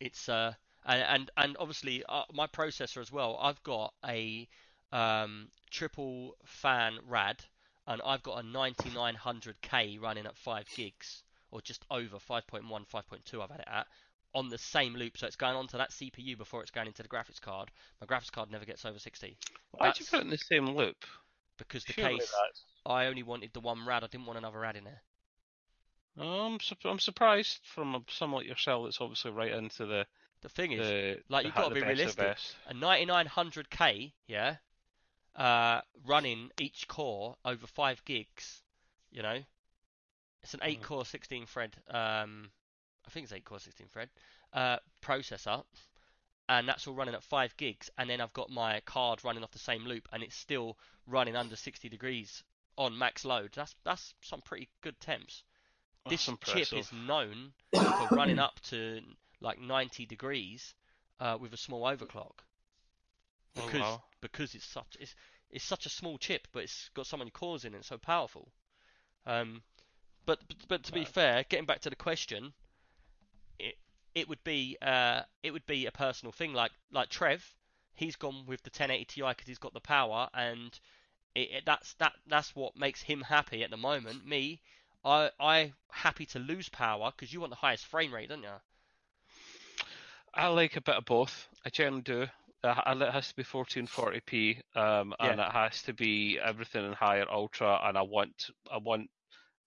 It's uh and and, and obviously uh, my processor as well. I've got a um, triple fan rad, and I've got a ninety-nine hundred K running at five gigs or just over five point one, five point two. I've had it at on the same loop, so it's going onto that C P U before it's going into the graphics card. My graphics card never gets over sixty. Why did you put it in the same loop? Because the Surely case that's... I only wanted the one rad. I didn't want another rad in there. I'm su- I'm surprised from someone like yourself that's obviously right into the. The thing is, the, like you've got to be realistic. A ninety-nine hundred K, yeah, uh, running each core over five gigs, you know, it's an eight-core, sixteen-thread. Um, I think it's eight-core, sixteen-thread uh, processor, and that's all running at five gigs. And then I've got my card running off the same loop, and it's still running under sixty degrees on max load. That's that's some pretty good temps. This chip is known for running up to like ninety degrees uh, with a small overclock, because oh, wow. because it's such it's it's such a small chip, but it's got so many cores in it, it's so powerful. Um, but but to be fair, getting back to the question, it it would be uh it would be a personal thing. Like like Trev, he's gone with the ten eighty Ti because he's got the power, and it, it, that's that that's what makes him happy at the moment. Me. I I happy to lose power because you want the highest frame rate, don't you? I like a bit of both. I generally do. Uh, it has to be fourteen forty p, um, yeah. and it has to be everything in higher ultra. And I want I want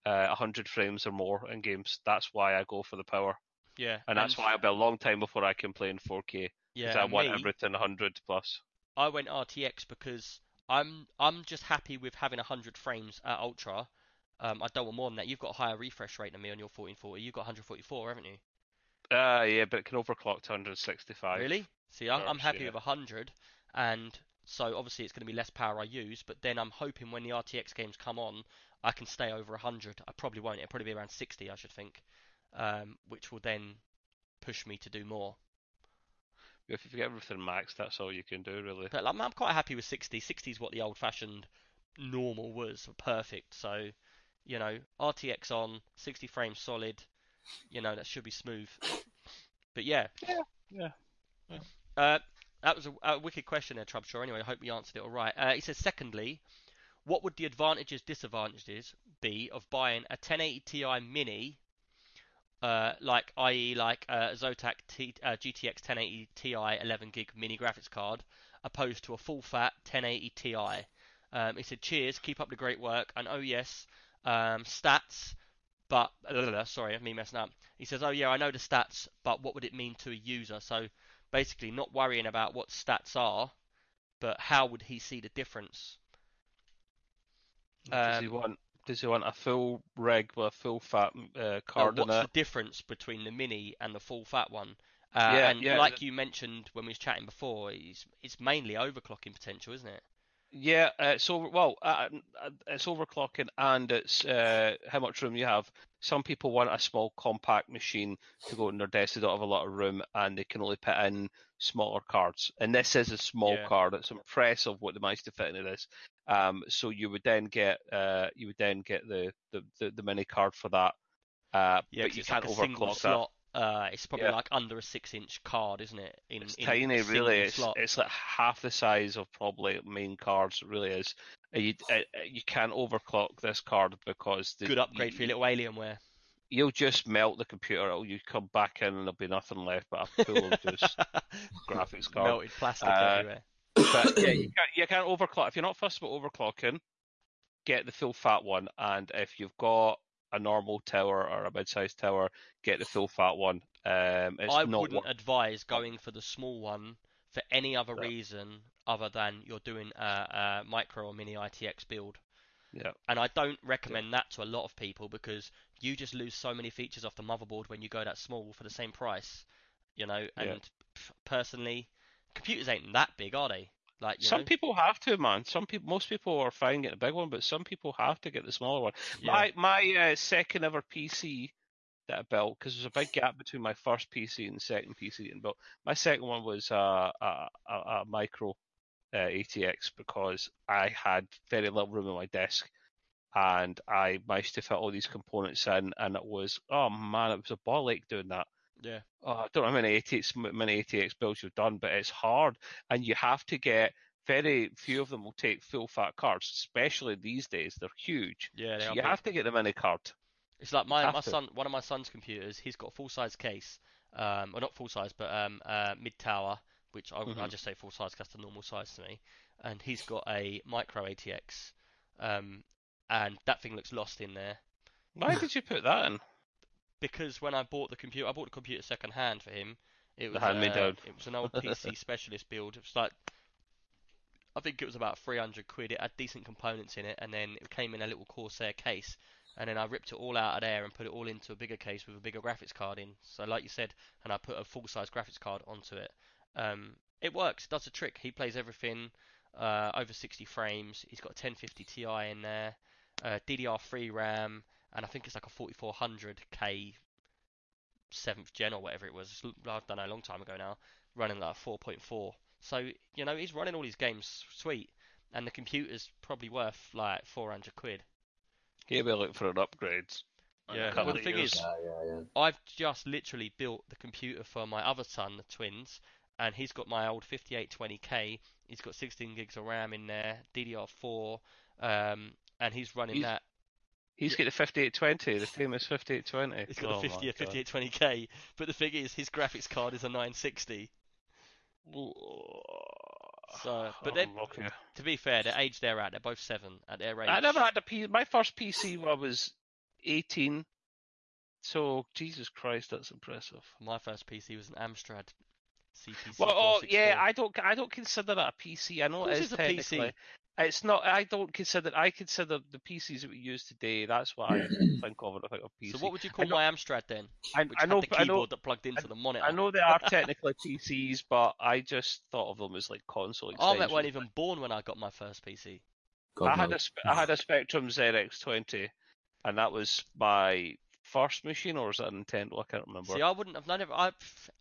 uh, one hundred frames or more in games. That's why I go for the power. Yeah, and that's and... why I'll be a long time before I can play in four K. Yeah, because I want me, everything one hundred plus. I went R T X because I'm I'm just happy with having one hundred frames at ultra. Um, I don't want more than that. You've got a higher refresh rate than me on your fourteen forty. You've got one hundred forty-four, haven't you? Uh, yeah, but it can overclock to one hundred sixty-five. Really? See, I'm, I'm happy yeah. with one hundred, and so obviously it's going to be less power I use, but then I'm hoping when the R T X games come on, I can stay over one hundred. I probably won't. It'll probably be around sixty, I should think, um, which will then push me to do more. If you get everything maxed, that's all you can do, really. But I'm, I'm quite happy with sixty. sixty is what the old-fashioned normal was, perfect. So, you know, R T X on, sixty frames solid. You know, that should be smooth. But yeah. Yeah. Yeah. yeah. Uh, that was a, a wicked question there, Trubshaw. Anyway, I hope you answered it all right. Uh, he says, secondly, what would the advantages, disadvantages be of buying a ten eighty Ti Mini, uh, like that is like uh, Zotac T, uh, G T X ten eighty Ti eleven gig mini graphics card, opposed to a full-fat ten eighty Ti? Um, he said, cheers, keep up the great work, and oh yes, um, stats, but, uh, sorry, me messing up. He says, oh yeah, I know the stats, but what would it mean to a user? So basically not worrying about what stats are, but how would he see the difference? Does um, he want? Does he want a full rig with a full fat uh, card? What's in the difference between the mini and the full fat one? Uh, yeah, and yeah. Like you mentioned when we was chatting before, it's, it's mainly overclocking potential, isn't it? Yeah, uh, it's over. Well, uh, it's overclocking, and it's uh, how much room you have. Some people want a small compact machine to go in their desk. They don't have a lot of room, and they can only put in smaller cards. And this is a small yeah. card. It's impressive what they managed to fit into this. Um, so you would then get uh, you would then get the, the, the, the mini card for that. Uh, yeah, but you can't like overclock that. Uh, it's probably yeah. like under a six-inch card, isn't it? In, it's in tiny, really. It's, it's like half the size of probably main cards. It really is. You you can't overclock this card because the, good upgrade you, for your little Alienware. You'll just melt the computer. It'll, you come back in and there'll be nothing left but a pool of just graphics card. Melted plastic uh, everywhere. But yeah, you can't, you can't overclock. If you're not fussed about overclocking, get the full fat one. And if you've got a normal tower or a mid-sized tower, get the full fat one. Um, it's I not wouldn't one... advise going for the small one for any other yeah. reason other than you're doing a, a micro or mini I T X build. Yeah. And I don't recommend yeah. that to a lot of people because you just lose so many features off the motherboard when you go that small for the same price. You know, and yeah. p- personally, computers ain't that big, are they? Like, you some know? people have to, man. Some people, most people are fine getting the big one, but some people have to get the smaller one. Yeah. My my uh, second ever P C that I built, because there's a big gap between my first P C and the second P C that I built. My second one was uh, a, a, a micro uh, A T X because I had very little room on my desk, and I managed to fit all these components in, and it was oh man, it was a ball ache doing that. Yeah, oh, I don't know how many A T X, many A T X builds you've done, but it's hard, and you have to get very few of them will take full fat cards, especially these days. They're huge. Yeah, they so are you big. have to get the mini card. It's like my, my son, one of my son's computers. He's got a full size case, um, or not full size, but um, uh, mid tower, which I mm-hmm. I just say full size because that's the normal size to me. And he's got a micro A T X, um, and that thing looks lost in there. Why did you put that in? Because when I bought the computer, I bought the computer second hand for him. It was, hand uh, me down. It was an old P C specialist build. It was like, I think it was about three hundred quid. It had decent components in it, and then it came in a little Corsair case. And then I ripped it all out of there and put it all into a bigger case with a bigger graphics card in. So like you said, and I put a full-size graphics card onto it. Um, it works. It does the trick. He plays everything uh, over sixty frames. He's got a ten fifty Ti in there, uh, D D R three RAM. And I think it's like a forty-four hundred K seventh gen or whatever it was. I've done it a long time ago now, running like four point four. So, you know, he's running all these games sweet. And the computer's probably worth like four hundred quid. He'll be looking for an upgrade. Yeah, well, the thing years. is, yeah, yeah, yeah. I've just literally built the computer for my other son, the twins. And he's got my old fifty-eight twenty K. He's got sixteen gigs of RAM in there, D D R four. Um, and he's running he's... that. He's got the fifty-eight twenty, the famous fifty-eight twenty. He's got oh the fifty, fifty-eight twenty K, but the thing is, his graphics card is a nine sixty. Ooh. So, but then, to be fair, the age they're at, they're both seven at their age. I never had a P C. My first P C when I was eighteen, so Jesus Christ, that's impressive. My first P C was an Amstrad C P C. Well, oh yeah, I don't, I don't consider that a P C. I know it is, is a P C. It's not. I don't consider. I consider the P Cs that we use today. That's what I think of when I think of P C. So what would you call know, my Amstrad then? I, which I know had the keyboard I know, that plugged into I, the monitor. I know they are technically P Cs, but I just thought of them as like console extensions. I wasn't even born when I got my first P C. God I knows. had a I had a Spectrum Z X twenty, and that was my first machine, or is that a Nintendo? I can't remember. See, I wouldn't have. None of I.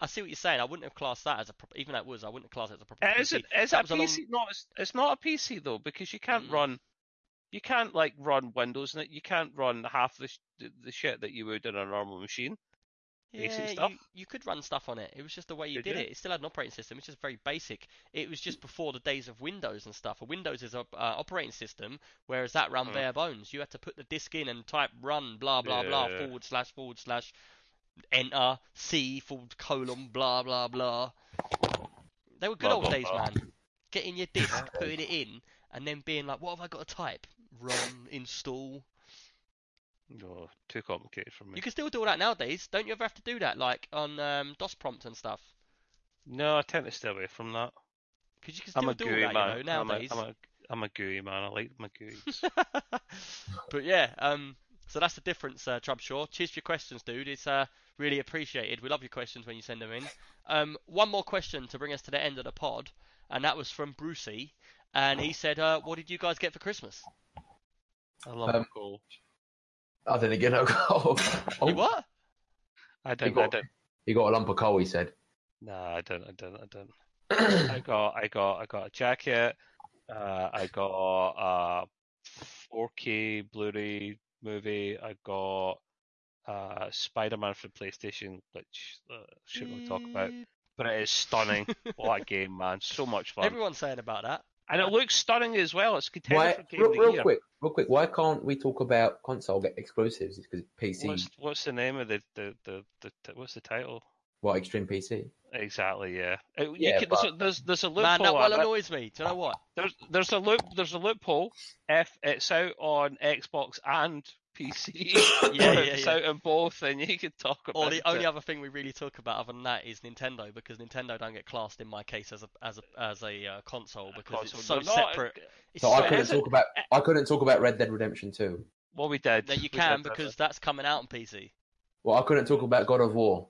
I see what you're saying. I wouldn't have classed that as a proper. Even that was. I wouldn't have classed it as a proper. It isn't. Is that a P C? Long... No, it's, it's not a P C though, because you can't mm. run. You can't like run Windows, and you can't run half the sh- the shit that you would in a normal machine. Yeah, stuff. You, you could run stuff on it. It was just the way you did, did you? it. It still had an operating system. It's just very basic. It was just before the days of Windows and stuff. Windows is an uh, operating system, whereas that ran mm. bare bones. You had to put the disk in and type run blah, blah, yeah. blah, forward slash, forward slash, enter, C, forward colon, blah, blah, blah. They were good blah, old blah, days, blah. man. Getting your disk, putting it in, and then being like, what have I got to type? Run, install... Oh, too complicated for me. You can still do all that nowadays. Don't you ever have to do that, like on um, DOS prompt and stuff? No, I tend to stay away from that. Because you can still do all that, man. You know, nowadays. I'm a, I'm, a, I'm a gooey man. I like my gooeys. But yeah, um, so that's the difference, uh, Trubshaw. Cheers for your questions, dude. It's uh, really appreciated. We love your questions when you send them in. Um, one more question to bring us to the end of the pod, and that was from Brucey, and he said, uh, "What did you guys get for Christmas?" I love um, call. I didn't get a coal. Oh. What? I don't. He got, I don't. He got a lump of coal. He said. No, I don't. I don't. I don't. I got. I got. I got a jacket. Uh, I got a four K Blu-ray movie. I got uh, Spider-Man for PlayStation, which uh, shouldn't we talk about? But it is stunning. What a game, man! So much fun. Everyone's saying about that. And it looks stunning as well. It's contender for game real, of the real year. quick, real quick. Why can't we talk about console get exclusives? It's because P C. What's, what's the name of the the, the the what's the title? What, Extreme P C? Exactly. Yeah. It, yeah you can, but... there's there's a loophole. Man, that will annoys me. Do you know what? There's there's a loop there's a loophole. If it's out on Xbox and P C, yeah, yeah, it's yeah. out on both, then you can talk about. Or the it. only other thing we really talk about other than that is Nintendo, because Nintendo don't get classed in my case as a as a as a uh, console because console. it's so They're separate. Not... It's so, so I couldn't talk about I couldn't talk about Red Dead Redemption two. Well, we did. No, you we can did because that. that's coming out on P C. Well, I couldn't talk about God of War.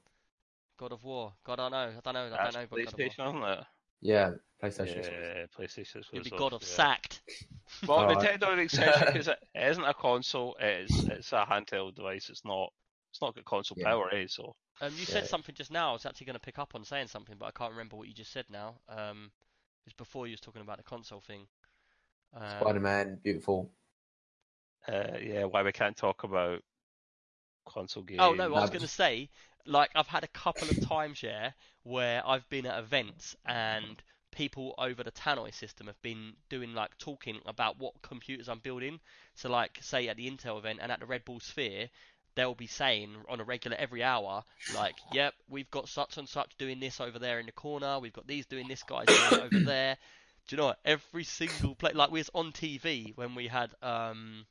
God of War. God, I know. I don't know. I don't know. But PlayStation, God of War. Isn't it? Yeah, PlayStation. Yeah, PlayStation. It'd be God of yeah. sacked. Well, oh, Nintendo right. exception because it isn't a console. It's it's a handheld device. It's not it's not got console yeah. power, eh? So. Um, you yeah. said something just now. I was actually going to pick up on saying something, but I can't remember what you just said now. Um, it was before you was talking about the console thing. Um, Spider-Man, beautiful. Uh, yeah, why we can't talk about console games? Oh no, I was going to say. Like, I've had a couple of times, yeah, where I've been at events and people over the Tannoy system have been doing, like, talking about what computers I'm building. So, like, say at the Intel event and at the Red Bull Sphere, they'll be saying on a regular every hour, like, yep, we've got such and such doing this over there in the corner. We've got these doing this, guys doing it over there. Do you know what? Every single play, like, we was on T V when we had um,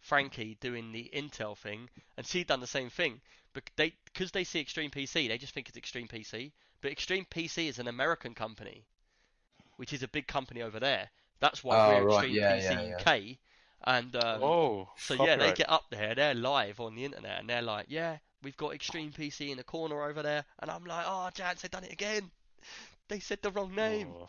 Frankie doing the Intel thing, and she'd done the same thing. Because they, cause they see Extreme P C, they just think it's Extreme P C. But Extreme P C is an American company, which is a big company over there. That's why oh, we're right. Extreme yeah, P C yeah, yeah. U K. And um, oh, so yeah, they get up there, they're live on the internet, and they're like, yeah, we've got Extreme P C in the corner over there. And I'm like, oh, Jance, they've done it again. They said the wrong name. Oh,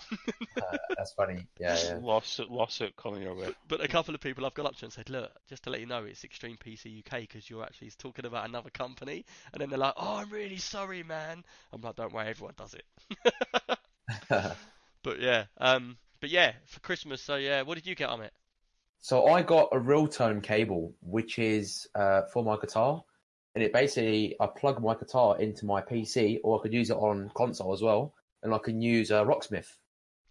uh, that's funny. Yeah, yeah. Lawsuit, lawsuit coming your way. But a couple of people I've gone up to and said, look, just to let you know, it's Extreme P C U K because you're actually talking about another company. And then they're like, oh, I'm really sorry, man. I'm like, don't worry, everyone does it. But yeah, um, but yeah, for Christmas. So yeah, what did you get on it? So I got a real tone cable, which is uh, for my guitar. And it basically, I plug my guitar into my P C, or I could use it on console as well. And I can use uh, Rocksmith.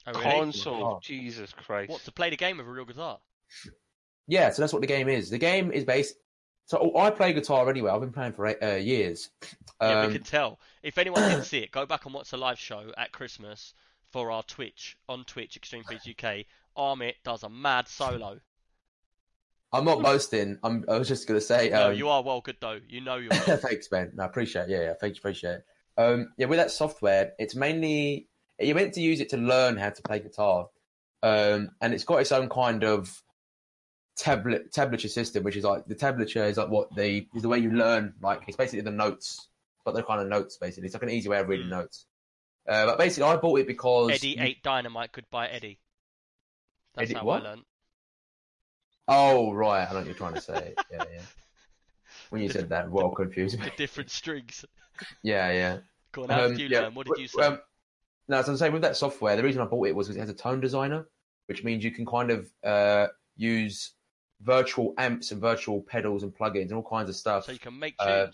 Oh, really? Console, oh. Jesus Christ. What, to play the game with a real guitar? Yeah, so that's what the game is. The game is based... So oh, I play guitar anyway. I've been playing for eight, uh, years. Um... Yeah, we can tell. If anyone didn't see it, go back and watch the live show at Christmas for our Twitch, on Twitch, Extreme Beats U K. Armit does a mad solo. I'm not boasting. I'm, I was just going to say... Um... No, you are well good, though. You know you are. Well. Thanks, man. No, I appreciate it. Yeah, yeah. Thanks, appreciate it. Um, yeah, with that software, it's mainly you're meant to use it to learn how to play guitar, um, and it's got its own kind of tablet tablature system, which is like the tablature is like what the is the way you learn. Like it's basically the notes, but they're kind of notes basically. It's like an easy way of reading mm. notes. Uh, but basically, I bought it because Eddie ate dynamite. Goodbye, Eddie. That's Eddie, how what? I learned. Oh right, I know what you're trying to say. Yeah, yeah. When you said that, well, confused me. The different strings. Yeah, yeah. Go on, how um, did you yeah, learn? What did you say? Um, no, so I'm saying with that software, the reason I bought it was because it has a tone designer, which means you can kind of uh, use virtual amps and virtual pedals and plugins and all kinds of stuff. So you can make tunes. Uh,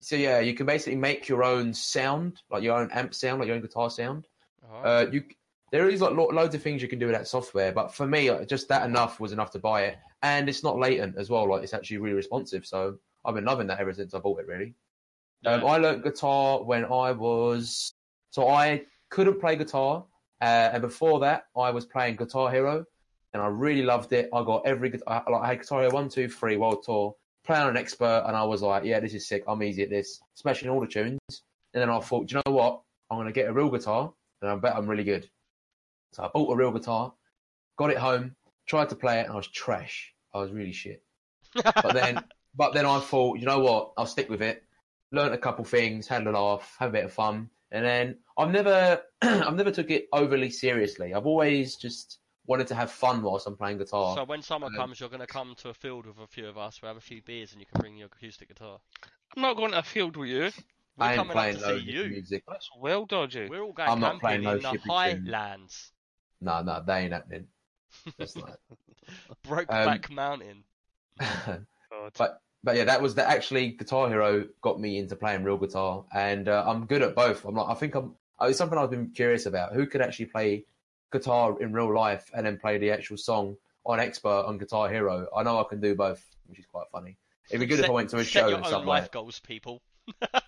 so yeah, you can basically make your own sound, like your own amp sound, like your own guitar sound. Uh-huh. Uh, you there is like lo- loads of things you can do with that software, but for me, like, just that enough was enough to buy it, and it's not latent as well. Like it's actually really responsive, so I've been loving that ever since I bought it. Really, yeah. um, I learned guitar when I was so I couldn't play guitar, uh, and before that, I was playing Guitar Hero. And I really loved it. I got every guitar. Like I had Guitar Hero one, two, three, World Tour, playing on an expert, and I was like, "Yeah, this is sick. I'm easy at this, smashing all the tunes." And then I thought, you know what? I'm gonna get a real guitar, and I bet I'm really good. So I bought a real guitar, got it home, tried to play it, and I was trash. I was really shit. But then, but then I thought, you know what? I'll stick with it. Learned a couple things, had a laugh, had a bit of fun, and then I've never, I've never took it overly seriously. I've always just wanted to have fun whilst I'm playing guitar. So when summer um, comes, you're going to come to a field with a few of us. We'll have a few beers and you can bring your acoustic guitar. I'm not going to a field with you. We're I ain't playing no music. That's well dodgy. We're all going I'm not playing no in the Highlands. No, no, that ain't happening. That's not Brokeback um, Mountain. but but yeah, that was the, actually Guitar Hero got me into playing real guitar, and uh, I'm good at both. I'm like I think I'm. It's something I've been curious about. Who could actually play guitar in real life and then play the actual song on expert on Guitar Hero? I know I can do both, which is quite funny. It'd be good set, if I went to a show and stuff like that. Set your own life goals, people.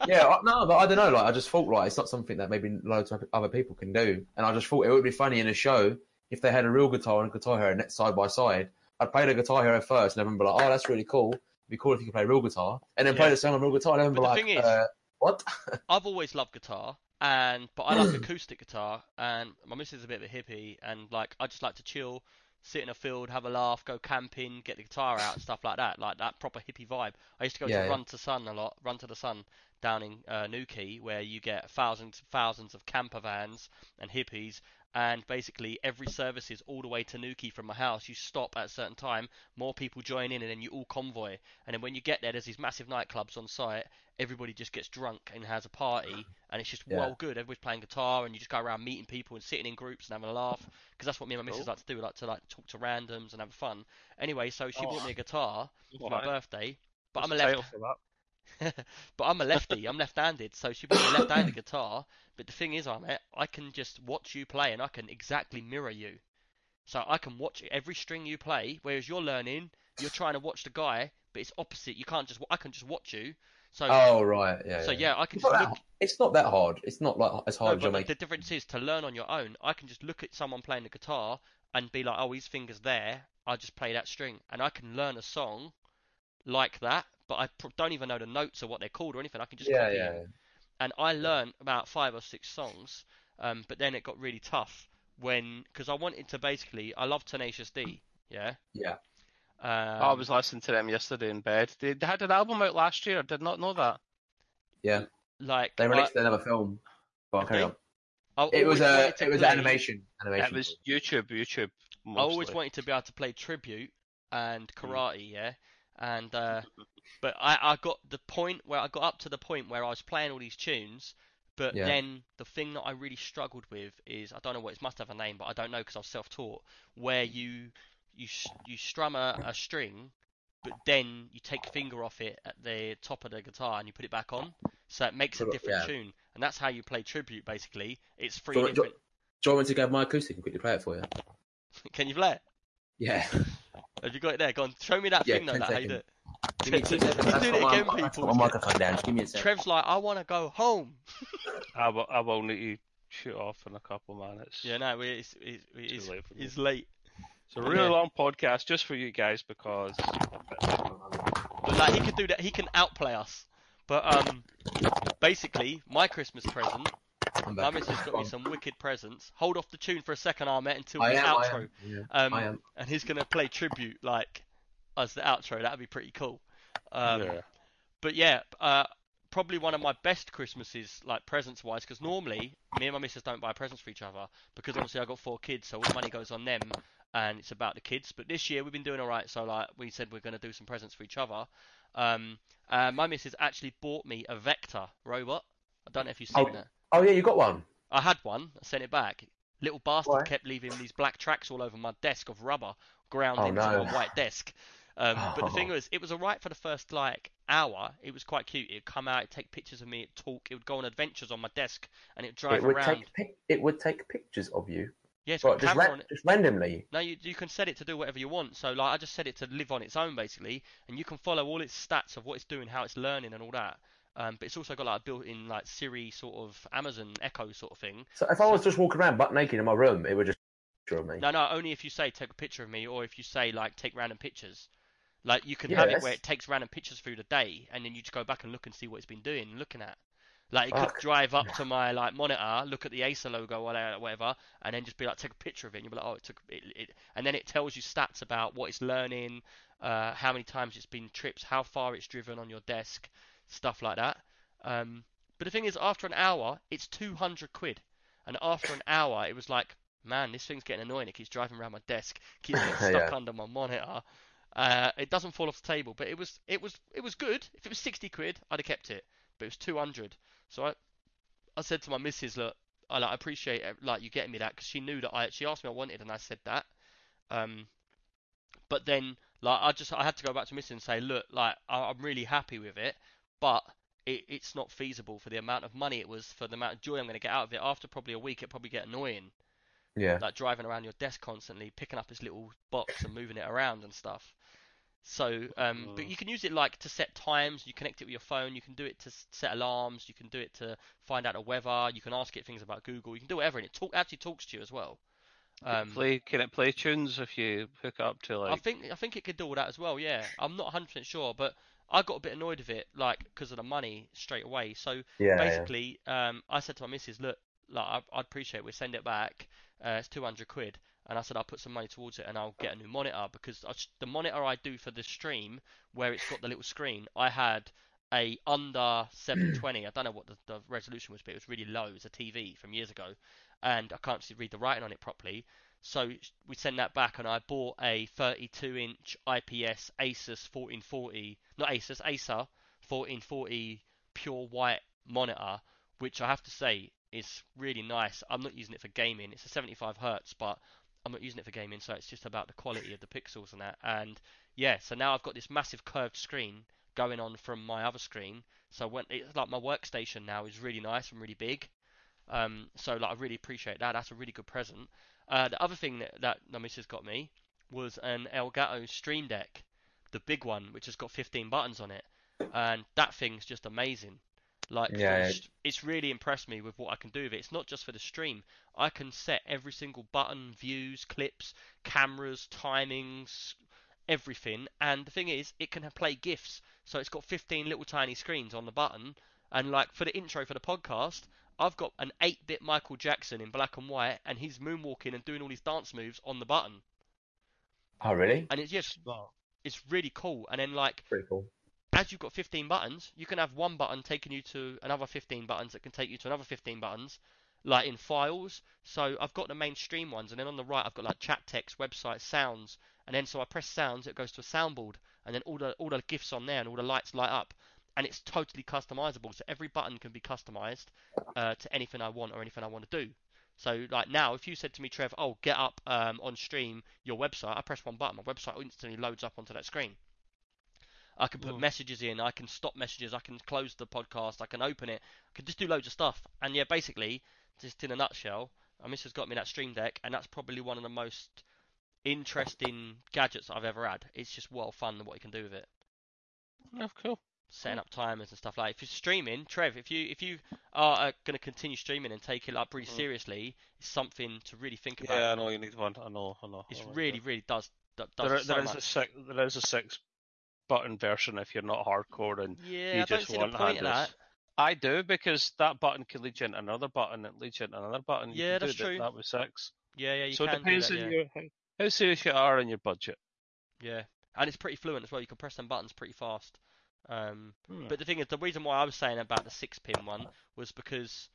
yeah, I, no, but I don't know. Like, I just thought, like, it's not something that maybe loads of other people can do. And I just thought it would be funny in a show if they had a real guitar and a Guitar Hero next side by side. I'd play the Guitar Hero first and everyone would be like, oh, that's really cool. It'd be cool if you could play real guitar. And then yeah. play the song on real guitar and everyone would be like, is, uh, what? I've always loved guitar. And but I like acoustic guitar, and my missus is a bit of a hippie, and like I just like to chill, sit in a field, have a laugh, go camping, get the guitar out, and stuff like that, like that proper hippie vibe. I used to go yeah, to yeah. Run to Sun a lot, Run to the Sun down in uh, Newquay, where you get thousands and thousands of camper vans and hippies, and basically every service is all the way to Newquay from my house. You stop at a certain time, more people join in, and then you all convoy. And then when you get there, there's these massive nightclubs on site. Everybody just gets drunk and has a party, and it's just yeah. well good. Everybody's playing guitar, and you just go around meeting people and sitting in groups and having a laugh, because that's what me and my cool. missus like to do. We like to like talk to randoms and have fun. Anyway, so she oh. bought me a guitar for right. my birthday, but There's I'm a, a left. but I'm a lefty. I'm left-handed, so she bought me a left-handed guitar. But the thing is, I I can just watch you play, and I can exactly mirror you. So I can watch every string you play, whereas you're learning, you're trying to watch the guy, but it's opposite. You can't just. I can just watch you. So, oh right, yeah. So yeah, yeah I can. It's, just not look... it's not that hard. It's not like as hard no, as you're making. The difference is to learn on your own. I can just look at someone playing the guitar and be like, "Oh, his finger's there." I just play that string, and I can learn a song like that. But I don't even know the notes or what they're called or anything. I can just yeah, copy yeah. it. And I learned about five or six songs, um, but then it got really tough when because I wanted to basically. I love Tenacious D. Yeah. Yeah. Um, I was listening to them yesterday in bed. They, they had an album out last year. I did not know that. Yeah, like they released uh, another film. But carry on. It was a it play, was animation. Animation. It was YouTube. YouTube. Mostly. I always wanted to be able to play tribute and karate. Yeah, and uh, but I, I got the point where I got up to the point where I was playing all these tunes. But yeah. then the thing that I really struggled with is I don't know what it must have a name, but I don't know because I was self-taught. Where you You you strum a, a string, but then you take your finger off it at the top of the guitar and you put it back on, so it makes a different yeah. tune, and that's how you play tribute. Basically, it's three do, different. Do, do you want me to grab my acoustic and quickly play it for you? Can you play it? Yeah. Have you got it there? Go on, show me that yeah, thing though. That how you do it. Give me two seconds. Let's do it again, my, people. My microphone down. Just give me a second. Trev's like, I want to go home. I will. I will need you shoot off in a couple minutes. Yeah, no, it's it's it's, it's, it's late. It's a really okay. long podcast just for you guys because but like he could do that, he can outplay us. But um, basically, my Christmas present, my missus got me some wicked presents. Hold off the tune for a second, Ahmet, until I the am, outro. I am. Yeah, um, I am. And he's gonna play tribute like as the outro. That'd be pretty cool. Um, yeah. But yeah, uh, probably one of my best Christmases, like presents wise, because normally me and my missus don't buy presents for each other because obviously I got four kids, so all the money goes on them. And it's about the kids, but this year we've been doing all right. So like we said, we're going to do some presents for each other, Um, uh, my missus actually bought me a Vector robot. I don't know if you've seen oh, that. Oh yeah, you got one. I had one. I sent it back. Little bastard Why? kept leaving these black tracks all over my desk of rubber ground oh, into no. my white desk. Um, oh. But the thing was, it was alright for the first like hour. It was quite cute. It'd come out, it'd take pictures of me, it'd talk, it would go on adventures on my desk, and it'd drive it would around. Take, it would take pictures of you. Yes, yeah, right, just, ra- just randomly. No, you you can set it to do whatever you want. So like, I just set it to live on its own basically, and you can follow all its stats of what it's doing, how it's learning, and all that. Um, but it's also got like a built-in like Siri sort of Amazon Echo sort of thing. So if I was so, just walking around butt naked in my room, it would just take a picture of me. No, no, only if you say take a picture of me, or if you say like take random pictures. Like you can yeah, have it that's... where it takes random pictures through the day, and then you just go back and look and see what it's been doing, looking at. Like it could oh, drive up to my like monitor, look at the Acer logo or whatever, and then just be like, take a picture of it. And you'll be like, oh, it took it, it, and then it tells you stats about what it's learning, uh, how many times it's been trips, how far it's driven on your desk, stuff like that. Um, but the thing is, after an hour, it's two hundred quid, and after an hour, it was like, man, this thing's getting annoying. It keeps driving around my desk, keeps getting stuck yeah. under my monitor. Uh, it doesn't fall off the table, but it was it was it was good. If it was sixty quid, I'd have kept it. But it was two hundred. So I I said to my missus, look, I like, appreciate it, like you getting me that, because she knew that I, she asked me I wanted, and I said that. Um, but then like I just I had to go back to missus and say, look, like I, I'm really happy with it, but it, it's not feasible for the amount of money it was, for the amount of joy I'm going to get out of it. After probably a week, it'd probably get annoying. Yeah. Like driving around your desk constantly, picking up this little box and moving it around and stuff. So, um, but you can use it like to set times, you connect it with your phone, you can do it to set alarms, you can do it to find out the weather, you can ask it things about Google, you can do whatever, and it talk, actually talks to you as well. Um, play, can it play tunes if you hook up to like... I think I think it could do all that as well, yeah. I'm not one hundred percent sure, but I got a bit annoyed with it, like, because of the money straight away. So, yeah, basically, yeah. Um, I said to my missus, look, like, I, I'd appreciate it, we send it back, uh, it's two hundred quid. And I said, I'll put some money towards it and I'll get a new monitor, because I, the monitor I do for the stream, where it's got the little screen, I had a under seven twenty. I don't know what the, the resolution was, but it was really low. It was a T V from years ago. And I can't see, read the writing on it properly. So we sent that back and I bought a thirty-two inch I P S Asus fourteen forty, not Asus, Acer fourteen forty pure white monitor, which I have to say is really nice. I'm not using it for gaming. It's a seventy-five hertz, but I'm not using it for gaming, so it's just about the quality of the pixels and that. And yeah, so now I've got this massive curved screen going on from my other screen. So when it's like my workstation now is really nice and really big. Um, so like I really appreciate that. That's a really good present. Uh, the other thing that that my missus got me was an Elgato Stream Deck, the big one, which has got fifteen buttons on it, and that thing's just amazing. Like, yeah, it's, it's really impressed me with what I can do with it. It's not just for the stream. I can set every single button, views, clips, cameras, timings, everything. And the thing is, it can play GIFs. So it's got fifteen little tiny screens on the button. And, like, for the intro for the podcast, I've got an eight-bit Michael Jackson in black and white, and he's moonwalking and doing all his dance moves on the button. Oh, really? And it's just, it's really cool. And then, like... Pretty cool. As you've got fifteen buttons, you can have one button taking you to another fifteen buttons that can take you to another fifteen buttons, like in files. So I've got the mainstream ones, and then on the right I've got like chat, text, website, sounds, and then so I press sounds, it goes to a soundboard, and then all the all the GIFs on there and all the lights light up, and it's totally customizable. So every button can be customized uh, to anything I want or anything I want to do. So like now, if you said to me, Trev, oh, get up um, on stream your website, I press one button, my website instantly loads up onto that screen. I can put Ooh. messages in, I can stop messages, I can close the podcast, I can open it, I can just do loads of stuff. And yeah, basically, just in a nutshell, my missus got me that Stream Deck, and that's probably one of the most interesting gadgets I've ever had. It's just well fun what you can do with it. Oh, cool. Setting up timers and stuff like that. If you're streaming, Trev, if you if you are going to continue streaming and take it like pretty mm. seriously, it's something to really think about. Yeah, I know, you need one, I know, I know. It really, that. really does, does there, so there is much. A six, there is a six... button version if you're not hardcore and yeah, you I just want handles. I do, because that button can lead you into another button, it leads you into another button. Yeah, you can that's do true. That, that was six. Yeah, yeah, you so can it depends do that, on yeah. your, how serious you are on your budget. Yeah, and it's pretty fluent as well. You can press them buttons pretty fast. Um, hmm. But the thing is, the reason why I was saying about the six-pin one was because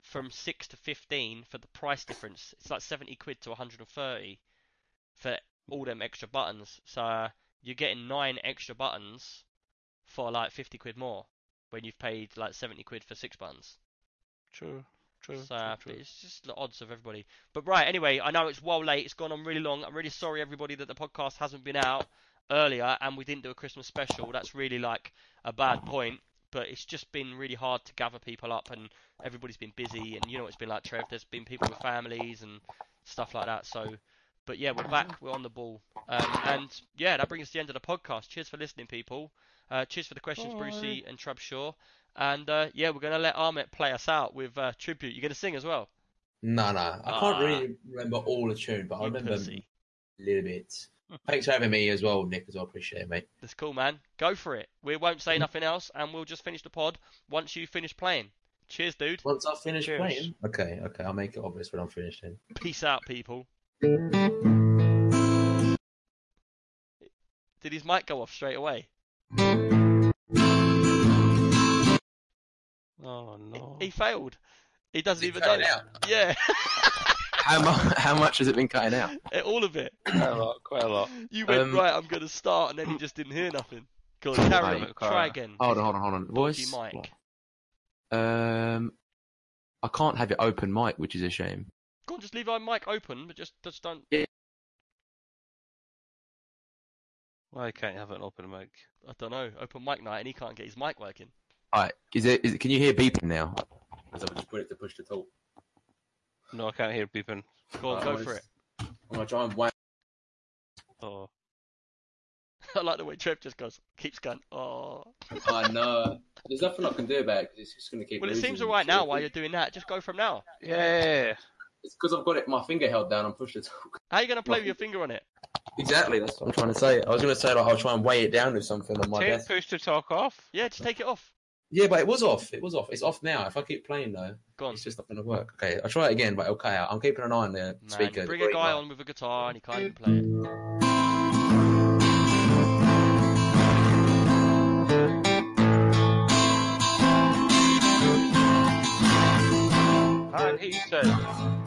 from six to fifteen for the price difference, it's like seventy quid to one hundred thirty for all them extra buttons. So. Uh, You're getting nine extra buttons for like fifty quid more when you've paid like seventy quid for six buttons. True. True, so true, true. It's just the odds of everybody. But right, anyway, I know it's well late. It's gone on really long. I'm really sorry, everybody, that the podcast hasn't been out earlier and we didn't do a Christmas special. That's really like a bad point. But it's just been really hard to gather people up and everybody's been busy. And you know what it's been like, Trev. There's been people with families and stuff like that. So, but yeah, we're back. We're on the ball. Um, and yeah, that brings us to the end of the podcast. Cheers for listening, people. Uh, cheers for the questions, Bye. Brucey and Trubshaw. And, uh, yeah, we're going to let Ahmet play us out with uh, Tribute. You're going to sing as well? No, no. I ah. can't really remember all the tune, but I remember pussy. a little bit. Thanks for having me as well, Nick, as well. Appreciate it, mate. That's cool, man. Go for it. We won't say nothing else, and we'll just finish the pod once you finish playing. Cheers, dude. Once I finish Cheers. playing? Okay, okay. I'll make it obvious when I'm finished then. Peace out, people. Did his mic go off straight away? Oh no! He, he failed. He doesn't even know. Yeah. how much? How much has it been cutting out? All of it. Quite a lot. Quite a lot. You went um, right. I'm going to start, and then you just didn't hear nothing. Go on, carry on. Try again. Hold on, hold on, hold on. Voice. Mic. Um, I can't have it open mic, which is a shame. Go on, just leave our mic open, but just just don't. Yeah. Why can't you have an open mic? I don't know. Open mic night, and he can't get his mic working. Alright, is it, is it, can you hear beeping now? So we just put it to push to talk. No, I can't hear beeping. Go on, uh, go for it. I'm gonna try and whack. Oh. I like the way Trev just goes, keeps going, oh. I uh, know. There's nothing I can do about it, because it's just gonna keep Well, losing. It seems alright now while you're doing that. Just go from now. Yeah. It's because I've got it, my finger held down and pushed to talk. How are you gonna play my with your finger on it? Exactly, that's what I'm trying to say. I was gonna say, like, I'll try and weigh it down with something on my desk. Take push to talk off? Yeah, just take it off. Yeah, but it was off. It was off. It's off now. If I keep playing, though, it's just not going to work. Okay, I'll try it again, but it'll cut out. I'm keeping an eye on the Man, speaker. Bring a guy on with a guitar and he can't even play it. And he says...